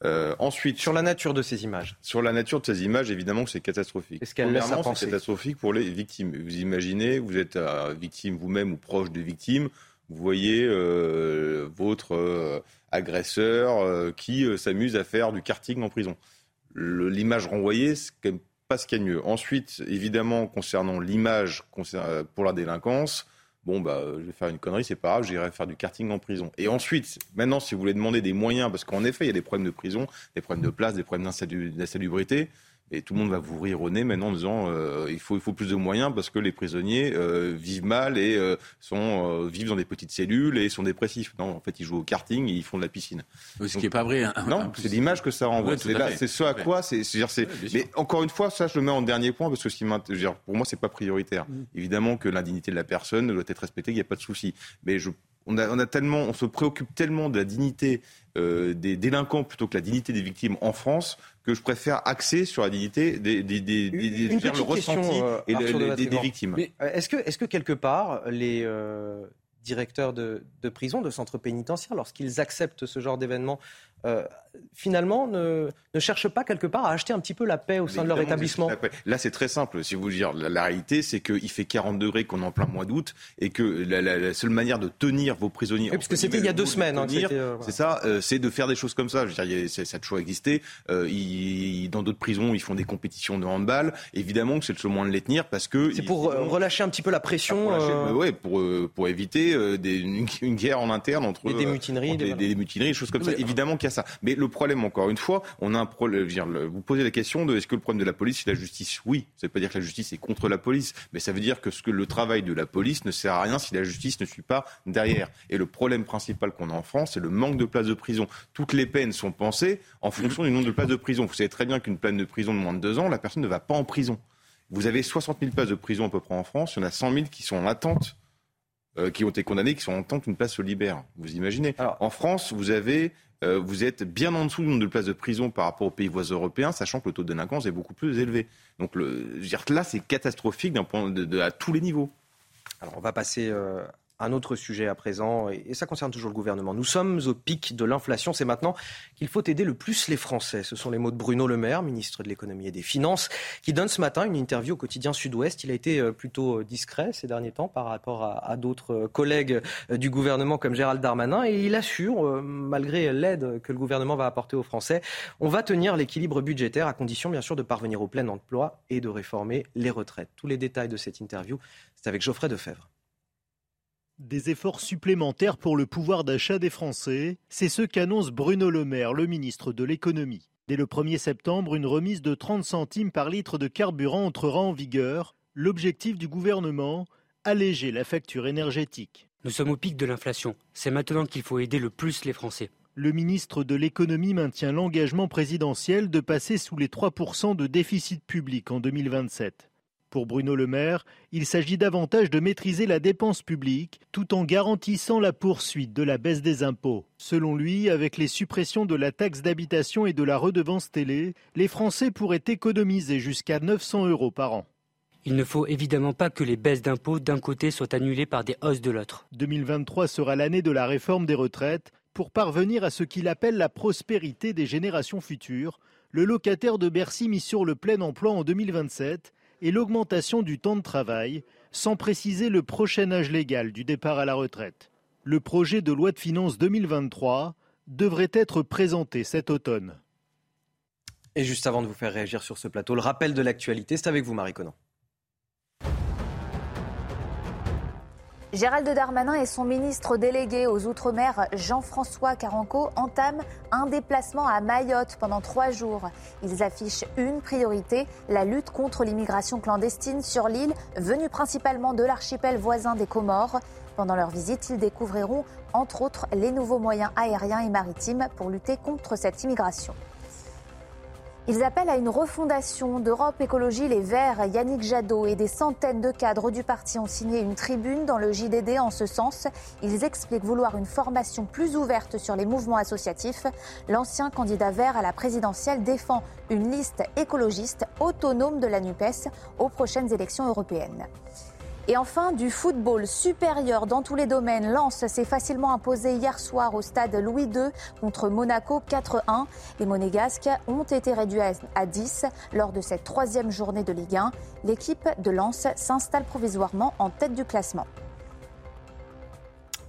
Euh, ensuite, sur la nature de ces images. Sur la nature de ces images, évidemment, c'est catastrophique. Est-ce qu'elle laisse à penser ? C'est catastrophique pour les victimes. Vous imaginez, vous êtes euh, victime vous-même ou proche des victimes. Vous voyez euh, votre euh, agresseur euh, qui euh, s'amuse à faire du karting en prison. Le, l'image renvoyée, c'est quand même pas ce qu'il y a de mieux. Ensuite, évidemment, concernant l'image concernant, pour la délinquance, bon, bah, je vais faire une connerie, c'est pas grave, j'irai faire du karting en prison. Et ensuite, maintenant, si vous voulez demander des moyens, parce qu'en effet, il y a des problèmes de prison, des problèmes de place, des problèmes d'insalubrité, et tout le monde va vous rire au nez maintenant en disant euh, il faut, il faut plus de moyens parce que les prisonniers euh, vivent mal et euh, sont, euh, vivent dans des petites cellules et sont dépressifs. Non, en fait, ils jouent au karting et ils font de la piscine. Oui, ce Donc, qui n'est pas vrai. Hein. Non, c'est l'image que ça renvoie. Oui, c'est, là, c'est ce à quoi... C'est, c'est, c'est, oui, mais encore une fois, ça, je le mets en dernier point parce que si, dire, pour moi, ce n'est pas prioritaire. Mmh. Évidemment que l'indignité de la personne doit être respectée, il n'y a pas de souci. Mais je... On, a, on, a tellement, on se préoccupe tellement de la dignité euh, des délinquants plutôt que la dignité des victimes en France que je préfère axer sur la dignité des, des, des, des, des, des le ressenti euh, et le, de des, des victimes. Mais est-ce que, est-ce que quelque part les euh, directeurs de, de prison, de centres pénitentiaires, lorsqu'ils acceptent ce genre d'événement, euh, finalement ne, ne cherchent pas quelque part à acheter un petit peu la paix au sein de leur établissement? Là, c'est très simple. Si vous voulez dire, la, la réalité, c'est qu'il fait quarante degrés qu'on est en plein mois d'août et que la, la, la seule manière de tenir vos prisonniers... Oui, parce que c'était il y a deux semaines. De tenir, hein, euh, voilà. C'est ça, euh, c'est de faire des choses comme ça. Je veux dire, ça a toujours existé. Euh, ils, dans d'autres prisons, ils font des compétitions de handball. Évidemment que c'est le seul moyen de les tenir parce que... C'est ils, pour ils, relâcher un petit peu la pression. Pour, euh... lâcher, ouais, pour, pour éviter euh, des, une, une guerre en interne entre... Et des mutineries. Entre des, voilà. des, des mutineries, des choses comme oui, ça. Hein. Évidemment qu'il y a ça. Mais le problème, encore une fois, on a un problème. Je veux dire, vous posez la question de est-ce que le problème de la police, c'est la justice ? Oui, ça ne veut pas dire que la justice est contre la police, mais ça veut dire que, ce que le travail de la police ne sert à rien si la justice ne suit pas derrière. Et le problème principal qu'on a en France, c'est le manque de places de prison. Toutes les peines sont pensées en fonction du nombre de places de prison. Vous savez très bien qu'une peine de prison de moins de deux ans, la personne ne va pas en prison. Vous avez soixante mille places de prison à peu près en France, il y en a cent mille qui sont en attente euh, qui ont été condamnés, qui sont en temps qu'une place se libère. Vous imaginez ? Alors, en France, vous avez... Euh, vous êtes bien en dessous du nombre de places de prison par rapport aux pays voisins européens, sachant que le taux de délinquance est beaucoup plus élevé. Donc le, je veux dire, là, c'est catastrophique d'un point de, de, à tous les niveaux. Alors on va passer euh, à un autre sujet à présent, et, et ça concerne toujours le gouvernement. Nous sommes au pic de l'inflation, c'est maintenant qu'il faut aider le plus les Français. Ce sont les mots de Bruno Le Maire, ministre de l'économie et des finances, qui donne ce matin une interview au quotidien Sud-Ouest. Il a été plutôt discret ces derniers temps par rapport à, à d'autres collègues du gouvernement comme Gérald Darmanin, et il assure, malgré l'aide que le gouvernement va apporter aux Français, on va tenir l'équilibre budgétaire à condition bien sûr de parvenir au plein emploi et de réformer les retraites. Tous les détails de cette interview, c'est avec Geoffrey Defebvre. Des efforts supplémentaires pour le pouvoir d'achat des Français, c'est ce qu'annonce Bruno Le Maire, le ministre de l'économie. Dès le premier septembre, une remise de trente centimes par litre de carburant entrera en vigueur. L'objectif du gouvernement, alléger la facture énergétique. Nous sommes au pic de l'inflation. C'est maintenant qu'il faut aider le plus les Français. Le ministre de l'économie maintient l'engagement présidentiel de passer sous les trois pour cent de déficit public en deux mille vingt-sept. Pour Bruno Le Maire, il s'agit davantage de maîtriser la dépense publique tout en garantissant la poursuite de la baisse des impôts. Selon lui, avec les suppressions de la taxe d'habitation et de la redevance télé, les Français pourraient économiser jusqu'à neuf cents euros par an. Il ne faut évidemment pas que les baisses d'impôts d'un côté soient annulées par des hausses de l'autre. deux mille vingt-trois sera l'année de la réforme des retraites pour parvenir à ce qu'il appelle la prospérité des générations futures. Le locataire de Bercy mis sur le plein emploi en deux mille vingt-sept et l'augmentation du temps de travail, sans préciser le prochain âge légal du départ à la retraite. Le projet de loi de finances deux mille vingt-trois devrait être présenté cet automne. Et juste avant de vous faire réagir sur ce plateau, le rappel de l'actualité, c'est avec vous Marie Conan. Gérald Darmanin et son ministre délégué aux Outre-mer, Jean-François Carenco, entament un déplacement à Mayotte pendant trois jours. Ils affichent une priorité, la lutte contre l'immigration clandestine sur l'île, venue principalement de l'archipel voisin des Comores. Pendant leur visite, ils découvriront, entre autres, les nouveaux moyens aériens et maritimes pour lutter contre cette immigration. Ils appellent à une refondation d'Europe Écologie Les Verts. Yannick Jadot et des centaines de cadres du parti ont signé une tribune dans le J D D en ce sens. Ils expliquent vouloir une formation plus ouverte sur les mouvements associatifs. L'ancien candidat vert à la présidentielle défend une liste écologiste autonome de la NUPES aux prochaines élections européennes. Et enfin, du football supérieur dans tous les domaines. Lens s'est facilement imposé hier soir au stade Louis deux contre Monaco quatre à un. Les Monégasques ont été réduits à dix lors de cette troisième journée de Ligue un. L'équipe de Lens s'installe provisoirement en tête du classement.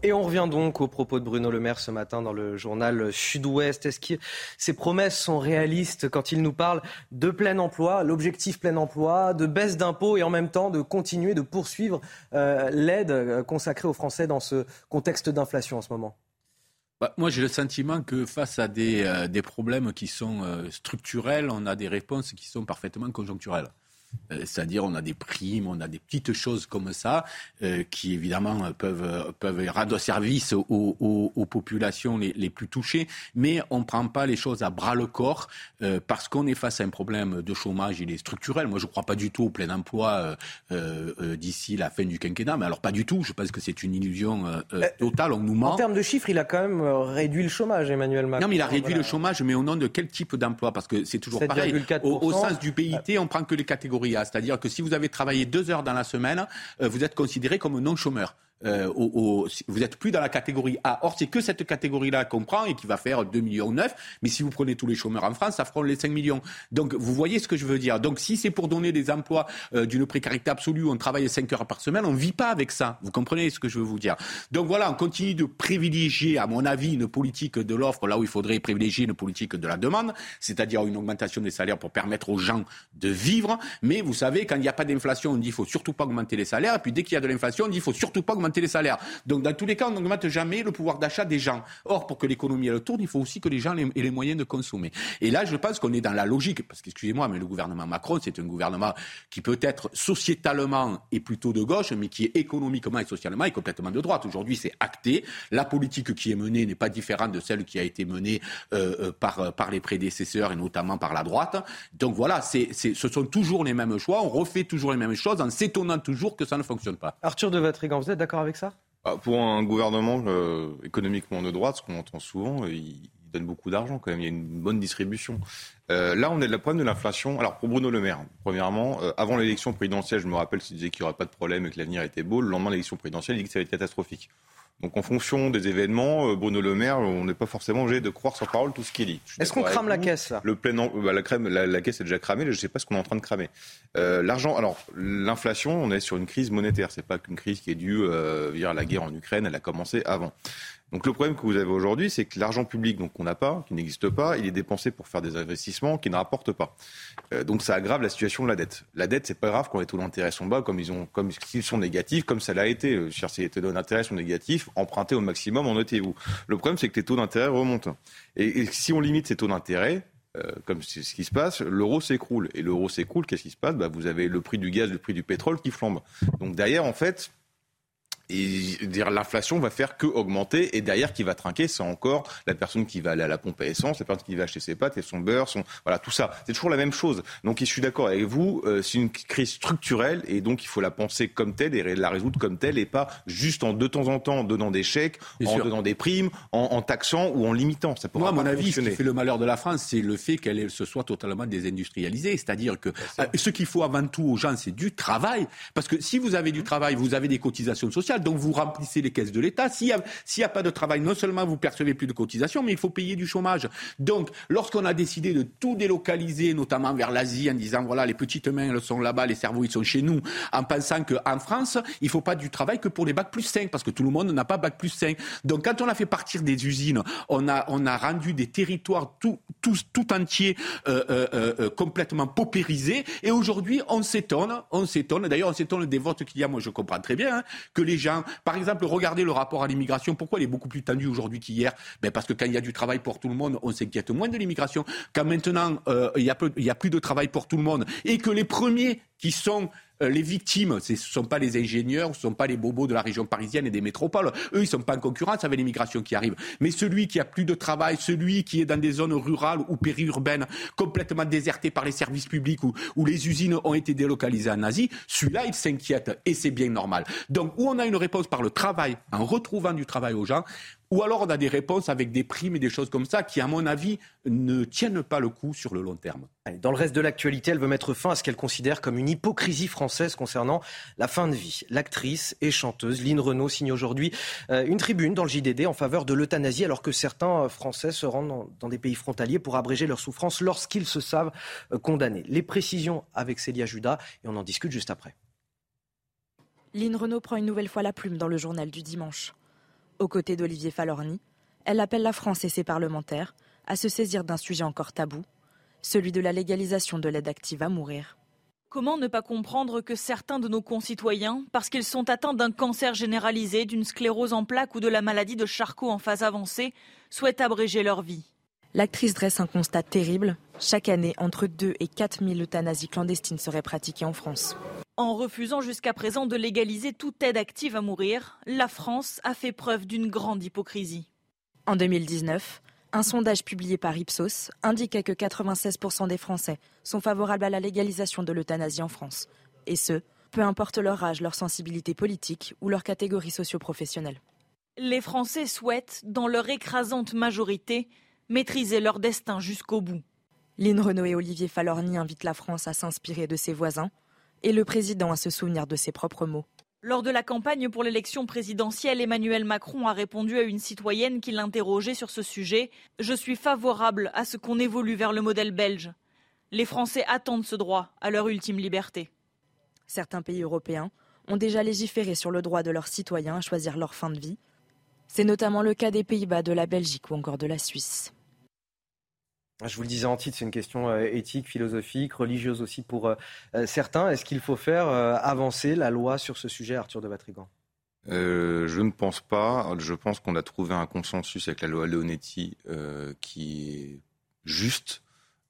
Et on revient donc aux propos de Bruno Le Maire ce matin dans le journal Sud-Ouest. Est-ce que ces promesses sont réalistes quand il nous parle de plein emploi, l'objectif plein emploi, de baisse d'impôts et en même temps de continuer, de poursuivre euh, l'aide consacrée aux Français dans ce contexte d'inflation en ce moment ? Bah, moi, j'ai le sentiment que face à des, euh, des problèmes qui sont euh, structurels, on a des réponses qui sont parfaitement conjoncturelles. C'est-à-dire on a des primes, on a des petites choses comme ça euh, qui évidemment peuvent, peuvent rendre service aux, aux, aux populations les, les plus touchées, mais on ne prend pas les choses à bras-le-corps euh, parce qu'on est face à un problème de chômage, il est structurel. Moi je ne crois pas du tout au plein emploi euh, euh, d'ici la fin du quinquennat, mais alors pas du tout, je pense que c'est une illusion euh, totale, on nous ment. En termes de chiffres, il a quand même réduit le chômage, Emmanuel Macron. Non mais il a réduit voilà. le chômage, mais au nom de quel type d'emploi ? Parce que c'est toujours sept virgule quatre pour cent pareil, au, au sens du P I T, on ne prend que les catégories. C'est-à-dire que si vous avez travaillé deux heures dans la semaine, euh, vous êtes considéré comme non-chômeur. Euh, au, au, vous n'êtes plus dans la catégorie A. Or, c'est que cette catégorie-là qu'on prend et qui va faire deux virgule neuf millions. Mais si vous prenez tous les chômeurs en France, ça fera les cinq millions. Donc, vous voyez ce que je veux dire. Donc, si c'est pour donner des emplois euh, d'une précarité absolue, on travaille cinq heures par semaine, on ne vit pas avec ça. Vous comprenez ce que je veux vous dire. Donc, voilà, on continue de privilégier, à mon avis, une politique de l'offre là où il faudrait privilégier une politique de la demande, c'est-à-dire une augmentation des salaires pour permettre aux gens de vivre. Mais vous savez, quand il n'y a pas d'inflation, on dit qu'il ne faut surtout pas augmenter les salaires. Et puis, dès qu'il y a de l'inflation, on dit qu'il ne faut surtout pas augmenter les salaires. Donc dans tous les cas, on n'augmente jamais le pouvoir d'achat des gens. Or, pour que l'économie elle tourne, il faut aussi que les gens aient les moyens de consommer. Et là, je pense qu'on est dans la logique, parce qu'excusez-moi, mais le gouvernement Macron, c'est un gouvernement qui peut être sociétalement est plutôt de gauche, mais qui est économiquement et socialement est complètement de droite. Aujourd'hui, c'est acté. La politique qui est menée n'est pas différente de celle qui a été menée euh, par, par les prédécesseurs et notamment par la droite. Donc voilà, c'est, c'est, ce sont toujours les mêmes choix. On refait toujours les mêmes choses en s'étonnant toujours que ça ne fonctionne pas. Arthur de Vatrigan, vous êtes d'accord avec ça ? Pour un gouvernement euh, économiquement de droite, ce qu'on entend souvent, il donne beaucoup d'argent quand même, il y a une bonne distribution. Euh, là, on est de la problème de l'inflation. Alors pour Bruno Le Maire, premièrement, euh, avant l'élection présidentielle, je me rappelle, il disait qu'il n'y aurait pas de problème et que l'avenir était beau. Le lendemain de l'élection présidentielle, il dit que ça allait être catastrophique. Donc en fonction des événements, euh, Bruno Le Maire, on n'est pas forcément obligé de croire sans parole tout ce qu'il dit. Est-ce qu'on crame la caisse là ? Le plein en... bah, la, crème, la, la caisse est déjà cramée, je ne sais pas ce qu'on est en train de cramer. Euh, l'argent, alors l'inflation, on est sur une crise monétaire, ce n'est pas qu'une crise qui est due euh, à la guerre en Ukraine, elle a commencé avant. Donc le problème que vous avez aujourd'hui, c'est que l'argent public donc, qu'on n'a pas, qui n'existe pas, il est dépensé pour faire des investissements qui ne rapportent pas. Euh, donc ça aggrave la situation de la dette. La dette, c'est pas grave quand les taux d'intérêt sont bas, comme ils ont, comme ils sont négatifs, comme ça l'a été. Si les taux d'intérêt sont négatifs, empruntez au maximum, en notez-vous. Le problème, c'est que les taux d'intérêt remontent. Et, et si on limite ces taux d'intérêt, Euh, comme c'est ce qui se passe, l'euro s'écroule. Et l'euro s'écroule, qu'est-ce qui se passe ? Bah, vous avez le prix du gaz, le prix du pétrole qui flambe. Donc derrière, en fait... Et dire l'inflation va faire que augmenter et derrière qui va trinquer, c'est encore la personne qui va aller à la pompe à essence, la personne qui va acheter ses pâtes et son beurre, son voilà tout ça. C'est toujours la même chose. Donc je suis d'accord avec vous, euh, c'est une crise structurelle et donc il faut la penser comme telle et la résoudre comme telle et pas juste en de temps en temps en donnant des chèques, bien en sûr. Donnant des primes, en, en taxant ou en limitant. Ça pourra. Moi, à mon avis, ce qui fait le malheur de la France, c'est le fait qu'elle se soit totalement désindustrialisée. C'est-à-dire que euh, ce qu'il faut avant tout aux gens, c'est du travail. Parce que si vous avez du travail, vous avez des cotisations sociales. Donc vous remplissez les caisses de l'État. S'il n'y a, s'il y a pas de travail, non seulement vous percevez plus de cotisations, mais il faut payer du chômage. Donc lorsqu'on a décidé de tout délocaliser, notamment vers l'Asie, en disant voilà les petites mains elles sont là-bas, les cerveaux ils sont chez nous, en pensant qu'en France il ne faut pas du travail que pour les bac plus cinq, parce que tout le monde n'a pas bac plus cinq. Donc quand on a fait partir des usines, on a, on a rendu des territoires tout, tout, tout entiers euh, euh, euh, complètement paupérisés. Et aujourd'hui on s'étonne, on s'étonne. D'ailleurs on s'étonne des votes qu'il y a. Moi je comprends très bien hein, que les gens, par exemple, regardez le rapport à l'immigration. Pourquoi il est beaucoup plus tendu aujourd'hui qu'hier ? Ben parce que quand il y a du travail pour tout le monde, on s'inquiète moins de l'immigration. Quand maintenant euh, il y a, il y a plus de travail pour tout le monde et que les premiers qui sont les victimes, ce ne sont pas les ingénieurs, ce ne sont pas les bobos de la région parisienne et des métropoles. Eux, ils ne sont pas en concurrence avec l'immigration qui arrive. Mais celui qui a plus de travail, celui qui est dans des zones rurales ou périurbaines, complètement désertées par les services publics où, où les usines ont été délocalisées en Asie, celui-là, il s'inquiète et c'est bien normal. Donc, où on a une réponse par le travail, en retrouvant du travail aux gens, ou alors on a des réponses avec des primes et des choses comme ça qui, à mon avis, ne tiennent pas le coup sur le long terme. Dans le reste de l'actualité, elle veut mettre fin à ce qu'elle considère comme une hypocrisie française concernant la fin de vie. L'actrice et chanteuse Line Renaud signe aujourd'hui une tribune dans le J D D en faveur de l'euthanasie, alors que certains Français se rendent dans des pays frontaliers pour abréger leur souffrance lorsqu'ils se savent condamnés. Les précisions avec Célia Judas et on en discute juste après. Line Renaud prend une nouvelle fois la plume dans le journal du dimanche. Aux côtés d'Olivier Falorni, elle appelle la France et ses parlementaires à se saisir d'un sujet encore tabou, celui de la légalisation de l'aide active à mourir. Comment ne pas comprendre que certains de nos concitoyens, parce qu'ils sont atteints d'un cancer généralisé, d'une sclérose en plaques ou de la maladie de Charcot en phase avancée, souhaitent abréger leur vie ? L'actrice dresse un constat terrible. Chaque année, entre deux et quatre mille euthanasies clandestines seraient pratiquées en France. En refusant jusqu'à présent de légaliser toute aide active à mourir, la France a fait preuve d'une grande hypocrisie. En deux mille dix-neuf, un sondage publié par Ipsos indiquait que quatre-vingt-seize pour cent des Français sont favorables à la légalisation de l'euthanasie en France. Et ce, peu importe leur âge, leur sensibilité politique ou leur catégorie socio-professionnelle. Les Français souhaitent, dans leur écrasante majorité, maîtriser leur destin jusqu'au bout. Line Renaud et Olivier Falorni invitent la France à s'inspirer de ses voisins, et le président à se souvenir de ses propres mots. Lors de la campagne pour l'élection présidentielle, Emmanuel Macron a répondu à une citoyenne qui l'interrogeait sur ce sujet. « Je suis favorable à ce qu'on évolue vers le modèle belge. Les Français attendent ce droit à leur ultime liberté. » Certains pays européens ont déjà légiféré sur le droit de leurs citoyens à choisir leur fin de vie. C'est notamment le cas des Pays-Bas, de la Belgique ou encore de la Suisse. Je vous le disais en titre, c'est une question éthique, philosophique, religieuse aussi pour certains. Est-ce qu'il faut faire avancer la loi sur ce sujet, Arthur de Vatrigan ? Euh, je ne pense pas. Je pense qu'on a trouvé un consensus avec la loi Leonetti euh, qui est juste.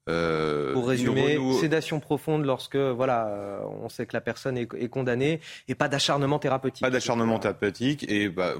Euh, pour résumer, Renaud... sédation profonde lorsque voilà, on sait que la personne est, est condamnée et pas d'acharnement thérapeutique. Pas d'acharnement thérapeutique. Et bah,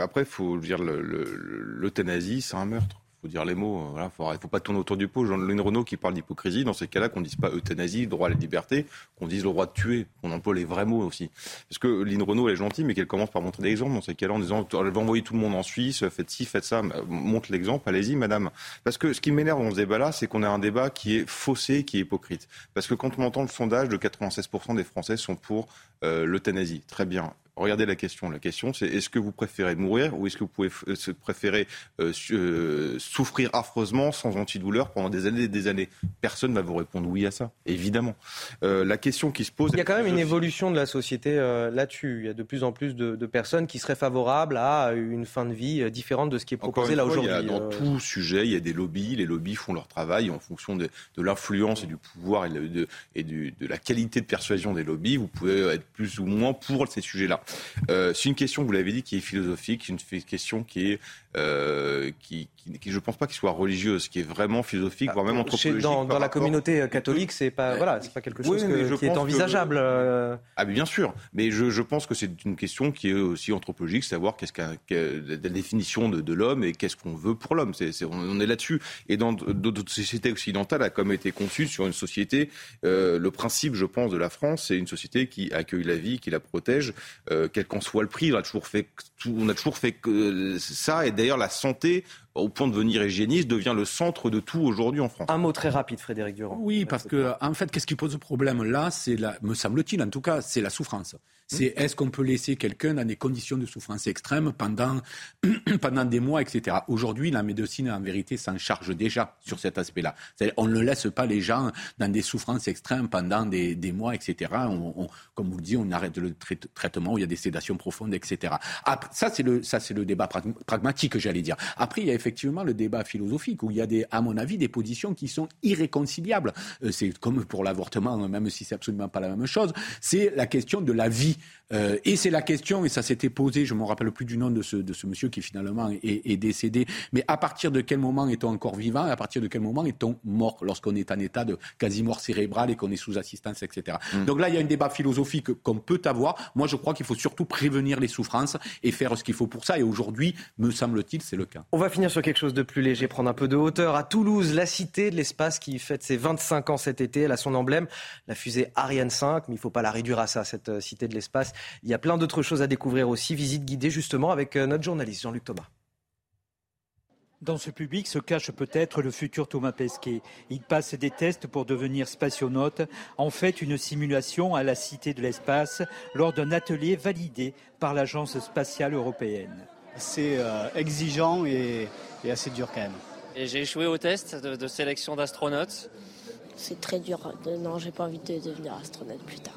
après, faut dire, l'euthanasie, c'est un meurtre. faut dire les mots. Voilà, faut, il faut pas tourner autour du pot. Line Renaud qui parle d'hypocrisie. Dans ces cas-là, qu'on ne dise pas euthanasie, droit à la liberté, qu'on dise le droit de tuer. On emploie les vrais mots aussi. Parce que Line Renaud, elle est gentille, mais qu'elle commence par montrer des exemples. Dans ces cas-là, en disant, elle va envoyer tout le monde en Suisse, faites ci, faites ça. Montre l'exemple, allez-y, madame. Parce que ce qui m'énerve dans ce débat-là, c'est qu'on a un débat qui est faussé, qui est hypocrite. Parce que quand on entend le sondage de quatre-vingt-seize pour cent des Français sont pour euh, l'euthanasie. Très bien. Regardez la question. La question, c'est est-ce que vous préférez mourir ou est-ce que vous pouvez f- préférez euh, su- euh, souffrir affreusement sans antidouleur pendant des années et des années ? Personne ne va vous répondre oui à ça, évidemment. Euh, la question qui se pose... Il y a quand même une évolution de la société euh, là-dessus. Il y a de plus en plus de, de personnes qui seraient favorables à une fin de vie différente de ce qui est proposé là aujourd'hui. Encore une fois, il y a, dans euh... tout sujet, il y a des lobbies. Les lobbies font leur travail en fonction de, de l'influence et du pouvoir et, de, et du, de la qualité de persuasion des lobbies. Vous pouvez être plus ou moins pour ces sujets-là. Euh, c'est une question, vous l'avez dit, qui est philosophique, c'est une question qui est, euh, qui, qui, qui je ne pense pas qu'il soit religieuse, qui est vraiment philosophique, ah, voire même anthropologique. Dans, dans la communauté catholique, c'est pas, voilà, c'est pas quelque chose oui, que, qui est envisageable. Que... Ah, mais bien sûr, mais je, je pense que c'est une question qui est aussi anthropologique, savoir qu'est-ce qu'un, qu'est la définition de, de l'homme et qu'est-ce qu'on veut pour l'homme. C'est, c'est, on, on est là-dessus. Et dans d'autres sociétés occidentales, a comme été conçue sur une société, euh, le principe, je pense, de la France, c'est une société qui accueille la vie, qui la protège. Euh, Quel qu'en soit le prix, on a toujours fait, on a toujours fait ça. Et d'ailleurs, la santé, au point de devenir hygiéniste, devient le centre de tout aujourd'hui en France. Un mot très rapide, Frédéric Durand. Oui, parce que en fait, qu'est-ce qui pose problème là, c'est la, me semble-t-il, en tout cas, c'est la souffrance. C'est est-ce qu'on peut laisser quelqu'un dans des conditions de souffrance extrême pendant, pendant des mois, et cetera. Aujourd'hui, la médecine, en vérité, s'en charge déjà sur cet aspect-là. C'est-à-dire, on ne laisse pas les gens dans des souffrances extrêmes pendant des, des mois, et cetera. On, on, comme vous le dites, on arrête le trai- traitement, où il y a des sédations profondes, et cetera. Après, ça, c'est le, ça, c'est le débat pra- pragmatique, j'allais dire. Après, il y a effectivement le débat philosophique, où il y a, des, à mon avis, des positions qui sont irréconciliables. C'est comme pour l'avortement, même si c'est absolument pas la même chose. C'est la question de la vie. Euh, et c'est la question, et ça s'était posé, je ne me rappelle plus du nom de ce, de ce monsieur qui finalement est, est décédé, mais à partir de quel moment est-on encore vivant et à partir de quel moment est-on mort lorsqu'on est en état de quasi-mort cérébrale et qu'on est sous assistance, et cetera. Mmh. Donc là, il y a un débat philosophique qu'on peut avoir. Moi, je crois qu'il faut surtout prévenir les souffrances et faire ce qu'il faut pour ça. Et aujourd'hui, me semble-t-il, c'est le cas. On va finir sur quelque chose de plus léger, prendre un peu de hauteur. À Toulouse, la cité de l'espace qui fête ses vingt-cinq ans cet été, elle a son emblème, la fusée Ariane cinq, mais il ne faut pas la réduire à ça, cette cité de l'espace. Passe. Il y a plein d'autres choses à découvrir aussi. Visite guidée justement avec notre journaliste Jean-Luc Thomas. Dans ce public se cache peut-être le futur Thomas Pesquet. Il passe des tests pour devenir spationaute. En fait, une simulation à la Cité de l'Espace lors d'un atelier validé par l'Agence spatiale européenne. C'est euh, exigeant et, et assez dur quand même. Et j'ai échoué au test de, de sélection d'astronautes. C'est très dur. Non, j'ai pas envie de devenir astronaute plus tard.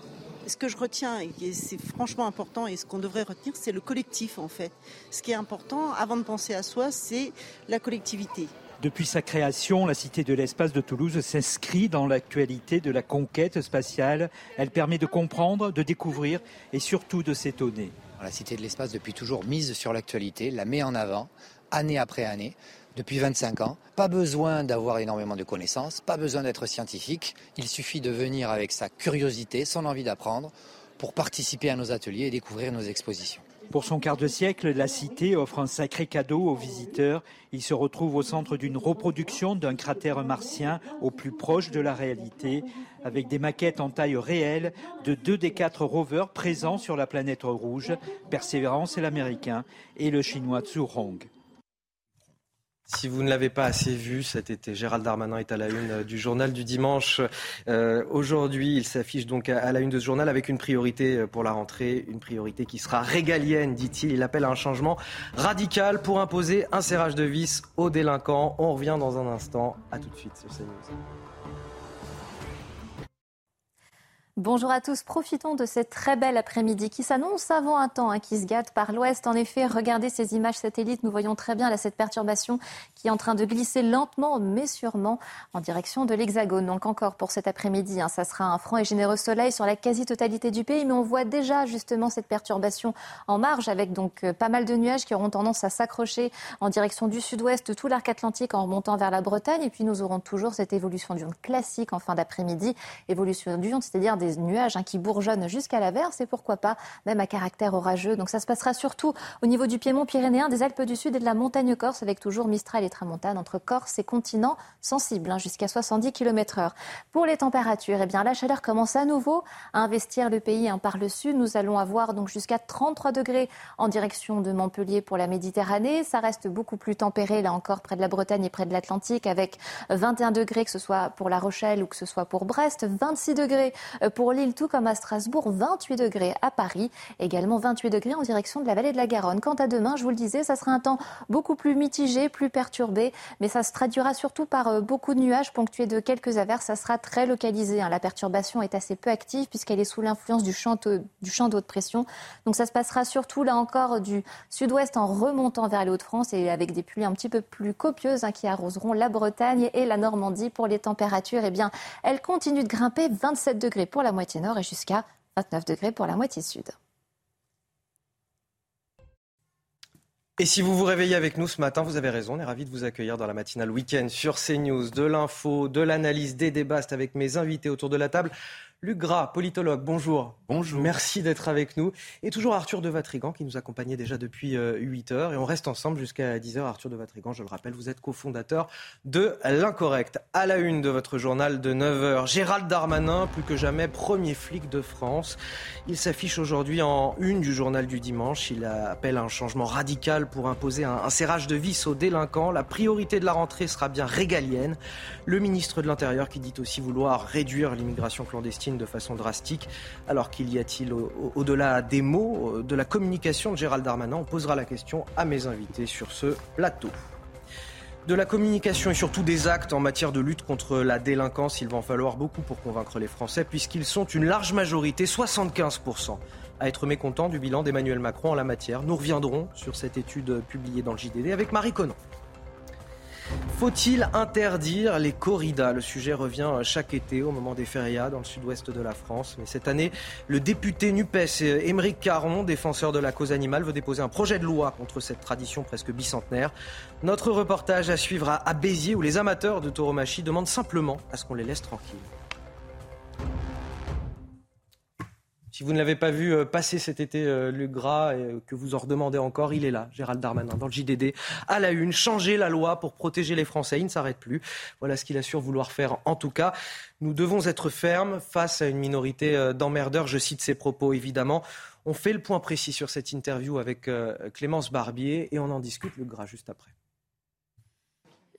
Ce que je retiens, et c'est franchement important, et ce qu'on devrait retenir, c'est le collectif en fait. Ce qui est important, avant de penser à soi, c'est la collectivité. Depuis sa création, la Cité de l'espace de Toulouse s'inscrit dans l'actualité de la conquête spatiale. Elle permet de comprendre, de découvrir et surtout de s'étonner. La Cité de l'espace, depuis toujours, mise sur l'actualité, la met en avant, année après année. Depuis vingt-cinq ans, pas besoin d'avoir énormément de connaissances, pas besoin d'être scientifique. Il suffit de venir avec sa curiosité, son envie d'apprendre, pour participer à nos ateliers et découvrir nos expositions. Pour son quart de siècle, la cité offre un sacré cadeau aux visiteurs. Ils se retrouvent au centre d'une reproduction d'un cratère martien au plus proche de la réalité, avec des maquettes en taille réelle de deux des quatre rovers présents sur la planète rouge, Perseverance et l'américain, et le chinois Zhurong. Si vous ne l'avez pas assez vu cet été, Gérald Darmanin est à la une du journal du dimanche. Euh, aujourd'hui, il s'affiche donc à, à la une de ce journal avec une priorité pour la rentrée, une priorité qui sera régalienne, dit-il. Il appelle à un changement radical pour imposer un serrage de vis aux délinquants. On revient dans un instant. À tout de suite sur CNews. Bonjour à tous, profitons de cette très belle après-midi qui s'annonce avant un temps hein, qui se gâte par l'ouest. En effet, regardez ces images satellites, nous voyons très bien là, cette perturbation qui est en train de glisser lentement mais sûrement en direction de l'Hexagone. Donc encore pour cet après-midi, hein, ça sera un franc et généreux soleil sur la quasi-totalité du pays, mais on voit déjà justement cette perturbation en marge avec donc euh, pas mal de nuages qui auront tendance à s'accrocher en direction du sud-ouest de tout l'arc atlantique en remontant vers la Bretagne. Et puis nous aurons toujours cette évolution d'onde classique en fin d'après-midi, évolution d'onde, c'est-à-dire des nuages hein, qui bourgeonnent jusqu'à l'averse et pourquoi pas même à caractère orageux. Donc ça se passera surtout au niveau du piémont pyrénéen, des Alpes du Sud et de la montagne corse avec toujours Mistral et Tramontane entre Corse et continent sensible hein, jusqu'à soixante-dix kilomètres heure. Pour les températures, eh bien, la chaleur commence à nouveau à investir le pays hein, par le sud. Nous allons avoir donc jusqu'à trente-trois degrés en direction de Montpellier pour la Méditerranée. Ça reste beaucoup plus tempéré là encore près de la Bretagne et près de l'Atlantique avec vingt et un degrés que ce soit pour La Rochelle ou que ce soit pour Brest, vingt-six degrés pour Lille, tout comme à Strasbourg, vingt-huit degrés à Paris, également vingt-huit degrés en direction de la vallée de la Garonne. Quant à demain, je vous le disais, ça sera un temps beaucoup plus mitigé, plus perturbé, mais ça se traduira surtout par beaucoup de nuages ponctués de quelques averses. Ça sera très localisé. La perturbation est assez peu active puisqu'elle est sous l'influence du champ d'eau de pression. Donc ça se passera surtout là encore du sud-ouest en remontant vers les Hauts-de-France et avec des pluies un petit peu plus copieuses qui arroseront la Bretagne et la Normandie. Pour les températures, eh bien, elles continuent de grimper, vingt-sept degrés pour la moitié nord et jusqu'à vingt-neuf degrés pour la moitié sud. Et si vous vous réveillez avec nous ce matin, vous avez raison, on est ravis de vous accueillir dans la matinale week-end sur CNews, de l'info, de l'analyse, des débats, c'est avec mes invités autour de la table. Luc Gras, politologue, bonjour. Bonjour. Merci d'être avec nous. Et toujours Arthur de Vatrigan qui nous accompagnait déjà depuis huit heures. Et on reste ensemble jusqu'à dix heures. Arthur de Vatrigan, je le rappelle, vous êtes cofondateur de L'Incorrect. À la une de votre journal de neuf heures, Gérald Darmanin, plus que jamais premier flic de France. Il s'affiche aujourd'hui en une du journal du dimanche. Il appelle à un changement radical pour imposer un, un serrage de vis aux délinquants. La priorité de la rentrée sera bien régalienne. Le ministre de l'Intérieur qui dit aussi vouloir réduire l'immigration clandestine de façon drastique. Alors qu'il y a-t-il au, au, au-delà des mots, de la communication de Gérald Darmanin? On posera la question à mes invités sur ce plateau. De la communication et surtout des actes en matière de lutte contre la délinquance, il va en falloir beaucoup pour convaincre les Français puisqu'ils sont une large majorité, soixante-quinze pour cent, à être mécontents du bilan d'Emmanuel Macron en la matière. Nous reviendrons sur cette étude publiée dans le J D D avec Marie Conan. Faut-il interdire les corridas? Le sujet revient chaque été au moment des férias dans le sud-ouest de la France. Mais cette année, le député NUPES, Aymeric Caron, défenseur de la cause animale, veut déposer un projet de loi contre cette tradition presque bicentenaire. Notre reportage à suivre à Béziers où les amateurs de tauromachie demandent simplement à ce qu'on les laisse tranquilles. Si vous ne l'avez pas vu passer cet été, Luc Gras, et que vous en redemandez encore, il est là, Gérald Darmanin, dans le J D D, à la une, changer la loi pour protéger les Français, il ne s'arrête plus. Voilà ce qu'il assure vouloir faire. En tout cas, nous devons être fermes face à une minorité d'emmerdeurs, je cite ses propos évidemment. On fait le point précis sur cette interview avec Clémence Barbier et on en discute, Luc Gras, juste après.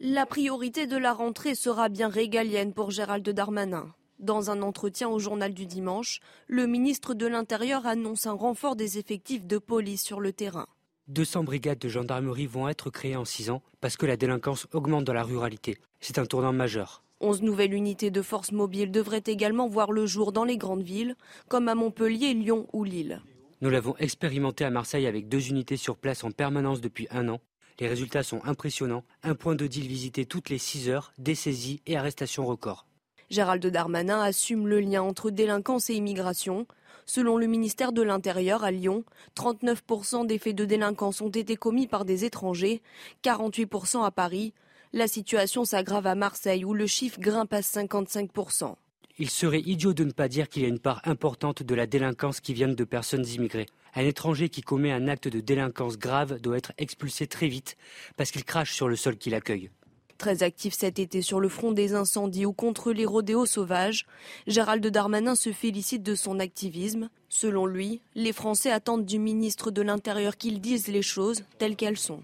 La priorité de la rentrée sera bien régalienne pour Gérald Darmanin. Dans un entretien au journal du dimanche, le ministre de l'Intérieur annonce un renfort des effectifs de police sur le terrain. deux cents brigades de gendarmerie vont être créées en six ans parce que la délinquance augmente dans la ruralité. C'est un tournant majeur. onze nouvelles unités de forces mobiles devraient également voir le jour dans les grandes villes, comme à Montpellier, Lyon ou Lille. Nous l'avons expérimenté à Marseille avec deux unités sur place en permanence depuis un an. Les résultats sont impressionnants. Un point de deal visité toutes les six heures, des saisies et arrestations records. Gérald Darmanin assume le lien entre délinquance et immigration. Selon le ministère de l'Intérieur à Lyon, trente-neuf pour cent des faits de délinquance ont été commis par des étrangers, quarante-huit pour cent à Paris. La situation s'aggrave à Marseille où le chiffre grimpe à cinquante-cinq pour cent. Il serait idiot de ne pas dire qu'il y a une part importante de la délinquance qui vient de personnes immigrées. Un étranger qui commet un acte de délinquance grave doit être expulsé très vite parce qu'il crache sur le sol qui l'accueille. Très actif cet été sur le front des incendies ou contre les rodéos sauvages, Gérald Darmanin se félicite de son activisme. Selon lui, les Français attendent du ministre de l'Intérieur qu'il dise les choses telles qu'elles sont.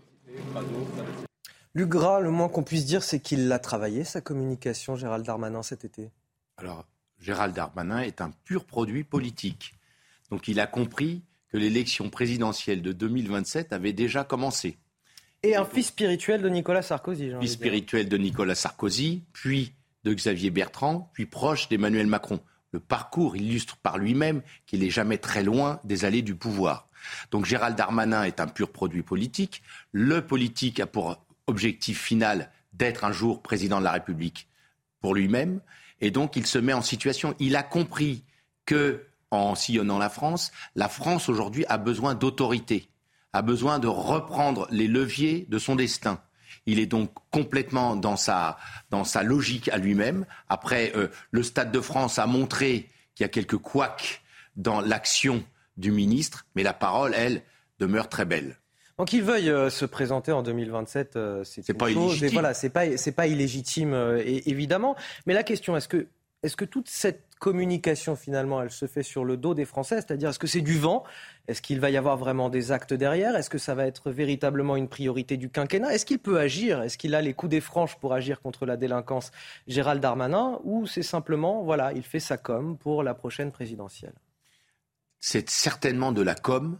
Luc Gras, le moins qu'on puisse dire, c'est qu'il a travaillé sa communication, Gérald Darmanin, cet été. Alors, Gérald Darmanin est un pur produit politique. Donc il a compris que l'élection présidentielle de deux mille vingt-sept avait déjà commencé. Et un fils spirituel de Nicolas Sarkozy. Fils spirituel de Nicolas Sarkozy, puis de Xavier Bertrand, puis proche d'Emmanuel Macron. Le parcours illustre par lui-même qu'il n'est jamais très loin des allées du pouvoir. Donc Gérald Darmanin est un pur produit politique. Le politique a pour objectif final d'être un jour président de la République pour lui-même. Et donc il se met en situation. Il a compris que, en sillonnant la France, la France aujourd'hui a besoin d'autorité, a besoin de reprendre les leviers de son destin. Il est donc complètement dans sa, dans sa logique à lui-même. Après, euh, le Stade de France a montré qu'il y a quelques couacs dans l'action du ministre, mais la parole, elle, demeure très belle. Donc qu'il veuille euh, se présenter en deux mille vingt-sept, euh, c'est, c'est une pas chose. Et voilà, c'est pas, c'est pas illégitime, euh, et, évidemment. Mais la question, est-ce que, est-ce que toute cette communication, finalement, elle se fait sur le dos des Français? C'est-à-dire, est-ce que c'est du vent? Est-ce qu'il va y avoir vraiment des actes derrière? Est-ce que ça va être véritablement une priorité du quinquennat? Est-ce qu'il peut agir? Est-ce qu'il a les coups des franches pour agir contre la délinquance, Gérald Darmanin? Ou c'est simplement, voilà, il fait sa com pour la prochaine présidentielle? C'est certainement de la com.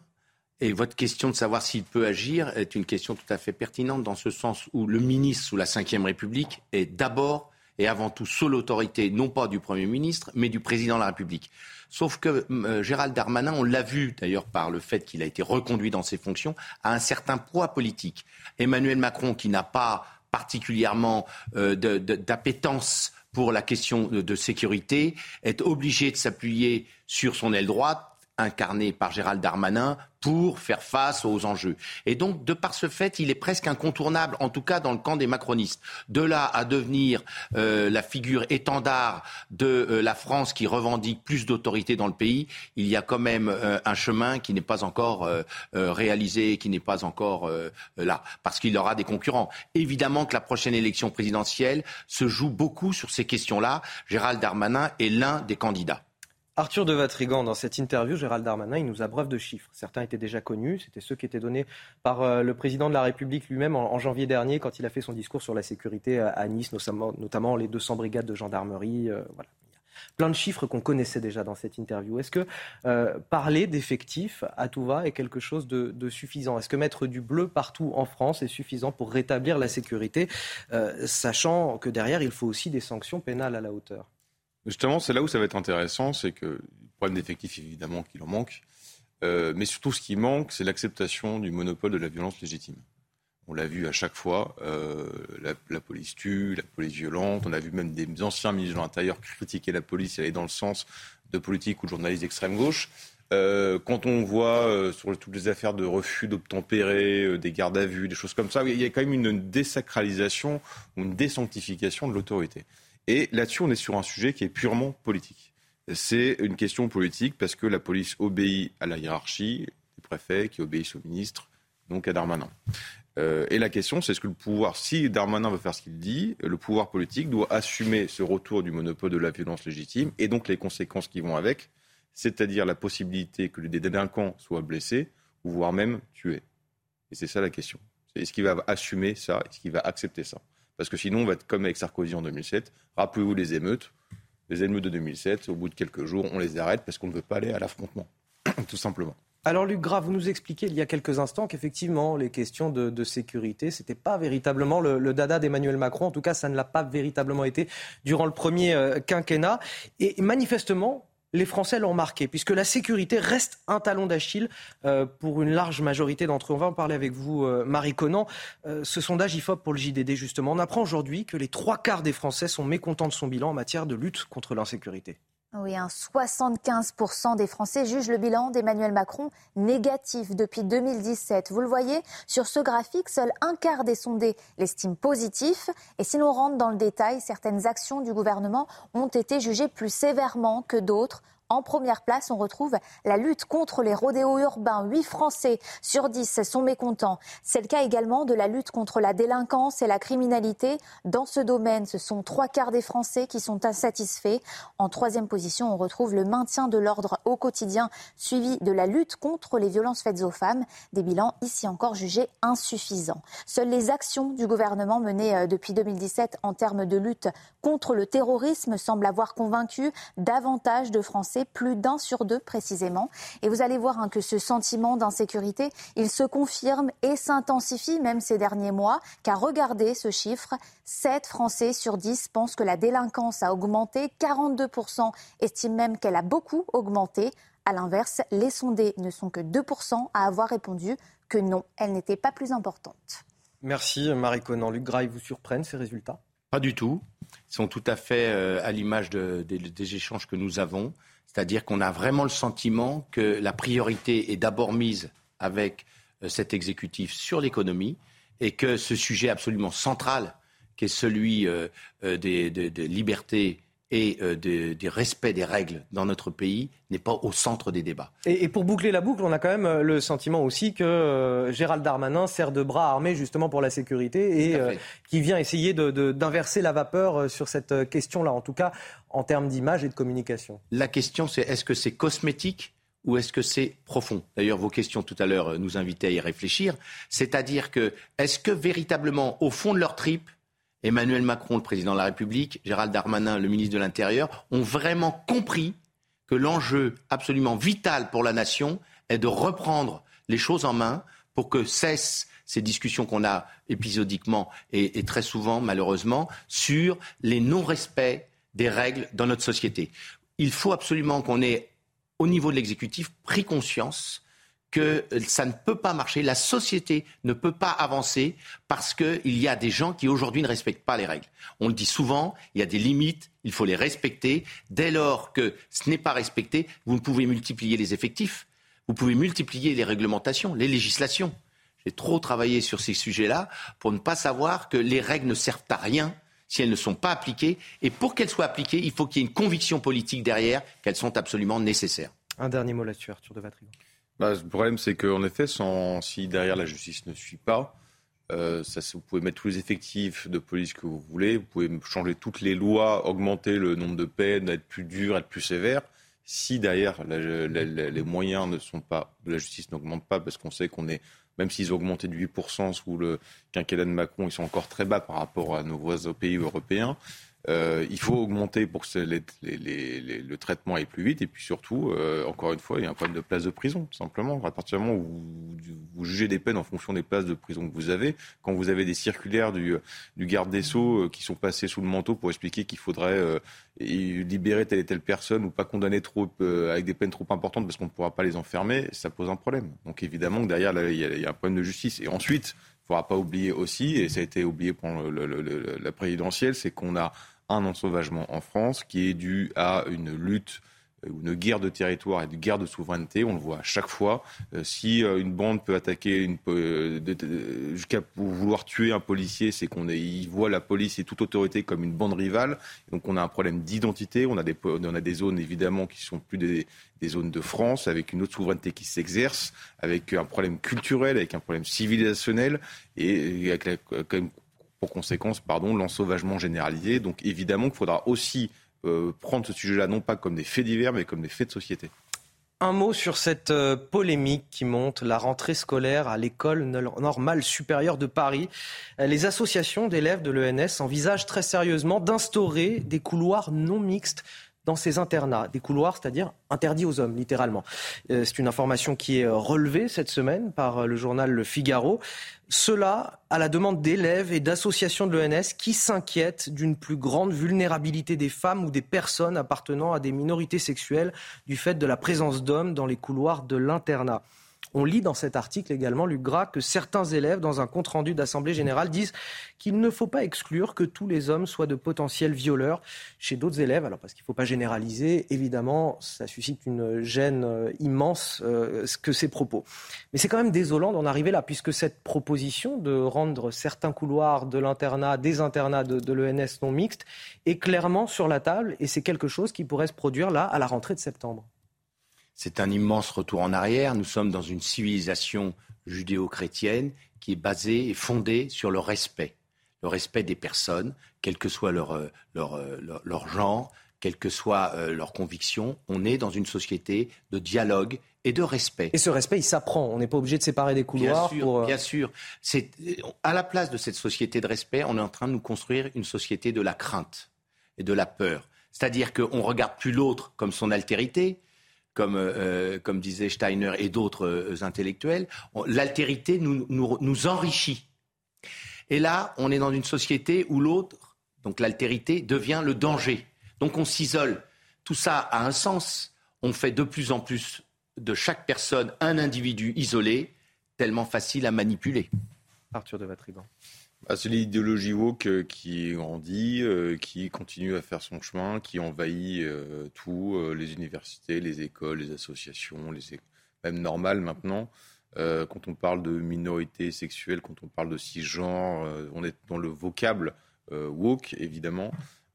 Et votre question de savoir s'il peut agir est une question tout à fait pertinente, dans ce sens où le ministre sous la cinquième République est d'abord et avant tout sous l'autorité, non pas du Premier ministre, mais du Président de la République. Sauf que euh, Gérald Darmanin, on l'a vu d'ailleurs par le fait qu'il a été reconduit dans ses fonctions, a un certain poids politique. Emmanuel Macron, qui n'a pas particulièrement euh, de, de, d'appétence pour la question de, de sécurité, est obligé de s'appuyer sur son aile droite, incarné par Gérald Darmanin, pour faire face aux enjeux. Et donc, de par ce fait, il est presque incontournable, en tout cas dans le camp des macronistes. De là à devenir euh, la figure étendard de euh, la France qui revendique plus d'autorité dans le pays, il y a quand même euh, un chemin qui n'est pas encore euh, euh, réalisé, qui n'est pas encore euh, là, parce qu'il aura des concurrents. Évidemment que la prochaine élection présidentielle se joue beaucoup sur ces questions-là. Gérald Darmanin est l'un des candidats. Arthur de Vatrigan, dans cette interview, Gérald Darmanin, il nous abreuve de chiffres. Certains étaient déjà connus, c'était ceux qui étaient donnés par le président de la République lui-même en janvier dernier, quand il a fait son discours sur la sécurité à Nice, notamment les deux cents brigades de gendarmerie. Euh, voilà. Plein de chiffres qu'on connaissait déjà dans cette interview. Est-ce que euh, parler d'effectifs à tout va est quelque chose de, de suffisant? Est-ce que mettre du bleu partout en France est suffisant pour rétablir la sécurité, euh, sachant que derrière, il faut aussi des sanctions pénales à la hauteur? Justement, c'est là où ça va être intéressant, c'est que le problème d'effectifs, évidemment, qu'il en manque, euh, mais surtout ce qui manque, c'est l'acceptation du monopole de la violence légitime. On l'a vu à chaque fois, euh, la, la police tue, la police violente, on a vu même des anciens ministres de l'Intérieur critiquer la police et aller dans le sens de politiques ou de journalistes d'extrême-gauche. Euh, quand on voit euh, sur le, toutes les affaires de refus d'obtempérer, euh, des gardes à vue, des choses comme ça, il y a quand même une désacralisation ou une désanctification de l'autorité. Et là-dessus, on est sur un sujet qui est purement politique. C'est une question politique parce que la police obéit à la hiérarchie, les préfets qui obéissent au ministre, donc à Darmanin. Euh, et la question, c'est est-ce que le pouvoir, si Darmanin veut faire ce qu'il dit, le pouvoir politique doit assumer ce retour du monopole de la violence légitime et donc les conséquences qui vont avec, c'est-à-dire la possibilité que des délinquants soient blessés ou voire même tués. Et c'est ça la question. C'est est-ce qu'il va assumer ça? Est-ce qu'il va accepter ça? Parce que sinon, on va être comme avec Sarkozy en deux mille sept. Rappelez-vous les émeutes. Les émeutes de deux mille sept, au bout de quelques jours, on les arrête parce qu'on ne veut pas aller à l'affrontement, tout simplement. Alors Luc Gras, vous nous expliquiez il y a quelques instants qu'effectivement, les questions de, de sécurité, ce n'était pas véritablement le, le dada d'Emmanuel Macron. En tout cas, ça ne l'a pas véritablement été durant le premier euh, quinquennat. Et manifestement, les Français l'ont marqué, puisque la sécurité reste un talon d'Achille euh, pour une large majorité d'entre eux. On va en parler avec vous, euh, Marie Conan. Euh, ce sondage I F O P pour le J D D, justement, on apprend aujourd'hui que les trois quarts des Français sont mécontents de son bilan en matière de lutte contre l'insécurité. Oui, hein, soixante-quinze pour cent des Français jugent le bilan d'Emmanuel Macron négatif depuis deux mille dix-sept. Vous le voyez, sur ce graphique, seul un quart des sondés l'estiment positif. Et si l'on rentre dans le détail, certaines actions du gouvernement ont été jugées plus sévèrement que d'autres. En première place, on retrouve la lutte contre les rodéos urbains. huit Français sur dix sont mécontents. C'est le cas également de la lutte contre la délinquance et la criminalité. Dans ce domaine, ce sont trois quarts des Français qui sont insatisfaits. En troisième position, on retrouve le maintien de l'ordre au quotidien, suivi de la lutte contre les violences faites aux femmes. Des bilans ici encore jugés insuffisants. Seules les actions du gouvernement menées depuis deux mille dix-sept en termes de lutte contre le terrorisme semblent avoir convaincu davantage de Français, plus d'un sur deux précisément. Et vous allez voir hein, que ce sentiment d'insécurité, il se confirme et s'intensifie même ces derniers mois. Car regardez ce chiffre, sept Français sur dix pensent que la délinquance a augmenté. quarante-deux pour cent estiment même qu'elle a beaucoup augmenté. A l'inverse, les sondés ne sont que deux pour cent à avoir répondu que non, elle n'était pas plus importante. Merci Marie Conan. Luc Gras, vous surprennent ces résultats? Pas du tout. Ils sont tout à fait euh, à l'image de, de, des échanges que nous avons. C'est-à-dire qu'on a vraiment le sentiment que la priorité est d'abord mise avec cet exécutif sur l'économie et que ce sujet absolument central, qui est celui des, des, des libertés et euh, des, des respects des règles dans notre pays n'est pas au centre des débats. Et, et pour boucler la boucle, on a quand même le sentiment aussi que euh, Gérald Darmanin sert de bras armé justement pour la sécurité et euh, qui vient essayer de, de, d'inverser la vapeur sur cette question-là, en tout cas en termes d'image et de communication. La question c'est est-ce que c'est cosmétique ou est-ce que c'est profond ? D'ailleurs, vos questions tout à l'heure nous invitaient à y réfléchir. C'est-à-dire que est-ce que véritablement, au fond de leur tripe, Emmanuel Macron, le président de la République, Gérald Darmanin, le ministre de l'Intérieur, ont vraiment compris que l'enjeu absolument vital pour la nation est de reprendre les choses en main pour que cessent ces discussions qu'on a épisodiquement et, et très souvent, malheureusement, sur les non-respects des règles dans notre société. Il faut absolument qu'on ait, au niveau de l'exécutif, pris conscience que ça ne peut pas marcher, la société ne peut pas avancer parce qu'il y a des gens qui aujourd'hui ne respectent pas les règles. On le dit souvent, il y a des limites, il faut les respecter. Dès lors que ce n'est pas respecté, vous pouvez multiplier les effectifs, vous pouvez multiplier les réglementations, les législations. J'ai trop travaillé sur ces sujets-là pour ne pas savoir que les règles ne servent à rien si elles ne sont pas appliquées. Et pour qu'elles soient appliquées, il faut qu'il y ait une conviction politique derrière qu'elles sont absolument nécessaires. Un dernier mot là-dessus, Arthur de Vatrigan. Bah, le problème, c'est qu'en effet, sans, si derrière la justice ne suit pas, euh, ça, vous pouvez mettre tous les effectifs de police que vous voulez, vous pouvez changer toutes les lois, augmenter le nombre de peines, être plus dur, être plus sévère. Si derrière la, la, la, les moyens ne sont pas, de la justice n'augmente pas, parce qu'on sait qu'on est, même s'ils ont augmenté de huit pour cent sous le quinquennat de Macron, ils sont encore très bas par rapport à nos voisins pays européens. Euh, il faut augmenter pour que les, les, les, les, le traitement aille plus vite. Et puis surtout, euh, encore une fois, il y a un problème de place de prison, tout simplement. À partir du moment où vous, vous jugez des peines en fonction des places de prison que vous avez, quand vous avez des circulaires du, du garde des Sceaux euh, qui sont passés sous le manteau pour expliquer qu'il faudrait euh, libérer telle et telle personne ou pas condamner trop euh, avec des peines trop importantes parce qu'on ne pourra pas les enfermer, ça pose un problème. Donc évidemment que derrière, là, il, y a, il y a un problème de justice. Et ensuite, il ne faudra pas oublier aussi, et ça a été oublié pendant le, le, le, la présidentielle, c'est qu'on a un ensauvagement en France qui est dû à une lutte, une guerre de territoire et une guerre de souveraineté. On le voit à chaque fois. Euh, si une bande peut attaquer, une, euh, de, de, jusqu'à vouloir tuer un policier, c'est qu'on est, il voit la police et toute autorité comme une bande rivale. Donc on a un problème d'identité. On a des, on a des zones évidemment qui sont plus des, des zones de France, avec une autre souveraineté qui s'exerce, avec un problème culturel, avec un problème civilisationnel et, et avec la, quand même, pour conséquence, pardon, l'ensauvagement généralisé. Donc évidemment qu'il faudra aussi euh, prendre ce sujet-là, non pas comme des faits divers, mais comme des faits de société. Un mot sur cette euh, polémique qui monte, la rentrée scolaire à l'école normale supérieure de Paris. Les associations d'élèves de l'E N S envisagent très sérieusement d'instaurer des couloirs non mixtes dans ces internats. Des couloirs, c'est-à-dire interdits aux hommes, littéralement. Euh, c'est une information qui est relevée cette semaine par le journal Le Figaro. Cela à la demande d'élèves et d'associations de l'E N S qui s'inquiètent d'une plus grande vulnérabilité des femmes ou des personnes appartenant à des minorités sexuelles du fait de la présence d'hommes dans les couloirs de l'internat. On lit dans cet article également, Luc Gras, que certains élèves, dans un compte-rendu d'Assemblée Générale, disent qu'il ne faut pas exclure que tous les hommes soient de potentiels violeurs. Chez d'autres élèves, alors parce qu'il ne faut pas généraliser, évidemment, ça suscite une gêne immense euh, que ces propos. Mais c'est quand même désolant d'en arriver là, puisque cette proposition de rendre certains couloirs de l'internat, des internats de, de l'E N S non mixtes, est clairement sur la table et c'est quelque chose qui pourrait se produire là, à la rentrée de septembre. C'est un immense retour en arrière. Nous sommes dans une civilisation judéo-chrétienne qui est basée et fondée sur le respect. Le respect des personnes, quel que soit leur, leur, leur, leur genre, quelle que soit leur conviction. On est dans une société de dialogue et de respect. Et ce respect, il s'apprend. On n'est pas obligé de séparer des couloirs. Bien sûr, pour... bien sûr. C'est, à la place de cette société de respect, on est en train de nous construire une société de la crainte et de la peur. C'est-à-dire qu'on ne regarde plus l'autre comme son altérité, Comme, euh, comme disait Steiner et d'autres euh, intellectuels, on, l'altérité nous, nous, nous enrichit. Et là, on est dans une société où l'autre, donc l'altérité, devient le danger. Donc on s'isole. Tout ça a un sens. On fait de plus en plus de chaque personne un individu isolé, tellement facile à manipuler. Arthur de Vatrigan. Ah, c'est l'idéologie woke qui grandit, euh, qui continue à faire son chemin, qui envahit euh, tout, euh, les universités, les écoles, les associations, les é- même normales maintenant. Euh, quand on parle de minorité sexuelle, quand on parle de cisgenre, euh, on est dans le vocable euh, woke, évidemment.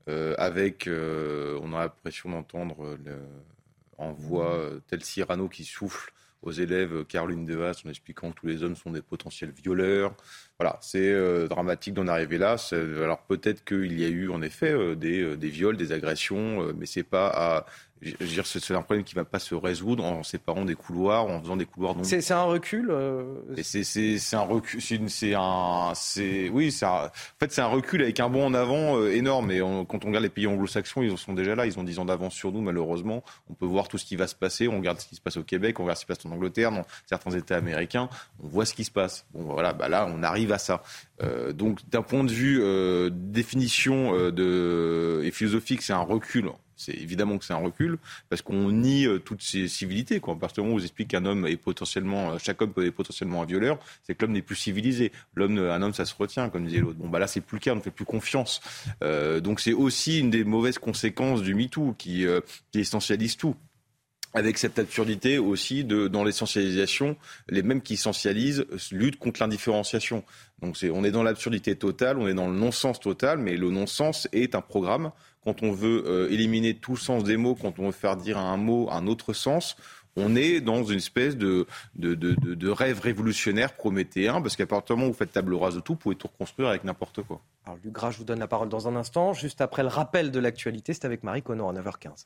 euh, avec, euh, on a l'impression d'entendre le, en voix euh, tel Cyrano qui souffle aux élèves Caroline Devas en expliquant que tous les hommes sont des potentiels violeurs. Voilà, c'est euh, dramatique d'en arriver là. C'est, alors peut-être qu'il y a eu en effet euh, des, euh, des viols, des agressions, euh, mais c'est pas à... Je veux dire, c'est un problème qui ne va pas se résoudre en séparant des couloirs, en faisant des couloirs non. C'est, c'est un recul. Euh... Et c'est, c'est, c'est un recul. C'est, une, c'est un. C'est oui. C'est un, en fait, c'est un recul avec un bond en avant euh, énorme. Et on, quand on regarde les pays anglo-saxons, ils en sont déjà là. Ils ont dix ans d'avance sur nous, malheureusement. On peut voir tout ce qui va se passer. On regarde ce qui se passe au Québec, on regarde ce qui se passe en Angleterre, dans certains États américains. On voit ce qui se passe. Bon, voilà. Bah là, on arrive à ça. Euh, donc, d'un point de vue euh, définition euh, de et philosophique, c'est un recul. C'est évidemment que c'est un recul parce qu'on nie euh, toutes ces civilités. Quoi. À partir du moment où on vous explique qu'un homme est potentiellement, euh, chaque homme est potentiellement un violeur, c'est que l'homme n'est plus civilisé. L'homme, un homme, ça se retient, comme disait l'autre. Bon, bah là, c'est plus le cas, on ne fait plus confiance. Euh, donc c'est aussi une des mauvaises conséquences du MeToo qui, euh, qui essentialise tout. Avec cette absurdité aussi de, dans l'essentialisation, les mêmes qui essentialisent luttent contre l'indifférenciation. Donc c'est, on est dans l'absurdité totale, on est dans le non-sens total, mais le non-sens est un programme. Quand on veut euh, éliminer tout le sens des mots, quand on veut faire dire à un mot un autre sens, on est dans une espèce de, de, de, de rêve révolutionnaire prométhéen, parce qu'à partir du moment où vous faites table rase de tout, vous pouvez tout reconstruire avec n'importe quoi. Alors Luc Gras, je vous donne la parole dans un instant. Juste après le rappel de l'actualité, c'est avec Marie Conan à neuf heures quinze.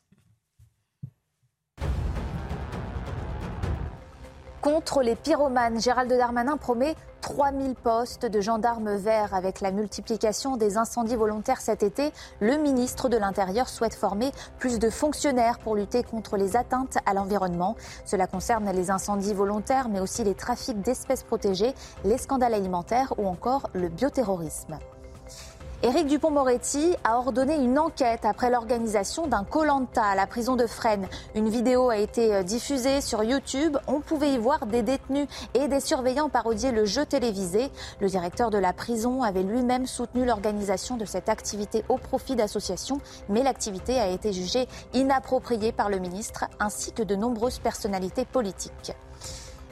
Contre les pyromanes, Gérald Darmanin promet trois mille postes de gendarmes verts avec la multiplication des incendies volontaires cet été. Le ministre de l'Intérieur souhaite former plus de fonctionnaires pour lutter contre les atteintes à l'environnement. Cela concerne les incendies volontaires, mais aussi les trafics d'espèces protégées, les scandales alimentaires ou encore le bioterrorisme. Éric Dupond-Moretti a ordonné une enquête après l'organisation d'un Koh-Lanta à la prison de Fresnes. Une vidéo a été diffusée sur YouTube. On pouvait y voir des détenus et des surveillants parodier le jeu télévisé. Le directeur de la prison avait lui-même soutenu l'organisation de cette activité au profit d'associations, mais l'activité a été jugée inappropriée par le ministre ainsi que de nombreuses personnalités politiques.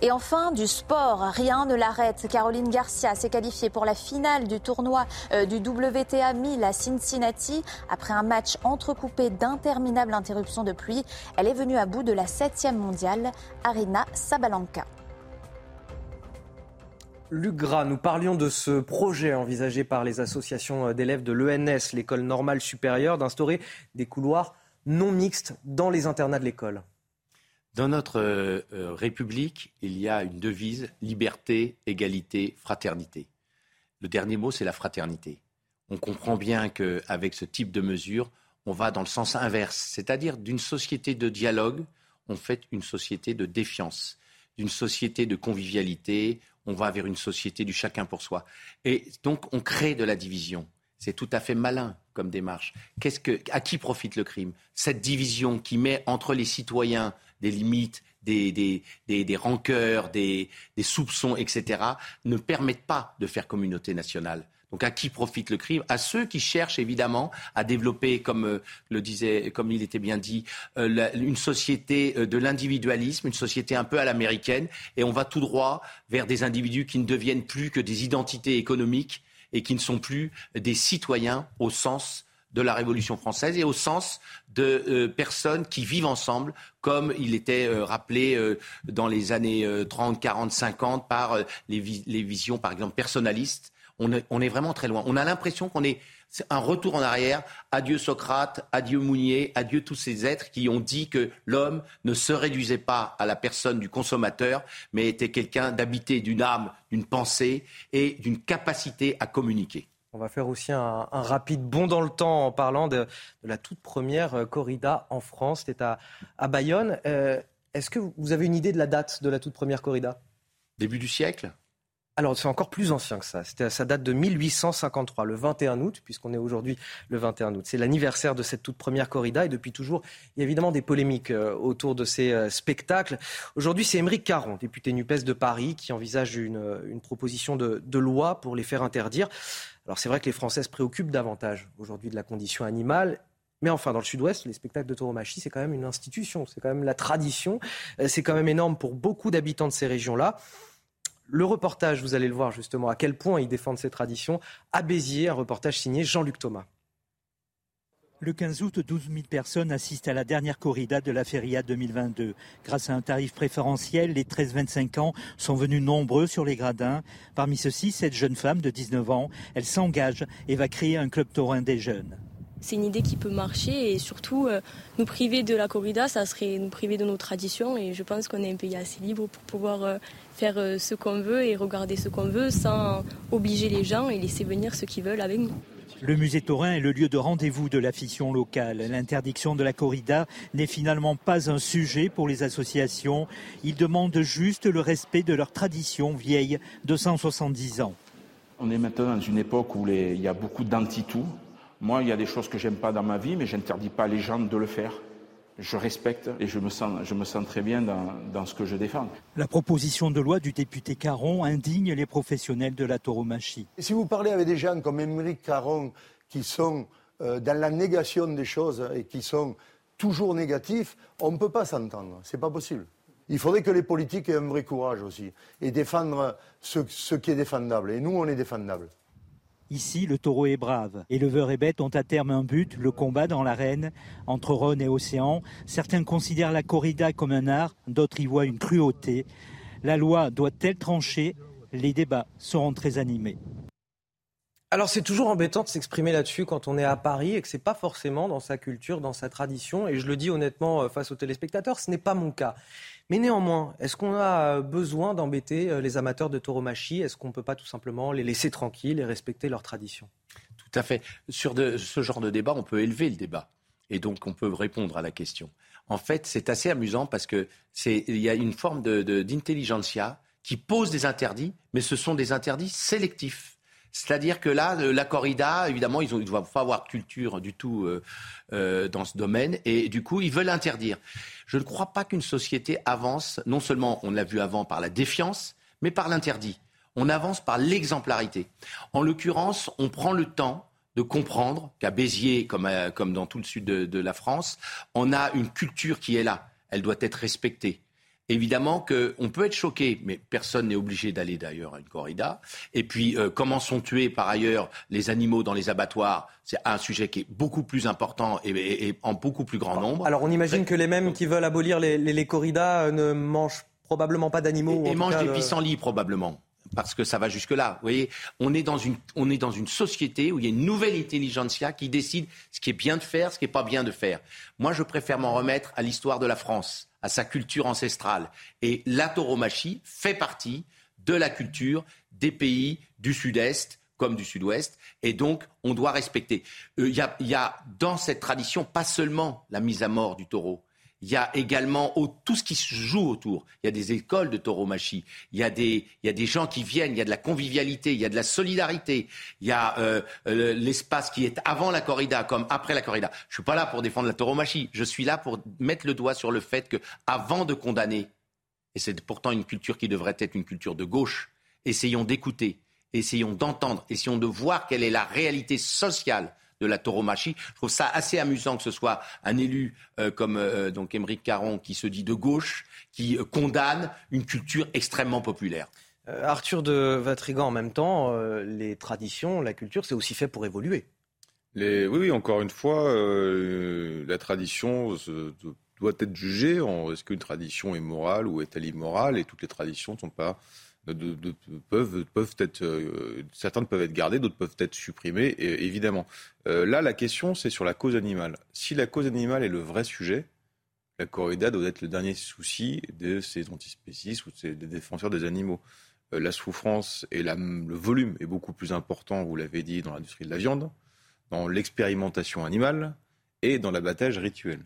Et enfin, du sport, rien ne l'arrête. Caroline Garcia s'est qualifiée pour la finale du tournoi euh, du W T A mille à Cincinnati. Après un match entrecoupé d'interminables interruptions de pluie, elle est venue à bout de la septième mondiale, Arina Sabalenka. Luc Gras, nous parlions de ce projet envisagé par les associations d'élèves de l'E N S, l'École normale supérieure, d'instaurer des couloirs non mixtes dans les internats de l'école. Dans notre euh, euh, République, il y a une devise « liberté, égalité, fraternité ». Le dernier mot, c'est la fraternité. On comprend bien qu'avec ce type de mesures, on va dans le sens inverse. C'est-à-dire d'une société de dialogue, on fait une société de défiance. D'une société de convivialité, on va vers une société du chacun pour soi. Et donc, on crée de la division. C'est tout à fait malin comme démarche. Qu'est-ce que, à qui profite le crime ? Cette division qui met entre les citoyens des limites, des, des, des, des rancœurs, des, des soupçons, et cetera, ne permettent pas de faire communauté nationale. Donc à qui profite le crime ? À ceux qui cherchent évidemment à développer, comme, le disait, comme il était bien dit, une société de l'individualisme, une société un peu à l'américaine, et on va tout droit vers des individus qui ne deviennent plus que des identités économiques et qui ne sont plus des citoyens au sens de la Révolution française et au sens de euh, personnes qui vivent ensemble, comme il était euh, rappelé euh, dans les années euh, trente, quarante, cinquante par euh, les, vi- les visions, par exemple, personnalistes. On est, on est vraiment très loin. On a l'impression qu'on est un retour en arrière. Adieu Socrate, adieu Mounier, adieu tous ces êtres qui ont dit que l'homme ne se réduisait pas à la personne du consommateur, mais était quelqu'un d'habité d'une âme, d'une pensée et d'une capacité à communiquer. On va faire aussi un, un rapide bond dans le temps en parlant de, de la toute première corrida en France. C'était à, à Bayonne. Euh, est-ce que vous avez une idée de la date de la toute première corrida ? Début du siècle ? Alors, c'est encore plus ancien que ça. C'était, ça date de mille huit cent cinquante-trois, le vingt et un août, puisqu'on est aujourd'hui le vingt et un août. C'est l'anniversaire de cette toute première corrida et depuis toujours, il y a évidemment des polémiques autour de ces spectacles. Aujourd'hui, c'est Aymeric Caron, député NUPES de Paris, qui envisage une, une proposition de, de loi pour les faire interdire. Alors, c'est vrai que les Français se préoccupent davantage aujourd'hui de la condition animale. Mais enfin, dans le sud-ouest, les spectacles de tauromachie, c'est quand même une institution, c'est quand même la tradition. C'est quand même énorme pour beaucoup d'habitants de ces régions-là. Le reportage, vous allez le voir justement, à quel point ils défendent ces traditions, à Béziers, un reportage signé Jean-Luc Thomas. Le quinze août, douze mille personnes assistent à la dernière corrida de la Feria deux mille vingt-deux. Grâce à un tarif préférentiel, les treize vingt-cinq ans sont venus nombreux sur les gradins. Parmi ceux-ci, cette jeune femme de dix-neuf ans, elle s'engage et va créer un club taurin des jeunes. C'est une idée qui peut marcher et surtout, euh, nous priver de la corrida, ça serait nous priver de nos traditions. Et je pense qu'on est un pays assez libre pour pouvoir euh, faire euh, ce qu'on veut et regarder ce qu'on veut sans obliger les gens et laisser venir ceux qui veulent avec nous. Le musée taurin est le lieu de rendez-vous de l'afición locale. L'interdiction de la corrida n'est finalement pas un sujet pour les associations. Ils demandent juste le respect de leur tradition vieille de cent soixante-dix ans. On est maintenant dans une époque où les... il y a beaucoup d'anti-tout. Moi, il y a des choses que j'aime pas dans ma vie, mais j'interdis pas les gens de le faire. Je respecte et je me sens, je me sens très bien dans, dans ce que je défends. La proposition de loi du député Caron indigne les professionnels de la tauromachie. Si vous parlez avec des gens comme Aymeric Caron qui sont euh, dans la négation des choses et qui sont toujours négatifs, on ne peut pas s'entendre, c'est pas possible. Il faudrait que les politiques aient un vrai courage aussi et défendre ce, ce qui est défendable. Et nous, on est défendable. Ici, le taureau est brave. Éleveurs et bêtes ont à terme un but, le combat dans l'arène. Entre Rhône et Océan, certains considèrent la corrida comme un art, d'autres y voient une cruauté. La loi doit-elle trancher ? Les débats seront très animés. Alors c'est toujours embêtant de s'exprimer là-dessus quand on est à Paris et que c'est pas forcément dans sa culture, dans sa tradition. Et je le dis honnêtement face aux téléspectateurs, ce n'est pas mon cas. Mais néanmoins, est-ce qu'on a besoin d'embêter les amateurs de tauromachie ? Est-ce qu'on ne peut pas tout simplement les laisser tranquilles et respecter leurs traditions ? Tout à fait. Sur de, ce genre de débat, on peut élever le débat. Et donc, on peut répondre à la question. En fait, c'est assez amusant parce que c'est, il y a une forme de, de, d'intelligentsia qui pose des interdits, mais ce sont des interdits sélectifs. C'est-à-dire que là, la corrida, évidemment, ils ne doivent pas avoir de culture du tout euh, euh, dans ce domaine. Et du coup, ils veulent interdire. Je ne crois pas qu'une société avance, non seulement, on l'a vu avant, par la défiance, mais par l'interdit. On avance par l'exemplarité. En l'occurrence, on prend le temps de comprendre qu'à Béziers, comme, à, comme dans tout le sud de, de la France, on a une culture qui est là. Elle doit être respectée. Évidemment qu'on peut être choqué, mais personne n'est obligé d'aller d'ailleurs à une corrida. Et puis, euh, comment sont tués par ailleurs les animaux dans les abattoirs ? C'est un sujet qui est beaucoup plus important et, et, et en beaucoup plus grand nombre. Alors, on imagine que les mêmes qui veulent abolir les, les, les corridas ne mangent probablement pas d'animaux. Et, et mangent des pissenlits, probablement, parce que ça va jusque-là. Vous voyez, on est, dans une, on est dans une société où il y a une nouvelle intelligentsia qui décide ce qui est bien de faire, ce qui n'est pas bien de faire. Moi, je préfère m'en remettre à l'histoire de la France, à sa culture ancestrale. Et la tauromachie fait partie de la culture des pays du Sud-Est comme du Sud-Ouest. Et donc, on doit respecter. Il euh, y, a, y a dans cette tradition pas seulement la mise à mort du taureau. Il y a également au, tout ce qui se joue autour. Il y a des écoles de tauromachie. Il y a des, il y a des gens qui viennent. Il y a de la convivialité. Il y a de la solidarité. Il y a euh, euh, l'espace qui est avant la corrida comme après la corrida. Je ne suis pas là pour défendre la tauromachie. Je suis là pour mettre le doigt sur le fait que, avant de condamner, et c'est pourtant une culture qui devrait être une culture de gauche, essayons d'écouter, essayons d'entendre, essayons de voir quelle est la réalité sociale de la tauromachie. Je trouve ça assez amusant que ce soit un élu euh, comme euh, donc Aymeric Caron qui se dit de gauche, qui euh, condamne une culture extrêmement populaire. Euh, Arthur de Vatrigan, en même temps, euh, les traditions, la culture, c'est aussi fait pour évoluer. Les... Oui, oui, encore une fois, euh, la tradition se... doit être jugée. En... Est-ce qu'une tradition est morale ou est-elle immorale ? Et toutes les traditions ne sont pas... De, de, de, peuvent, peuvent être, euh, certains peuvent être gardés, d'autres peuvent être supprimés, et, évidemment. Euh, là, la question, c'est sur la cause animale. Si la cause animale est le vrai sujet, la corrida doit être le dernier souci de ces antispécistes ou de ces, des défenseurs des animaux. Euh, la souffrance et la, le volume est beaucoup plus important, vous l'avez dit, dans l'industrie de la viande, dans l'expérimentation animale et dans l'abattage rituel.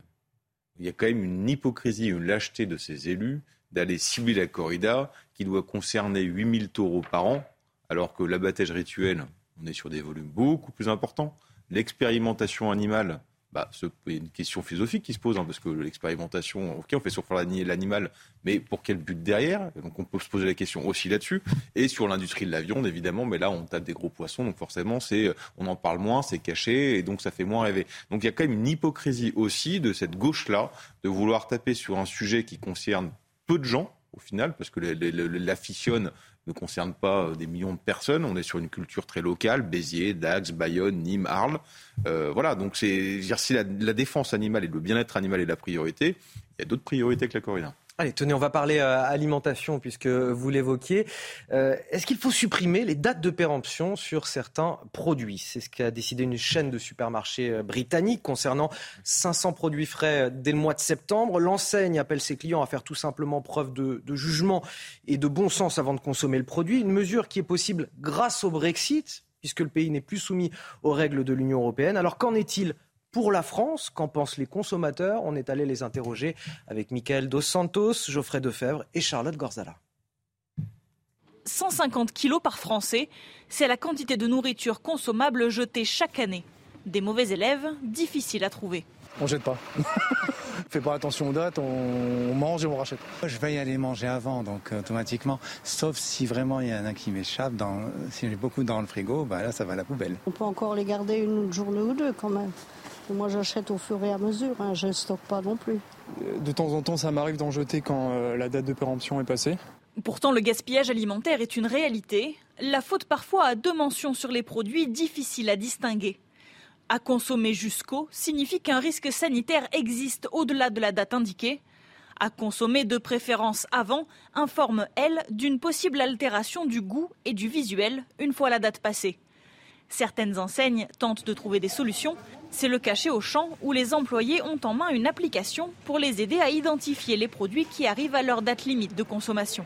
Il y a quand même une hypocrisie, une lâcheté de ces élus d'aller cibler la corrida qui doit concerner huit mille taureaux par an, alors que l'abattage rituel, on est sur des volumes beaucoup plus importants. L'expérimentation animale, bah, c'est une question philosophique qui se pose, hein, parce que l'expérimentation, ok, on fait souffrir l'animal, mais pour quel but derrière ? Donc on peut se poser la question aussi là-dessus. Et sur l'industrie de la viande, évidemment, mais là on tape des gros poissons, donc forcément c'est, on en parle moins, c'est caché, et donc ça fait moins rêver. Donc il y a quand même une hypocrisie aussi de cette gauche-là, de vouloir taper sur un sujet qui concerne peu de gens, au final, parce que l'aficionne ne concerne pas des millions de personnes. On est sur une culture très locale, Béziers, Dax, Bayonne, Nîmes, Arles. Euh, voilà, donc c'est, si la, la défense animale et le bien-être animal est la priorité, il y a d'autres priorités que la corrida. Allez, tenez, on va parler euh, alimentation puisque vous l'évoquiez. Euh, est-ce qu'il faut supprimer les dates de péremption sur certains produits ? C'est ce qu'a décidé une chaîne de supermarchés euh, britannique concernant cinq cents produits frais euh, dès le mois de septembre. L'enseigne appelle ses clients à faire tout simplement preuve de, de jugement et de bon sens avant de consommer le produit. Une mesure qui est possible grâce au Brexit puisque le pays n'est plus soumis aux règles de l'Union européenne. Alors qu'en est-il ? Pour la France, qu'en pensent les consommateurs ? On est allé les interroger avec Michael Dos Santos, Geoffrey Defebvre et Charlotte Gorzala. cent cinquante kilos par Français, c'est la quantité de nourriture consommable jetée chaque année. Des mauvais élèves, difficiles à trouver. On ne jette pas. On fait pas attention aux dates, on mange et on rachète. Je vais y aller manger avant, donc automatiquement. Sauf si vraiment il y en a qui m'échappe, dans, si j'ai beaucoup dans le frigo, bah là ça va à la poubelle. On peut encore les garder une journée ou deux quand même. Moi, j'achète au fur et à mesure, hein, je ne stocke pas non plus. De temps en temps, ça m'arrive d'en jeter quand euh, la date de péremption est passée. Pourtant, le gaspillage alimentaire est une réalité. La faute parfois a deux mentions sur les produits difficiles à distinguer. À consommer jusqu'au signifie qu'un risque sanitaire existe au-delà de la date indiquée. À consommer de préférence avant informe, elle, d'une possible altération du goût et du visuel une fois la date passée. Certaines enseignes tentent de trouver des solutions. C'est le cas chez Auchan où les employés ont en main une application pour les aider à identifier les produits qui arrivent à leur date limite de consommation.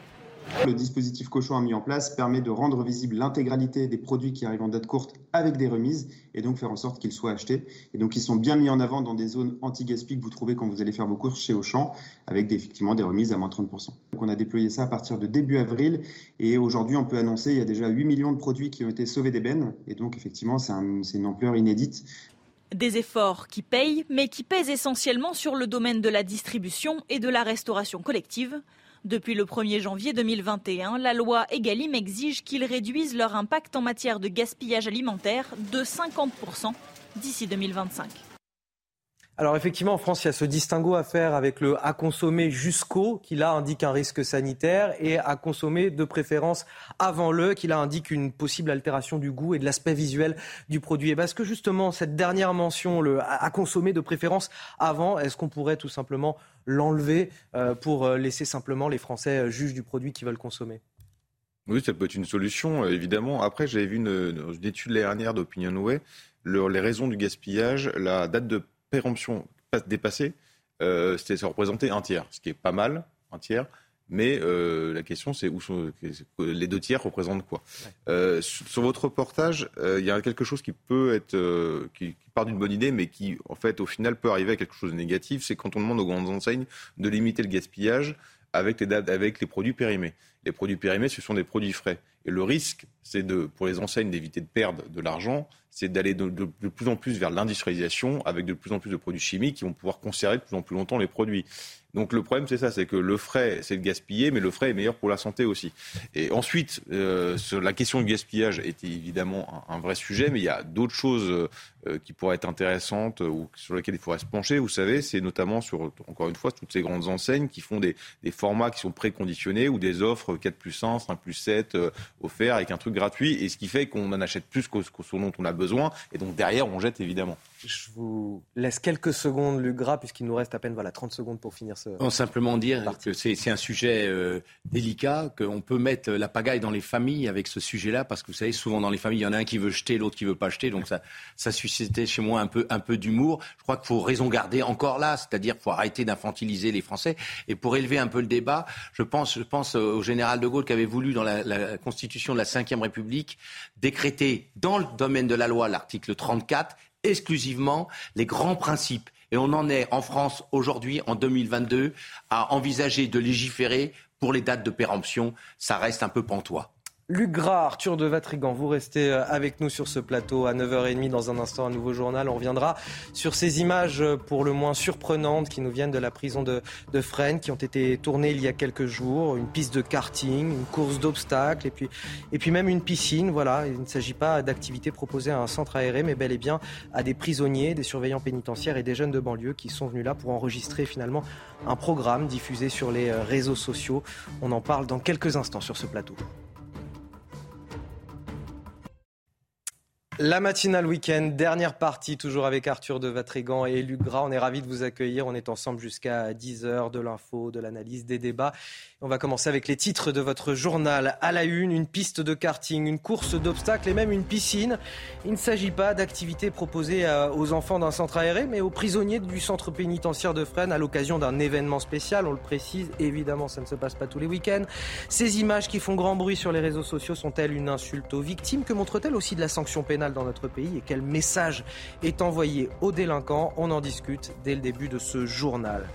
Le dispositif qu'Auchan a mis en place permet de rendre visible l'intégralité des produits qui arrivent en date courte avec des remises et donc faire en sorte qu'ils soient achetés. Et donc ils sont bien mis en avant dans des zones anti-gaspi que vous trouvez quand vous allez faire vos courses chez Auchan avec des, effectivement des remises à moins trente pour cent. Donc on a déployé ça à partir de début avril et aujourd'hui on peut annoncer qu'il y a déjà huit millions de produits qui ont été sauvés des bennes et donc effectivement c'est, un, c'est une ampleur inédite. Des efforts qui payent mais qui pèsent essentiellement sur le domaine de la distribution et de la restauration collective. Depuis le premier janvier deux mille vingt et un, la loi Egalim exige qu'ils réduisent leur impact en matière de gaspillage alimentaire de cinquante pour cent d'ici deux mille vingt-cinq. Alors effectivement, en France, il y a ce distinguo à faire avec le « à consommer jusqu'au » qui là indique un risque sanitaire et « à consommer de préférence avant le » qui là indique une possible altération du goût et de l'aspect visuel du produit. Et parce que justement, cette dernière mention, le « à consommer de préférence avant », est-ce qu'on pourrait tout simplement l'enlever pour laisser simplement les Français juges du produit qu'ils veulent consommer? Oui, ça peut être une solution, évidemment. Après, j'avais vu une, une étude l'année dernière d'OpinionWay, le, les raisons du gaspillage, la date de péremption dépassée, euh, c'était, ça représentait un tiers, ce qui est pas mal, un tiers. Mais euh, la question, c'est où sont les deux tiers représentent quoi ? euh, Sur votre reportage, euh, il y a quelque chose qui peut être, euh, qui, qui part d'une bonne idée, mais qui, en fait, au final, peut arriver à quelque chose de négatif. C'est quand on demande aux grandes enseignes de limiter le gaspillage avec les, avec les produits périmés. Les produits périmés, ce sont des produits frais. Et le risque, c'est de, pour les enseignes d'éviter de perdre de l'argent, c'est d'aller de, de, de plus en plus vers l'industrialisation avec de plus en plus de produits chimiques qui vont pouvoir conserver de plus en plus longtemps les produits. Donc le problème, c'est ça, c'est que le frais, c'est le gaspiller, mais le frais est meilleur pour la santé aussi. Et ensuite, euh, la question du gaspillage est évidemment un, un vrai sujet, mais il y a d'autres choses euh, qui pourraient être intéressantes ou sur lesquelles il faudrait se pencher. Vous savez, c'est notamment sur, encore une fois, toutes ces grandes enseignes qui font des, des formats qui sont préconditionnés ou des offres quatre plus un, cinq plus sept, euh, offerts avec un truc gratuit, et ce qui fait qu'on en achète plus que ce dont on a besoin, et donc derrière on jette évidemment. Je vous laisse quelques secondes, Luc Gras, puisqu'il nous reste à peine voilà, trente secondes pour finir ce... Non, simplement dire partie. que c'est, c'est un sujet euh, délicat, qu'on peut mettre la pagaille dans les familles avec ce sujet-là, parce que vous savez, souvent dans les familles, il y en a un qui veut jeter, l'autre qui veut pas jeter, donc ça, ça suscitait chez moi un peu, un peu d'humour. Je crois qu'il faut raison garder encore là, c'est-à-dire qu'il faut arrêter d'infantiliser les Français, et pour élever un peu le débat, je pense, je pense au général de Gaulle qui avait voulu, dans la, la Constitution de la cinquième République, décréter dans le domaine de la loi, l'article trente-quatre, exclusivement les grands principes. Et on en est en France aujourd'hui, en deux mille vingt-deux, à envisager de légiférer pour les dates de péremption. Ça reste un peu pantois. Luc Gras, Arthur de Vatrigan, vous restez avec nous sur ce plateau à neuf heures trente. Dans un instant, un nouveau journal. On reviendra sur ces images pour le moins surprenantes qui nous viennent de la prison de, de Fresnes, qui ont été tournées il y a quelques jours. Une piste de karting, une course d'obstacles et puis, et puis même une piscine. Voilà, il ne s'agit pas d'activités proposées à un centre aéré, mais bel et bien à des prisonniers, des surveillants pénitentiaires et des jeunes de banlieue qui sont venus là pour enregistrer finalement un programme diffusé sur les réseaux sociaux. On en parle dans quelques instants sur ce plateau. La matinale week-end, dernière partie, toujours avec Arthur de Vatrigan et Luc Gras. On est ravis de vous accueillir. On est ensemble jusqu'à dix heures, de l'info, de l'analyse, des débats. On va commencer avec les titres de votre journal. À la une, une piste de karting, une course d'obstacles et même une piscine. Il ne s'agit pas d'activités proposées aux enfants d'un centre aéré, mais aux prisonniers du centre pénitentiaire de Fresnes à l'occasion d'un événement spécial. On le précise, évidemment, ça ne se passe pas tous les week-ends. Ces images qui font grand bruit sur les réseaux sociaux sont-elles une insulte aux victimes? Que montrent-elles aussi de la sanction pénale dans notre pays, et quel message est envoyé aux délinquants? On en discute dès le début de ce journal.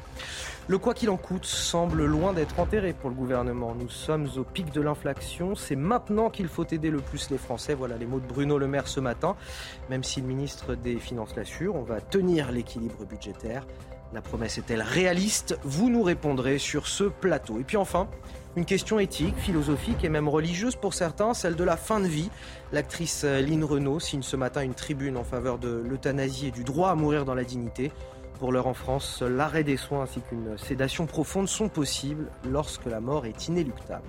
Le quoi qu'il en coûte semble loin d'être enterré pour le gouvernement. Nous sommes au pic de l'inflation. C'est maintenant qu'il faut aider le plus les Français. Voilà les mots de Bruno Le Maire ce matin. Même si le ministre des Finances l'assure, on va tenir l'équilibre budgétaire. La promesse est-elle réaliste? Vous nous répondrez sur ce plateau. Et puis enfin, une question éthique, philosophique et même religieuse pour certains, celle de la fin de vie. L'actrice Line Renaud signe ce matin une tribune en faveur de l'euthanasie et du droit à mourir dans la dignité. Pour l'heure en France, l'arrêt des soins ainsi qu'une sédation profonde sont possibles lorsque la mort est inéluctable.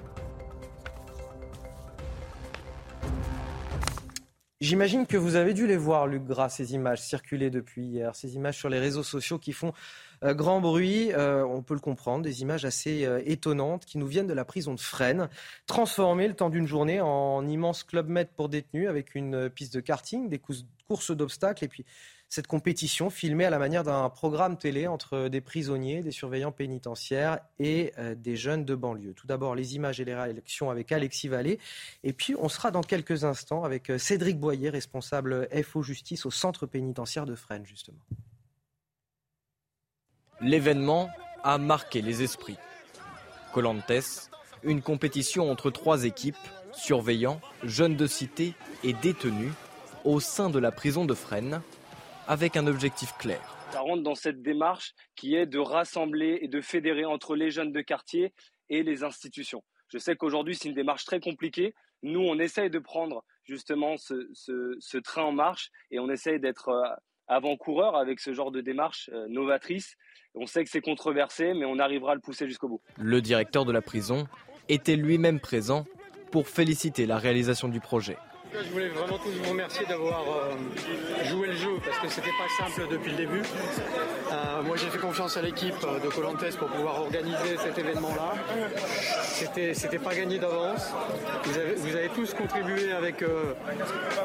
J'imagine que vous avez dû les voir, Luc Gras, ces images circulées depuis hier, ces images sur les réseaux sociaux qui font euh, grand bruit, euh, on peut le comprendre, des images assez euh, étonnantes qui nous viennent de la prison de Fresnes, transformée le temps d'une journée en immense club med pour détenus avec une euh, piste de karting, des cous- courses d'obstacles et puis cette compétition filmée à la manière d'un programme télé entre des prisonniers, des surveillants pénitentiaires et euh, des jeunes de banlieue. Tout d'abord, les images et les réactions avec Alexis Vallée. Et puis, on sera dans quelques instants avec Cédric Boyer, responsable F O Justice au centre pénitentiaire de Fresnes, justement. L'événement a marqué les esprits. Colantes, une compétition entre trois équipes, surveillants, jeunes de cité et détenus, au sein de la prison de Fresnes, avec un objectif clair. Ça rentre dans cette démarche qui est de rassembler et de fédérer entre les jeunes de quartier et les institutions. Je sais qu'aujourd'hui, c'est une démarche très compliquée. Nous, on essaye de prendre justement ce, ce, ce train en marche et on essaye d'être avant-coureur avec ce genre de démarche novatrice. On sait que c'est controversé, mais on arrivera à le pousser jusqu'au bout. Le directeur de la prison était lui-même présent pour féliciter la réalisation du projet. Je voulais vraiment tous vous remercier d'avoir euh, joué le jeu parce que c'était pas simple depuis le début. Euh, moi j'ai fait confiance à l'équipe de Colantes pour pouvoir organiser cet événement-là. C'était, c'était pas gagné d'avance. Vous avez, vous avez tous contribué avec euh,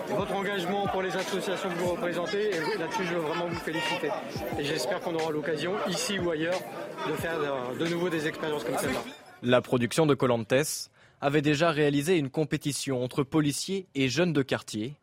votre engagement pour les associations que vous représentez et là-dessus je veux vraiment vous féliciter. Et j'espère qu'on aura l'occasion, ici ou ailleurs, de faire euh, de nouveau des expériences comme celle-là. La production de Colantes avait déjà réalisé une compétition entre policiers et jeunes de quartier.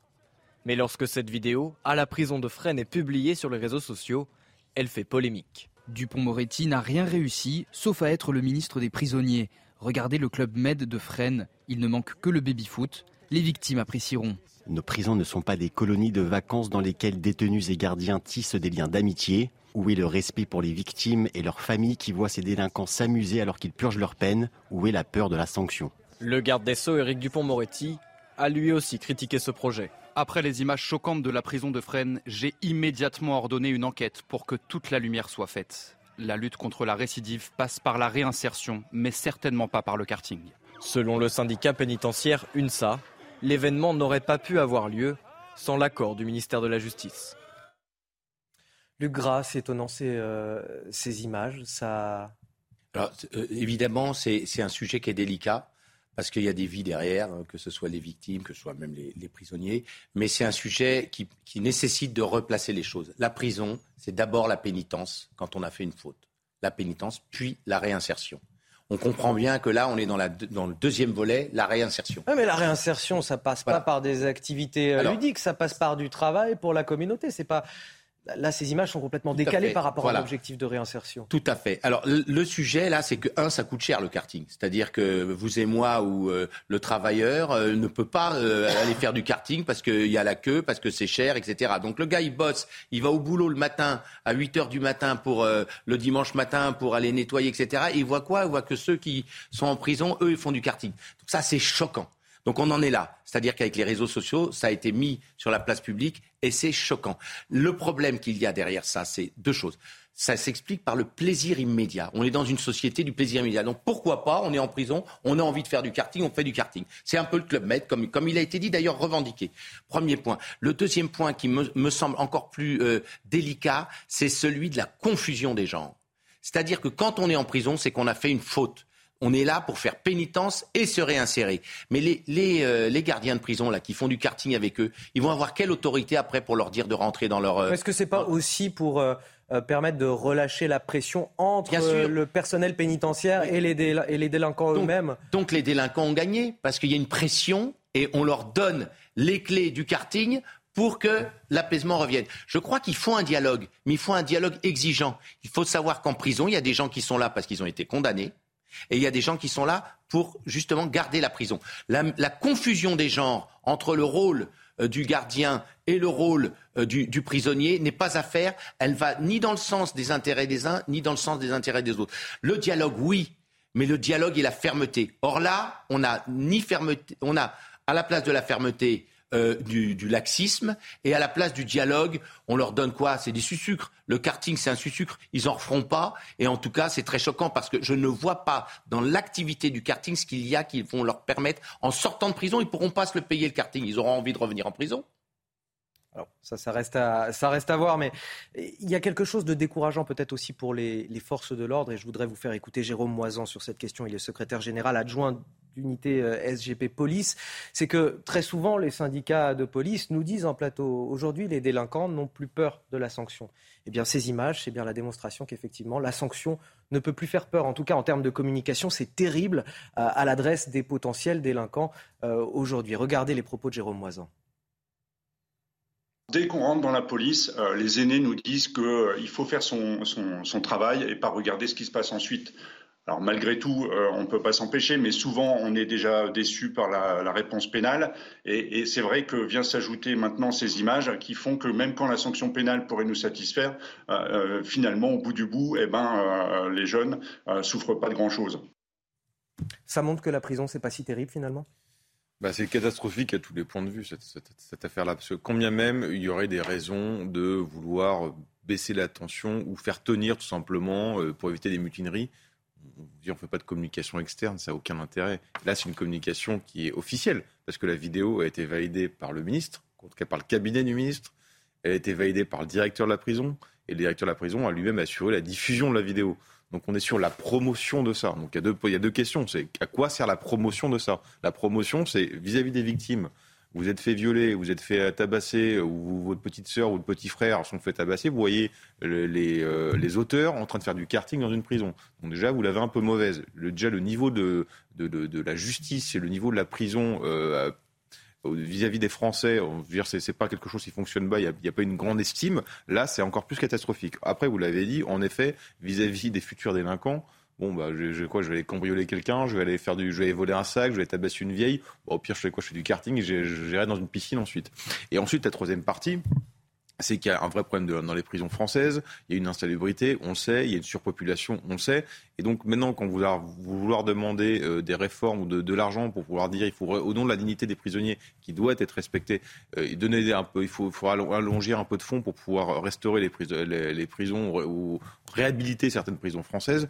Mais lorsque cette vidéo à la prison de Fresnes est publiée sur les réseaux sociaux, elle fait polémique. Dupond-Moretti n'a rien réussi, sauf à être le ministre des prisonniers. Regardez le club Med de Fresnes, il ne manque que le baby-foot. Les victimes apprécieront. Nos prisons ne sont pas des colonies de vacances dans lesquelles détenus et gardiens tissent des liens d'amitié. Où est le respect pour les victimes et leurs familles qui voient ces délinquants s'amuser alors qu'ils purgent leur peine? Où est la peur de la sanction? Le garde des Sceaux, Éric Dupond-Moretti, a lui aussi critiqué ce projet. Après les images choquantes de la prison de Fresnes, j'ai immédiatement ordonné une enquête pour que toute la lumière soit faite. La lutte contre la récidive passe par la réinsertion, mais certainement pas par le karting. Selon le syndicat pénitentiaire UNSA, l'événement n'aurait pas pu avoir lieu sans l'accord du ministère de la Justice. Luc Gras, c'est étonnant ces, euh, ces images. Ça... Alors, euh, évidemment, c'est, c'est un sujet qui est délicat. Parce qu'il y a des vies derrière, que ce soit les victimes, que ce soit même les, les prisonniers. Mais c'est un sujet qui, qui nécessite de replacer les choses. La prison, c'est d'abord la pénitence quand on a fait une faute. La pénitence, puis la réinsertion. On comprend bien que là, on est dans, la, dans le deuxième volet, la réinsertion. Oui, mais la réinsertion, ça passe pas voilà. par des activités Alors, ludiques, ça passe par du travail pour la communauté. C'est pas... Là, ces images sont complètement décalées par rapport voilà. à l'objectif de réinsertion. Tout à fait. Alors, le sujet, là, c'est que, un, ça coûte cher, le karting. C'est-à-dire que vous et moi, ou euh, le travailleur, euh, ne peut pas euh, aller faire du karting parce qu'il y a la queue, parce que c'est cher, et cetera. Donc, le gars, il bosse, il va au boulot le matin, à huit heures du matin, pour euh, le dimanche matin, pour aller nettoyer, et cetera. Et il voit quoi? Il voit que ceux qui sont en prison, eux, ils font du karting. Donc, ça, c'est choquant. Donc on en est là. C'est-à-dire qu'avec les réseaux sociaux, ça a été mis sur la place publique et c'est choquant. Le problème qu'il y a derrière ça, c'est deux choses. Ça s'explique par le plaisir immédiat. On est dans une société du plaisir immédiat. Donc pourquoi pas, on est en prison, on a envie de faire du karting, on fait du karting. C'est un peu le Club Med, comme, comme il a été dit d'ailleurs revendiqué. Premier point. Le deuxième point qui me, me semble encore plus euh, délicat, c'est celui de la confusion des genres. C'est-à-dire que quand on est en prison, c'est qu'on a fait une faute. On est là pour faire pénitence et se réinsérer. Mais les, les, euh, les gardiens de prison là, qui font du karting avec eux, ils vont avoir quelle autorité après pour leur dire de rentrer dans leur... Euh, Est-ce que c'est pas dans... aussi pour euh, euh, permettre de relâcher la pression entre euh, le personnel pénitentiaire oui. et, les déla- et les délinquants donc, eux-mêmes Donc les délinquants ont gagné parce qu'il y a une pression et on leur donne les clés du karting pour que l'apaisement revienne. Je crois qu'il faut un dialogue, mais il faut un dialogue exigeant. Il faut savoir qu'en prison, il y a des gens qui sont là parce qu'ils ont été condamnés. Et il y a des gens qui sont là pour justement garder la prison. La, la confusion des genres entre le rôle euh, du gardien et le rôle euh, du, du prisonnier n'est pas à faire. Elle va ni dans le sens des intérêts des uns, ni dans le sens des intérêts des autres. Le dialogue, oui, mais le dialogue et la fermeté. Or là, on a ni fermeté, on a à la place de la fermeté euh, du, du laxisme et à la place du dialogue, on leur donne quoi ? C'est des sucres. Le karting, c'est un sucre, ils n'en referont pas. Et en tout cas, c'est très choquant parce que je ne vois pas dans l'activité du karting ce qu'il y a qui vont leur permettre, en sortant de prison, ils ne pourront pas se le payer le karting. Ils auront envie de revenir en prison. Alors ça, ça reste à, ça reste à voir, mais il y a quelque chose de décourageant peut-être aussi pour les, les forces de l'ordre. Et je voudrais vous faire écouter Jérôme Moisan sur cette question. Il est secrétaire général adjoint d'unité S G P Police. C'est que très souvent, les syndicats de police nous disent en plateau, aujourd'hui, les délinquants n'ont plus peur de la sanction. Eh bien, ces images, c'est bien la démonstration qu'effectivement, la sanction ne peut plus faire peur. En tout cas, en termes de communication, c'est terrible euh, à l'adresse des potentiels délinquants euh, aujourd'hui. Regardez les propos de Jérôme Moisan. Dès qu'on rentre dans la police, euh, les aînés nous disent qu'il euh, faut faire son, son, son travail et pas regarder ce qui se passe ensuite. Alors malgré tout, euh, on ne peut pas s'empêcher, mais souvent on est déjà déçu par la, la réponse pénale. Et, et c'est vrai que vient s'ajouter maintenant ces images qui font que même quand la sanction pénale pourrait nous satisfaire, euh, euh, finalement au bout du bout, eh ben, euh, les jeunes euh, souffrent pas de grand-chose. Ça montre que la prison, c'est pas si terrible finalement ? Bah c'est catastrophique à tous les points de vue, cette, cette, cette affaire-là. Parce que combien même il y aurait des raisons de vouloir baisser la tension ou faire tenir tout simplement euh, pour éviter des mutineries. On ne fait pas de communication externe, ça n'a aucun intérêt. Là, c'est une communication qui est officielle, parce que la vidéo a été validée par le ministre, en tout cas par le cabinet du ministre. Elle a été validée par le directeur de la prison. Et le directeur de la prison a lui-même assuré la diffusion de la vidéo. Donc on est sur la promotion de ça. Donc il y a deux, il y a deux questions. C'est à quoi sert la promotion de ça ? La promotion, c'est vis-à-vis des victimes. Vous êtes fait violer, vous êtes fait tabasser, ou votre petite sœur ou votre petit frère sont fait tabasser. Vous voyez les, les, les auteurs en train de faire du karting dans une prison. Donc déjà, vous l'avez un peu mauvaise. Le, déjà, le niveau de, de, de, de la justice et le niveau de la prison euh, vis-à-vis des Français, on veut dire, c'est, c'est pas quelque chose qui fonctionne pas. Il n'y a, a pas une grande estime. Là, c'est encore plus catastrophique. Après, vous l'avez dit, en effet, vis-à-vis des futurs délinquants, bon, bah, je, je, quoi, je vais aller cambrioler quelqu'un, je vais aller faire du, je vais aller voler un sac, je vais tabasser une vieille. Bon, au pire, je fais quoi ? Je fais du karting et j'irai dans une piscine ensuite. Et ensuite, la troisième partie, c'est qu'il y a un vrai problème de, dans les prisons françaises. Il y a une insalubrité, on le sait. Il y a une surpopulation, on le sait. Et donc, maintenant, quand vous, vous vouloir demander euh, des réformes ou de, de l'argent pour pouvoir dire, il faut, au nom de la dignité des prisonniers qui doit être respectée, euh, donner un peu, il faut, il faut allonger un peu de fonds pour pouvoir restaurer les, pris, les, les prisons ou réhabiliter certaines prisons françaises.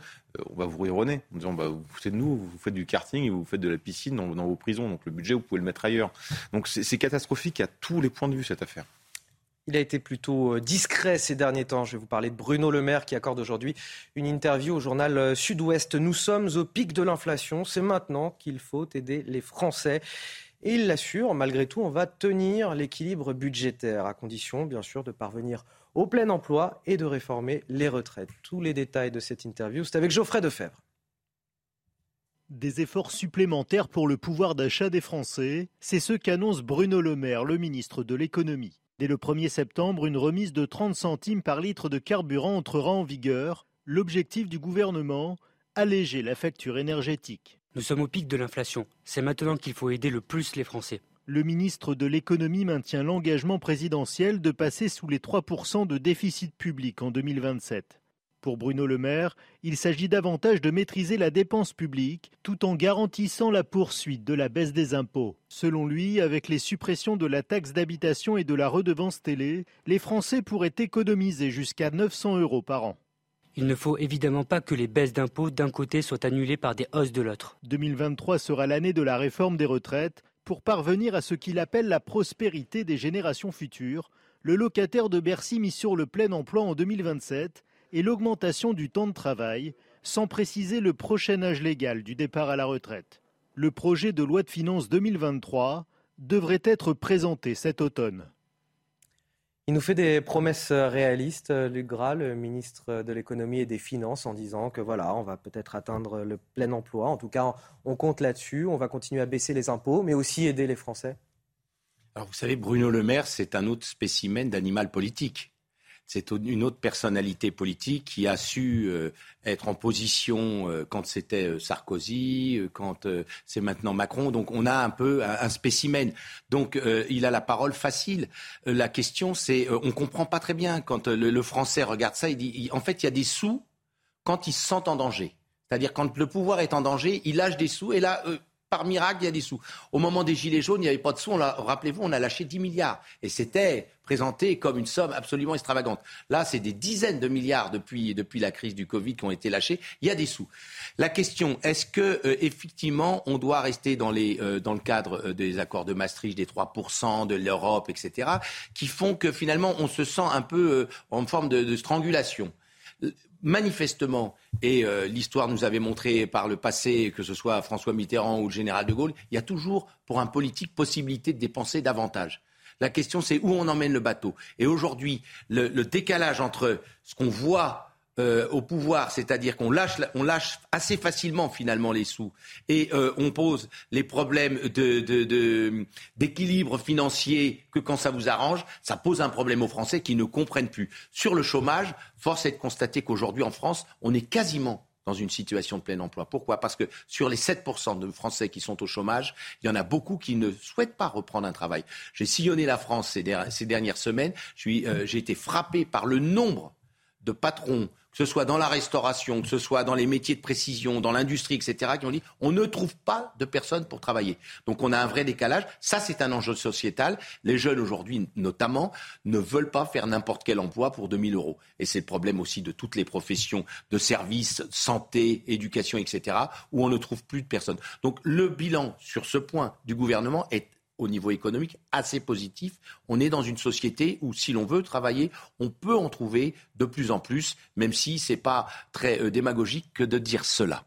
On va vous rironner en disant bah, c'est de nous, vous faites du karting et vous faites de la piscine dans, dans vos prisons, donc le budget vous pouvez le mettre ailleurs. Donc c'est, c'est catastrophique à tous les points de vue cette affaire. Il a été plutôt discret ces derniers temps. Je vais vous parler de Bruno Le Maire qui accorde aujourd'hui une interview au journal Sud-Ouest. Nous sommes au pic de l'inflation, c'est maintenant qu'il faut aider les Français. Et il l'assure, malgré tout, on va tenir l'équilibre budgétaire, à condition bien sûr de parvenir au plein emploi et de réformer les retraites. Tous les détails de cette interview, c'est avec Geoffrey Defebvre. Des efforts supplémentaires pour le pouvoir d'achat des Français, c'est ce qu'annonce Bruno Le Maire, le ministre de l'économie. Dès le premier septembre, une remise de trente centimes par litre de carburant entrera en vigueur. L'objectif du gouvernement, alléger la facture énergétique. Nous sommes au pic de l'inflation. C'est maintenant qu'il faut aider le plus les Français. Le ministre de l'économie maintient l'engagement présidentiel de passer sous les trois pour cent de déficit public en deux mille vingt-sept. Pour Bruno Le Maire, il s'agit davantage de maîtriser la dépense publique tout en garantissant la poursuite de la baisse des impôts. Selon lui, avec les suppressions de la taxe d'habitation et de la redevance télé, les Français pourraient économiser jusqu'à neuf cents euros par an. Il ne faut évidemment pas que les baisses d'impôts d'un côté soient annulées par des hausses de l'autre. deux mille vingt-trois sera l'année de la réforme des retraites pour parvenir à ce qu'il appelle la prospérité des générations futures. Le locataire de Bercy mis sur le plein emploi en deux mille vingt-sept et l'augmentation du temps de travail, sans préciser le prochain âge légal du départ à la retraite. Le projet de loi de finances deux mille vingt-trois devrait être présenté cet automne. Il nous fait des promesses réalistes, Luc Gras, le ministre de l'économie et des finances, en disant que voilà, on va peut-être atteindre le plein emploi. En tout cas, on compte là-dessus, on va continuer à baisser les impôts, mais aussi aider les Français. Alors vous savez, Bruno Le Maire, c'est un autre spécimen d'animal politique. C'est une autre personnalité politique qui a su euh, être en position euh, quand c'était euh, Sarkozy, euh, quand euh, c'est maintenant Macron. Donc on a un peu un, un spécimen. Donc euh, il a la parole facile. Euh, la question c'est, euh, on comprend pas très bien quand euh, le, le Français regarde ça. Il dit, il, en fait, il y a des sous quand ils se sentent en danger. C'est-à-dire quand le pouvoir est en danger, il lâche des sous et là. Euh, Par miracle, il y a des sous. Au moment des Gilets jaunes, il n'y avait pas de sous. On l'a, rappelez-vous, on a lâché dix milliards. Et c'était présenté comme une somme absolument extravagante. Là, c'est des dizaines de milliards depuis, depuis la crise du Covid qui ont été lâchés. Il y a des sous. La question, est-ce que euh, effectivement, on doit rester dans, les, euh, dans le cadre euh, des accords de Maastricht, des trois pour cent, de l'Europe, et cetera, qui font que finalement, on se sent un peu euh, en forme de, de strangulation. Manifestement, et euh, l'histoire nous avait montré par le passé, que ce soit François Mitterrand ou le général de Gaulle, il y a toujours, pour un politique, possibilité de dépenser davantage. La question, c'est où on emmène le bateau. Et aujourd'hui, le, le décalage entre ce qu'on voit euh, au pouvoir, c'est-à-dire qu'on lâche, on lâche assez facilement, finalement, les sous, et euh, on pose les problèmes de, de, de, d'équilibre financier que quand ça vous arrange, ça pose un problème aux Français qui ne comprennent plus. Sur le chômage, force est de constater qu'aujourd'hui, en France, on est quasiment dans une situation de plein emploi. Pourquoi ? Parce que sur les sept pour cent de Français qui sont au chômage, il y en a beaucoup qui ne souhaitent pas reprendre un travail. J'ai sillonné la France ces, der- ces dernières semaines. Je suis, euh, j'ai été frappé par le nombre de patrons, que ce soit dans la restauration, que ce soit dans les métiers de précision, dans l'industrie, et cetera, qui ont dit on ne trouve pas de personnes pour travailler. Donc on a un vrai décalage. Ça, c'est un enjeu sociétal. Les jeunes, aujourd'hui, notamment, ne veulent pas faire n'importe quel emploi pour deux mille euros. Et c'est le problème aussi de toutes les professions de services, santé, éducation, et cetera, où on ne trouve plus de personnes. Donc le bilan sur ce point du gouvernement est au niveau économique, assez positif. On est dans une société où, si l'on veut travailler, on peut en trouver de plus en plus, même si ce n'est pas très démagogique que de dire cela.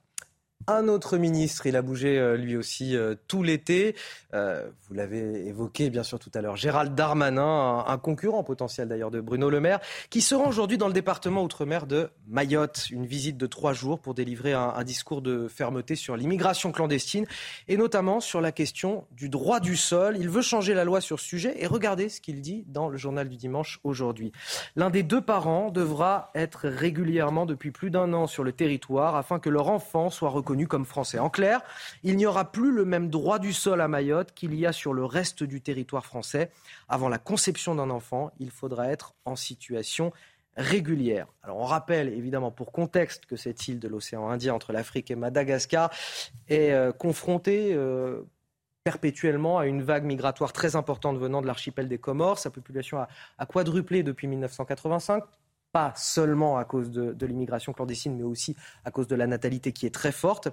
Un autre ministre, il a bougé lui aussi tout l'été. Euh, vous l'avez évoqué bien sûr tout à l'heure, Gérald Darmanin, un, un concurrent potentiel d'ailleurs de Bruno Le Maire, qui se rend aujourd'hui dans le département outre-mer de Mayotte. Une visite de trois jours pour délivrer un, un discours de fermeté sur l'immigration clandestine et notamment sur la question du droit du sol. Il veut changer la loi sur ce sujet et regardez ce qu'il dit dans le journal du dimanche aujourd'hui. L'un des deux parents devra être régulièrement depuis plus d'un an sur le territoire afin que leur enfant soit reconnu comme français. En clair, il n'y aura plus le même droit du sol à Mayotte qu'il y a sur le reste du territoire français. Avant la conception d'un enfant, il faudra être en situation régulière. Alors on rappelle évidemment pour contexte que cette île de l'océan Indien entre l'Afrique et Madagascar est euh, confrontée euh, perpétuellement à une vague migratoire très importante venant de l'archipel des Comores. Sa population a, a quadruplé depuis mille neuf cent quatre-vingt-cinq. Pas seulement à cause de, de l'immigration clandestine, mais aussi à cause de la natalité qui est très forte.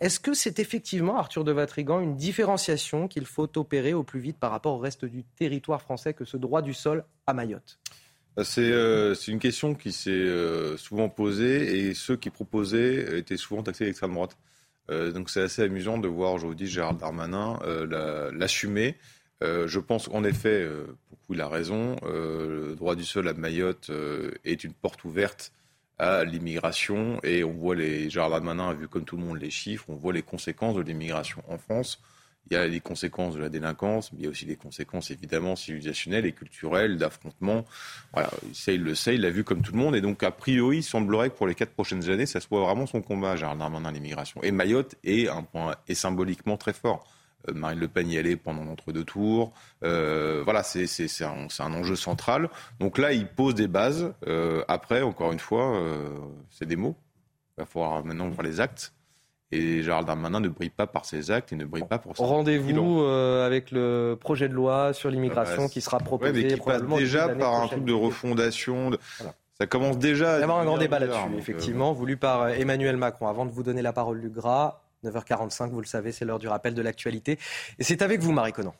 Est-ce que c'est effectivement, Arthur de Vatrigan, une différenciation qu'il faut opérer au plus vite par rapport au reste du territoire français que ce droit du sol à Mayotte ? C'est, euh, c'est une question qui s'est euh, souvent posée et ceux qui proposaient étaient souvent taxés d'extrême droite. Euh, donc c'est assez amusant de voir aujourd'hui Gérald Darmanin euh, la, l'assumer. Euh, je pense qu'en effet, euh, pour le coup, il a raison, euh, le droit du sol à Mayotte euh, est une porte ouverte à l'immigration et on voit, les Gérald Darmanin a vu comme tout le monde les chiffres, on voit les conséquences de l'immigration en France. Il y a les conséquences de la délinquance, mais il y a aussi des conséquences évidemment civilisationnelles et culturelles, d'affrontements. Voilà, ça, il le sait, il l'a vu comme tout le monde. Et donc, a priori, il semblerait que pour les quatre prochaines années, ça soit vraiment son combat, Gérald Darmanin, l'immigration. Et Mayotte est un point, est symboliquement très fort. Marine Le Pen y allait pendant l'entre-deux tours. Euh, voilà, c'est, c'est, c'est, un, c'est un enjeu central. Donc là, il pose des bases. Euh, après, encore une fois, euh, c'est des mots. Il va falloir maintenant voir les actes. Et Gérald Darmanin ne brille pas par ses actes et ne brille pas pour ça. Rendez-vous euh, avec le projet de loi sur l'immigration ah bah, qui sera proposé. Ouais, qui probablement passe déjà par un truc de refondation. De... Voilà. Ça commence déjà. Il y a un grand débat là-dessus, donc, effectivement, euh... voulu par Emmanuel Macron. Avant de vous donner la parole, Luc Gras, neuf heures quarante-cinq, vous le savez, c'est l'heure du rappel de l'actualité. Et c'est avec vous, Marie Conan.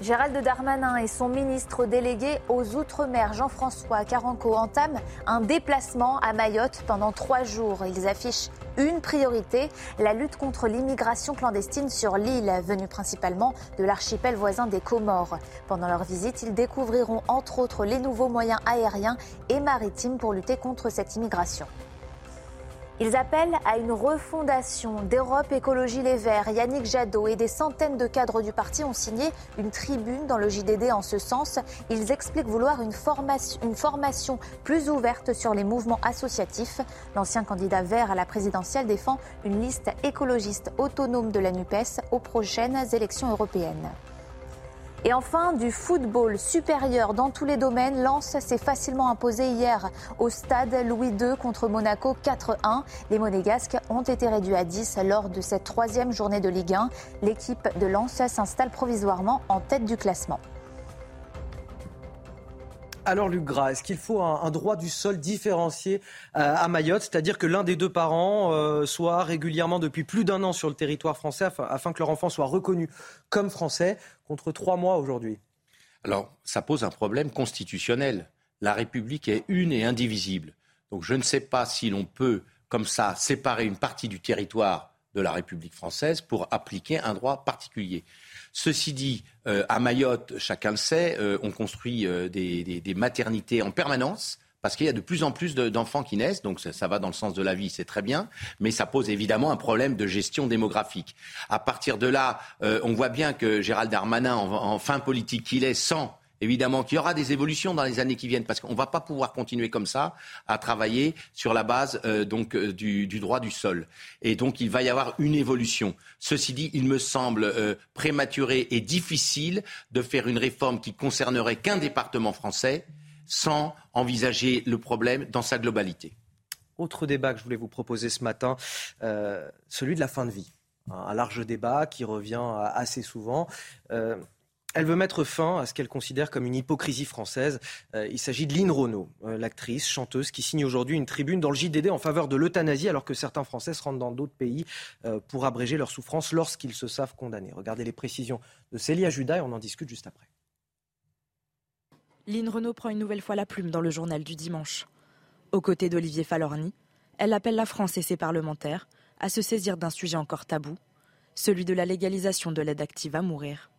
Gérald Darmanin et son ministre délégué aux Outre-mer, Jean-François Carenco, entament un déplacement à Mayotte pendant trois jours. Ils affichent une priorité, la lutte contre l'immigration clandestine sur l'île, venue principalement de l'archipel voisin des Comores. Pendant leur visite, ils découvriront entre autres les nouveaux moyens aériens et maritimes pour lutter contre cette immigration. Ils appellent à une refondation d'Europe Écologie Les Verts. Yannick Jadot et des centaines de cadres du parti ont signé une tribune dans le J D D en ce sens. Ils expliquent vouloir une formation, une formation plus ouverte sur les mouvements associatifs. L'ancien candidat vert à la présidentielle défend une liste écologiste autonome de la NUPES aux prochaines élections européennes. Et enfin, du football supérieur dans tous les domaines, Lens s'est facilement imposé hier au stade Louis deux contre Monaco quatre un. Les Monégasques ont été réduits à dix lors de cette troisième journée de Ligue un. L'équipe de Lens s'installe provisoirement en tête du classement. Alors Luc Gras, est-ce qu'il faut un, un droit du sol différencié euh, à Mayotte, c'est-à-dire que l'un des deux parents euh, soit régulièrement depuis plus d'un an sur le territoire français afin, afin que leur enfant soit reconnu comme français, contre trois mois aujourd'hui? Alors ça pose un problème constitutionnel. La République est une et indivisible. Donc je ne sais pas si l'on peut comme ça séparer une partie du territoire de la République française pour appliquer un droit particulier. Ceci dit, euh, à Mayotte, chacun le sait, euh, on construit euh, des, des, des maternités en permanence parce qu'il y a de plus en plus de, d'enfants qui naissent, donc ça, ça va dans le sens de la vie, c'est très bien, mais ça pose évidemment un problème de gestion démographique. À partir de là, euh, on voit bien que Gérald Darmanin, en, en fin politique qu'il est, sent évidemment qu'il y aura des évolutions dans les années qui viennent parce qu'on ne va pas pouvoir continuer comme ça à travailler sur la base euh, donc, du, du droit du sol. Et donc il va y avoir une évolution. Ceci dit, il me semble euh, prématuré et difficile de faire une réforme qui concernerait qu'un département français sans envisager le problème dans sa globalité. Autre débat que je voulais vous proposer ce matin, euh, celui de la fin de vie. Un large débat qui revient assez souvent. Euh, Elle veut mettre fin à ce qu'elle considère comme une hypocrisie française. Euh, il s'agit de Line Renaud, euh, l'actrice, chanteuse, qui signe aujourd'hui une tribune dans le J D D en faveur de l'euthanasie, alors que certains Français se rendent dans d'autres pays euh, pour abréger leur souffrance lorsqu'ils se savent condamnés. Regardez les précisions de Célia Judas et on en discute juste après. Line Renaud prend une nouvelle fois la plume dans le journal du dimanche. Aux côtés d'Olivier Falorni, elle appelle la France et ses parlementaires à se saisir d'un sujet encore tabou, celui de la légalisation de l'aide active à mourir.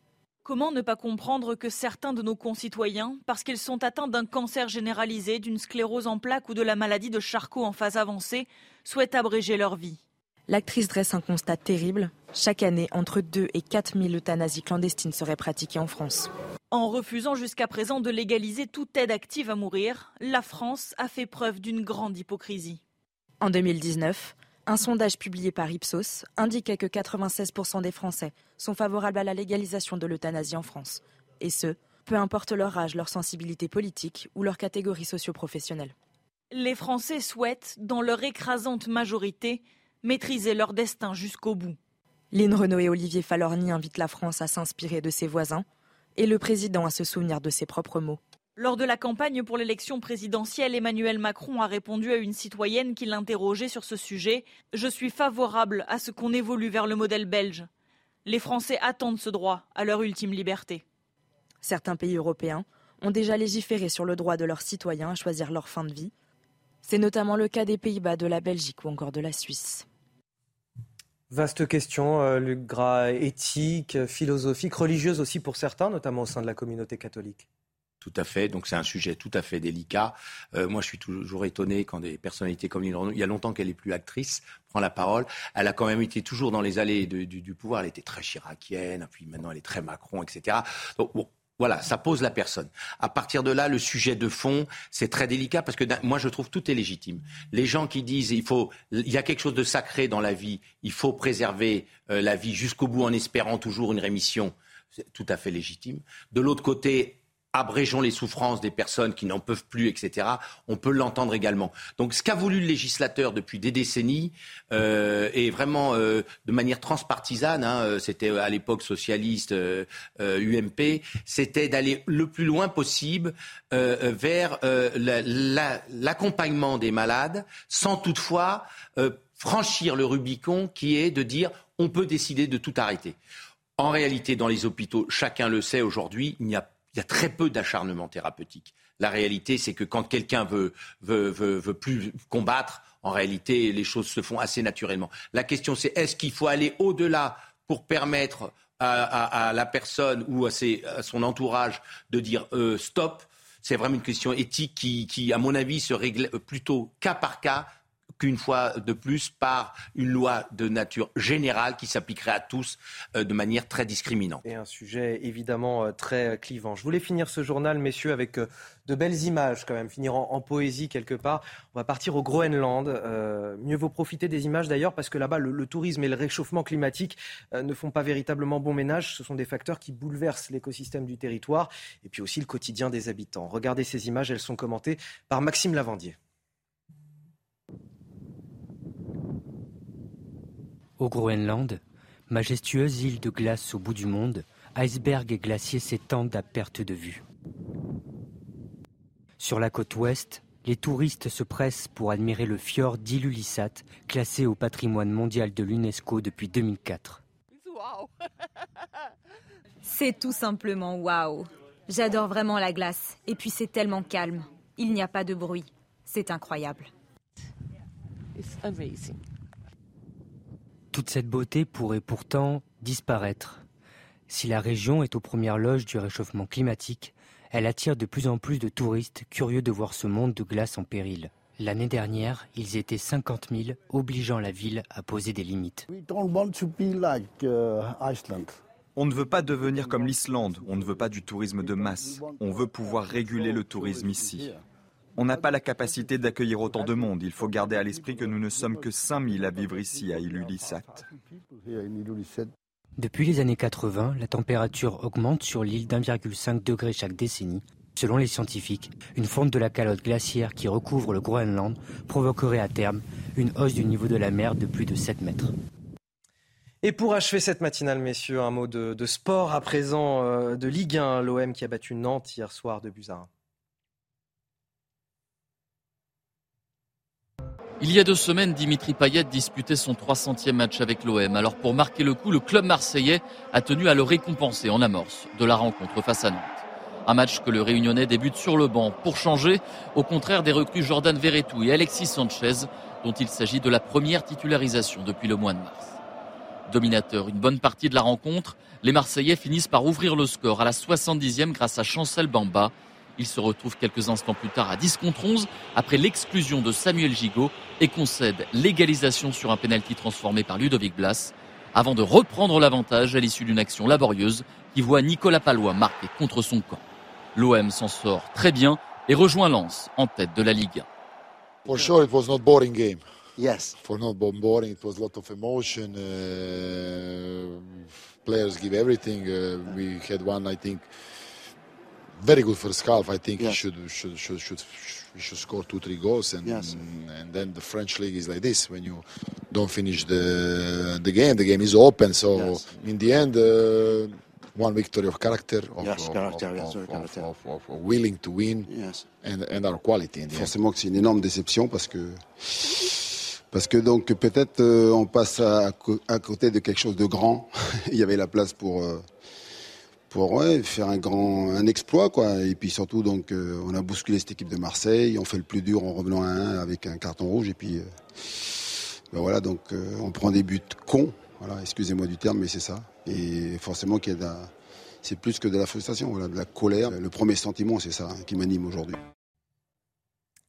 Comment ne pas comprendre que certains de nos concitoyens, parce qu'ils sont atteints d'un cancer généralisé, d'une sclérose en plaques ou de la maladie de Charcot en phase avancée, souhaitent abréger leur vie? L'actrice dresse un constat terrible. Chaque année, entre deux et quatre mille euthanasies clandestines seraient pratiquées en France. En refusant jusqu'à présent de légaliser toute aide active à mourir, la France a fait preuve d'une grande hypocrisie. En deux mille dix-neuf, un sondage publié par Ipsos indiquait que quatre-vingt-seize pour cent des Français sont favorables à la légalisation de l'euthanasie en France. Et ce, peu importe leur âge, leur sensibilité politique ou leur catégorie socio-professionnelle. Les Français souhaitent, dans leur écrasante majorité, maîtriser leur destin jusqu'au bout. Line Renaud et Olivier Falorni invitent la France à s'inspirer de ses voisins et le président à se souvenir de ses propres mots. Lors de la campagne pour l'élection présidentielle, Emmanuel Macron a répondu à une citoyenne qui l'interrogeait sur ce sujet. « Je suis favorable à ce qu'on évolue vers le modèle belge. Les Français attendent ce droit à leur ultime liberté. » Certains pays européens ont déjà légiféré sur le droit de leurs citoyens à choisir leur fin de vie. C'est notamment le cas des Pays-Bas, de la Belgique ou encore de la Suisse. Vaste question, euh, Luc Gras, éthique, philosophique, religieuse aussi pour certains, notamment au sein de la communauté catholique. Tout à fait, donc c'est un sujet tout à fait délicat. Euh, moi, je suis toujours étonné quand des personnalités comme Line Renaud, il y a longtemps qu'elle n'est plus actrice, prend la parole. Elle a quand même été toujours dans les allées de, du, du pouvoir. Elle était très chiracienne, puis maintenant elle est très Macron, et cetera. Donc bon, Voilà, ça pose la personne. À partir de là, le sujet de fond, c'est très délicat parce que moi, je trouve tout est légitime. Les gens qui disent il faut, il y a quelque chose de sacré dans la vie, il faut préserver euh, la vie jusqu'au bout en espérant toujours une rémission, c'est tout à fait légitime. De l'autre côté, abrégeons les souffrances des personnes qui n'en peuvent plus, et cetera. On peut l'entendre également. Donc, ce qu'a voulu le législateur depuis des décennies, euh, et vraiment euh, de manière transpartisane, hein, c'était à l'époque socialiste, euh, euh, U M P, c'était d'aller le plus loin possible euh, vers euh, la, la, l'accompagnement des malades, sans toutefois euh, franchir le Rubicon qui est de dire « on peut décider de tout arrêter ». En réalité, dans les hôpitaux, chacun le sait aujourd'hui, il n'y a pas Il y a très peu d'acharnement thérapeutique. La réalité, c'est que quand quelqu'un veut, veut, veut, veut plus combattre, en réalité, les choses se font assez naturellement. La question, c'est est-ce qu'il faut aller au-delà pour permettre à, à, à la personne ou à, ses, à son entourage de dire euh, stop ? C'est vraiment une question éthique qui, qui, à mon avis, se règle plutôt cas par cas qu'une fois de plus par une loi de nature générale qui s'appliquerait à tous euh, de manière très discriminante. Et un sujet évidemment euh, très clivant. Je voulais finir ce journal, messieurs, avec euh, de belles images quand même, finir en, en poésie quelque part. On va partir au Groenland. Euh, mieux vaut profiter des images d'ailleurs parce que là-bas, le, le tourisme et le réchauffement climatique euh, ne font pas véritablement bon ménage. Ce sont des facteurs qui bouleversent l'écosystème du territoire et puis aussi le quotidien des habitants. Regardez ces images, elles sont commentées par Maxime Lavandier. Au Groenland, majestueuse île de glace au bout du monde, icebergs et glaciers s'étendent à perte de vue. Sur la côte ouest, les touristes se pressent pour admirer le fjord d'Ilulissat, classé au patrimoine mondial de l'UNESCO depuis deux mille quatre. C'est tout simplement waouh. J'adore vraiment la glace. Et puis c'est tellement calme. Il n'y a pas de bruit. C'est incroyable. It's amazing. Toute cette beauté pourrait pourtant disparaître. Si la région est aux premières loges du réchauffement climatique, elle attire de plus en plus de touristes curieux de voir ce monde de glace en péril. L'année dernière, ils étaient cinquante mille, obligeant la ville à poser des limites. On ne veut pas devenir comme l'Islande, on ne veut pas du tourisme de masse. On veut pouvoir réguler le tourisme ici. On n'a pas la capacité d'accueillir autant de monde. Il faut garder à l'esprit que nous ne sommes que cinq mille à vivre ici, à Ilulissat. Depuis les années quatre-vingts, la température augmente sur l'île d'un virgule cinq degré chaque décennie. Selon les scientifiques, une fonte de la calotte glaciaire qui recouvre le Groenland provoquerait à terme une hausse du niveau de la mer de plus de sept mètres. Et pour achever cette matinale, messieurs, un mot de, de sport à présent, euh, de Ligue un, l'O M qui a battu Nantes hier soir de buts à un. Il y a deux semaines, Dimitri Payet disputait son trois centième match avec l'O M. Alors pour marquer le coup, le club marseillais a tenu à le récompenser en amorce de la rencontre face à Nantes. Un match que le Réunionnais débute sur le banc pour changer, au contraire des recrues Jordan Verretou et Alexis Sanchez, dont il s'agit de la première titularisation depuis le mois de mars. Dominateur une bonne partie de la rencontre, les Marseillais finissent par ouvrir le score à la soixante-dixième grâce à Chancel Bamba. Il se retrouve quelques instants plus tard à dix contre onze après l'exclusion de Samuel Gigot et concède l'égalisation sur un pénalty transformé par Ludovic Blas avant de reprendre l'avantage à l'issue d'une action laborieuse qui voit Nicolas Pallois marquer contre son camp. L'O M s'en sort très bien et rejoint Lens en tête de la Ligue un. For sure, it was not boring game. Yes. For not boring, it was a lot of emotion. Uh, players give everything. Uh, we had one, I think. Very good first half. I think yeah. he should should should should he should score two three goals and yes. and then the French league is like this. When you don't finish the the game, the game is open. So yes. in the end, uh, one victory of character, of, yes, of, character, of, yes, of, character. Of, of, of, of willing to win, yes. and and our quality. In the Forcément end. Que c'est une énorme déception parce que parce que donc peut-être euh, on passe à, à côté de quelque chose de grand. Il y avait la place pour. Euh, pour ouais, faire un grand un exploit quoi et puis surtout donc euh, on a bousculé cette équipe de Marseille, on fait le plus dur en revenant à un avec un carton rouge et puis euh, ben voilà donc euh, on prend des buts cons, voilà, excusez-moi du terme mais c'est ça et forcément qu'il y a de la, c'est plus que de la frustration, voilà, de la colère, le premier sentiment c'est ça hein, qui m'anime aujourd'hui.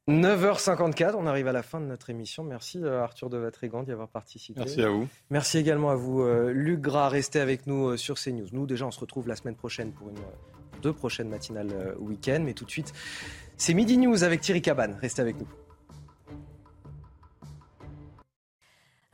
neuf heures cinquante-quatre, on arrive à la fin de notre émission. Merci Arthur de Vatrigan d'y avoir participé. Merci à vous. Merci également à vous Luc Gras, restez avec nous sur CNews. Nous déjà on se retrouve la semaine prochaine pour une deux prochaines matinales week-end. Mais tout de suite, c'est Midi News avec Thierry Cabane. Restez avec nous.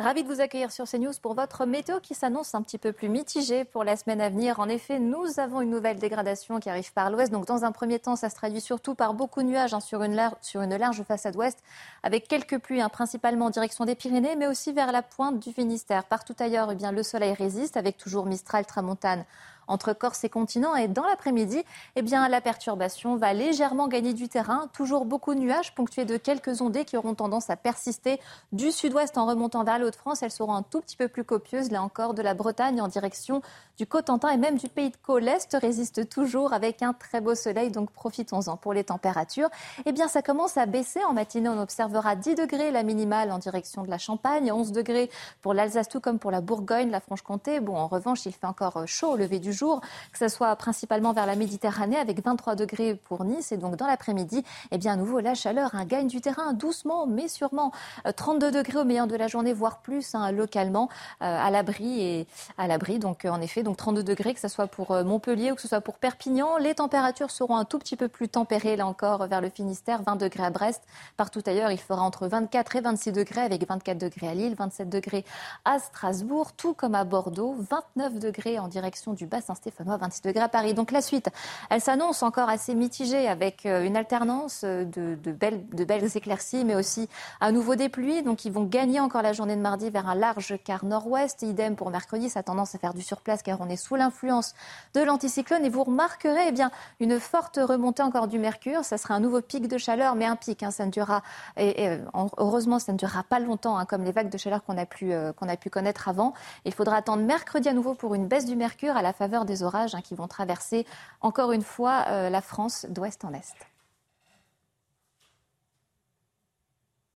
Ravi de vous accueillir sur CNews pour votre météo qui s'annonce un petit peu plus mitigée pour la semaine à venir. En effet, nous avons une nouvelle dégradation qui arrive par l'ouest. Donc, dans un premier temps, ça se traduit surtout par beaucoup de nuages hein, sur, une large, sur une large façade ouest, avec quelques pluies, hein, principalement en direction des Pyrénées, mais aussi vers la pointe du Finistère. Partout ailleurs, eh bien, le soleil résiste, avec toujours Mistral, Tramontane entre Corse et continent. Et dans l'après-midi, eh bien, la perturbation va légèrement gagner du terrain. Toujours beaucoup de nuages ponctués de quelques ondées qui auront tendance à persister du sud-ouest en remontant vers l'Hauts de France. Elles seront un tout petit peu plus copieuses, là encore, de la Bretagne en direction du Cotentin et même du Pays de Caux. L'Est résiste toujours avec un très beau soleil, donc profitons-en. Pour les températures, eh bien, ça commence à baisser. En matinée, on observera dix degrés la minimale en direction de la Champagne, onze degrés pour l'Alsace, tout comme pour la Bourgogne, la Franche-Comté. Bon, en revanche, il fait encore chaud au lever du jour. Que ce soit principalement vers la Méditerranée avec vingt-trois degrés pour Nice. Et donc dans l'après-midi, eh bien à nouveau la chaleur hein, gagne du terrain doucement mais sûrement. Euh, trente-deux degrés au meilleur de la journée, voire plus hein, localement euh, à l'abri et à l'abri. Donc euh, en effet, donc trente-deux degrés que ce soit pour euh, Montpellier ou que ce soit pour Perpignan. Les températures seront un tout petit peu plus tempérées là encore vers le Finistère, vingt degrés à Brest. Partout ailleurs, il fera entre vingt-quatre et vingt-six degrés avec vingt-quatre degrés à Lille, vingt-sept degrés à Strasbourg, tout comme à Bordeaux, vingt-neuf degrés en direction du bassin Saint-Stéphanois, vingt-six degrés à Paris. Donc la suite, elle s'annonce encore assez mitigée avec une alternance de, de, belles, de belles éclaircies, mais aussi à nouveau des pluies. Donc ils vont gagner encore la journée de mardi vers un large quart nord-ouest. Idem pour mercredi, ça a tendance à faire du surplace car on est sous l'influence de l'anticyclone. Et vous remarquerez eh bien, une forte remontée encore du mercure. Ça sera un nouveau pic de chaleur, mais un pic. Hein, ça ne durera, et, et, heureusement, ça ne durera pas longtemps, hein, comme les vagues de chaleur qu'on a pu, euh, qu'on a pu connaître avant. Il faudra attendre mercredi à nouveau pour une baisse du mercure à la faveur des orages hein, qui vont traverser encore une fois euh, la France d'ouest en est.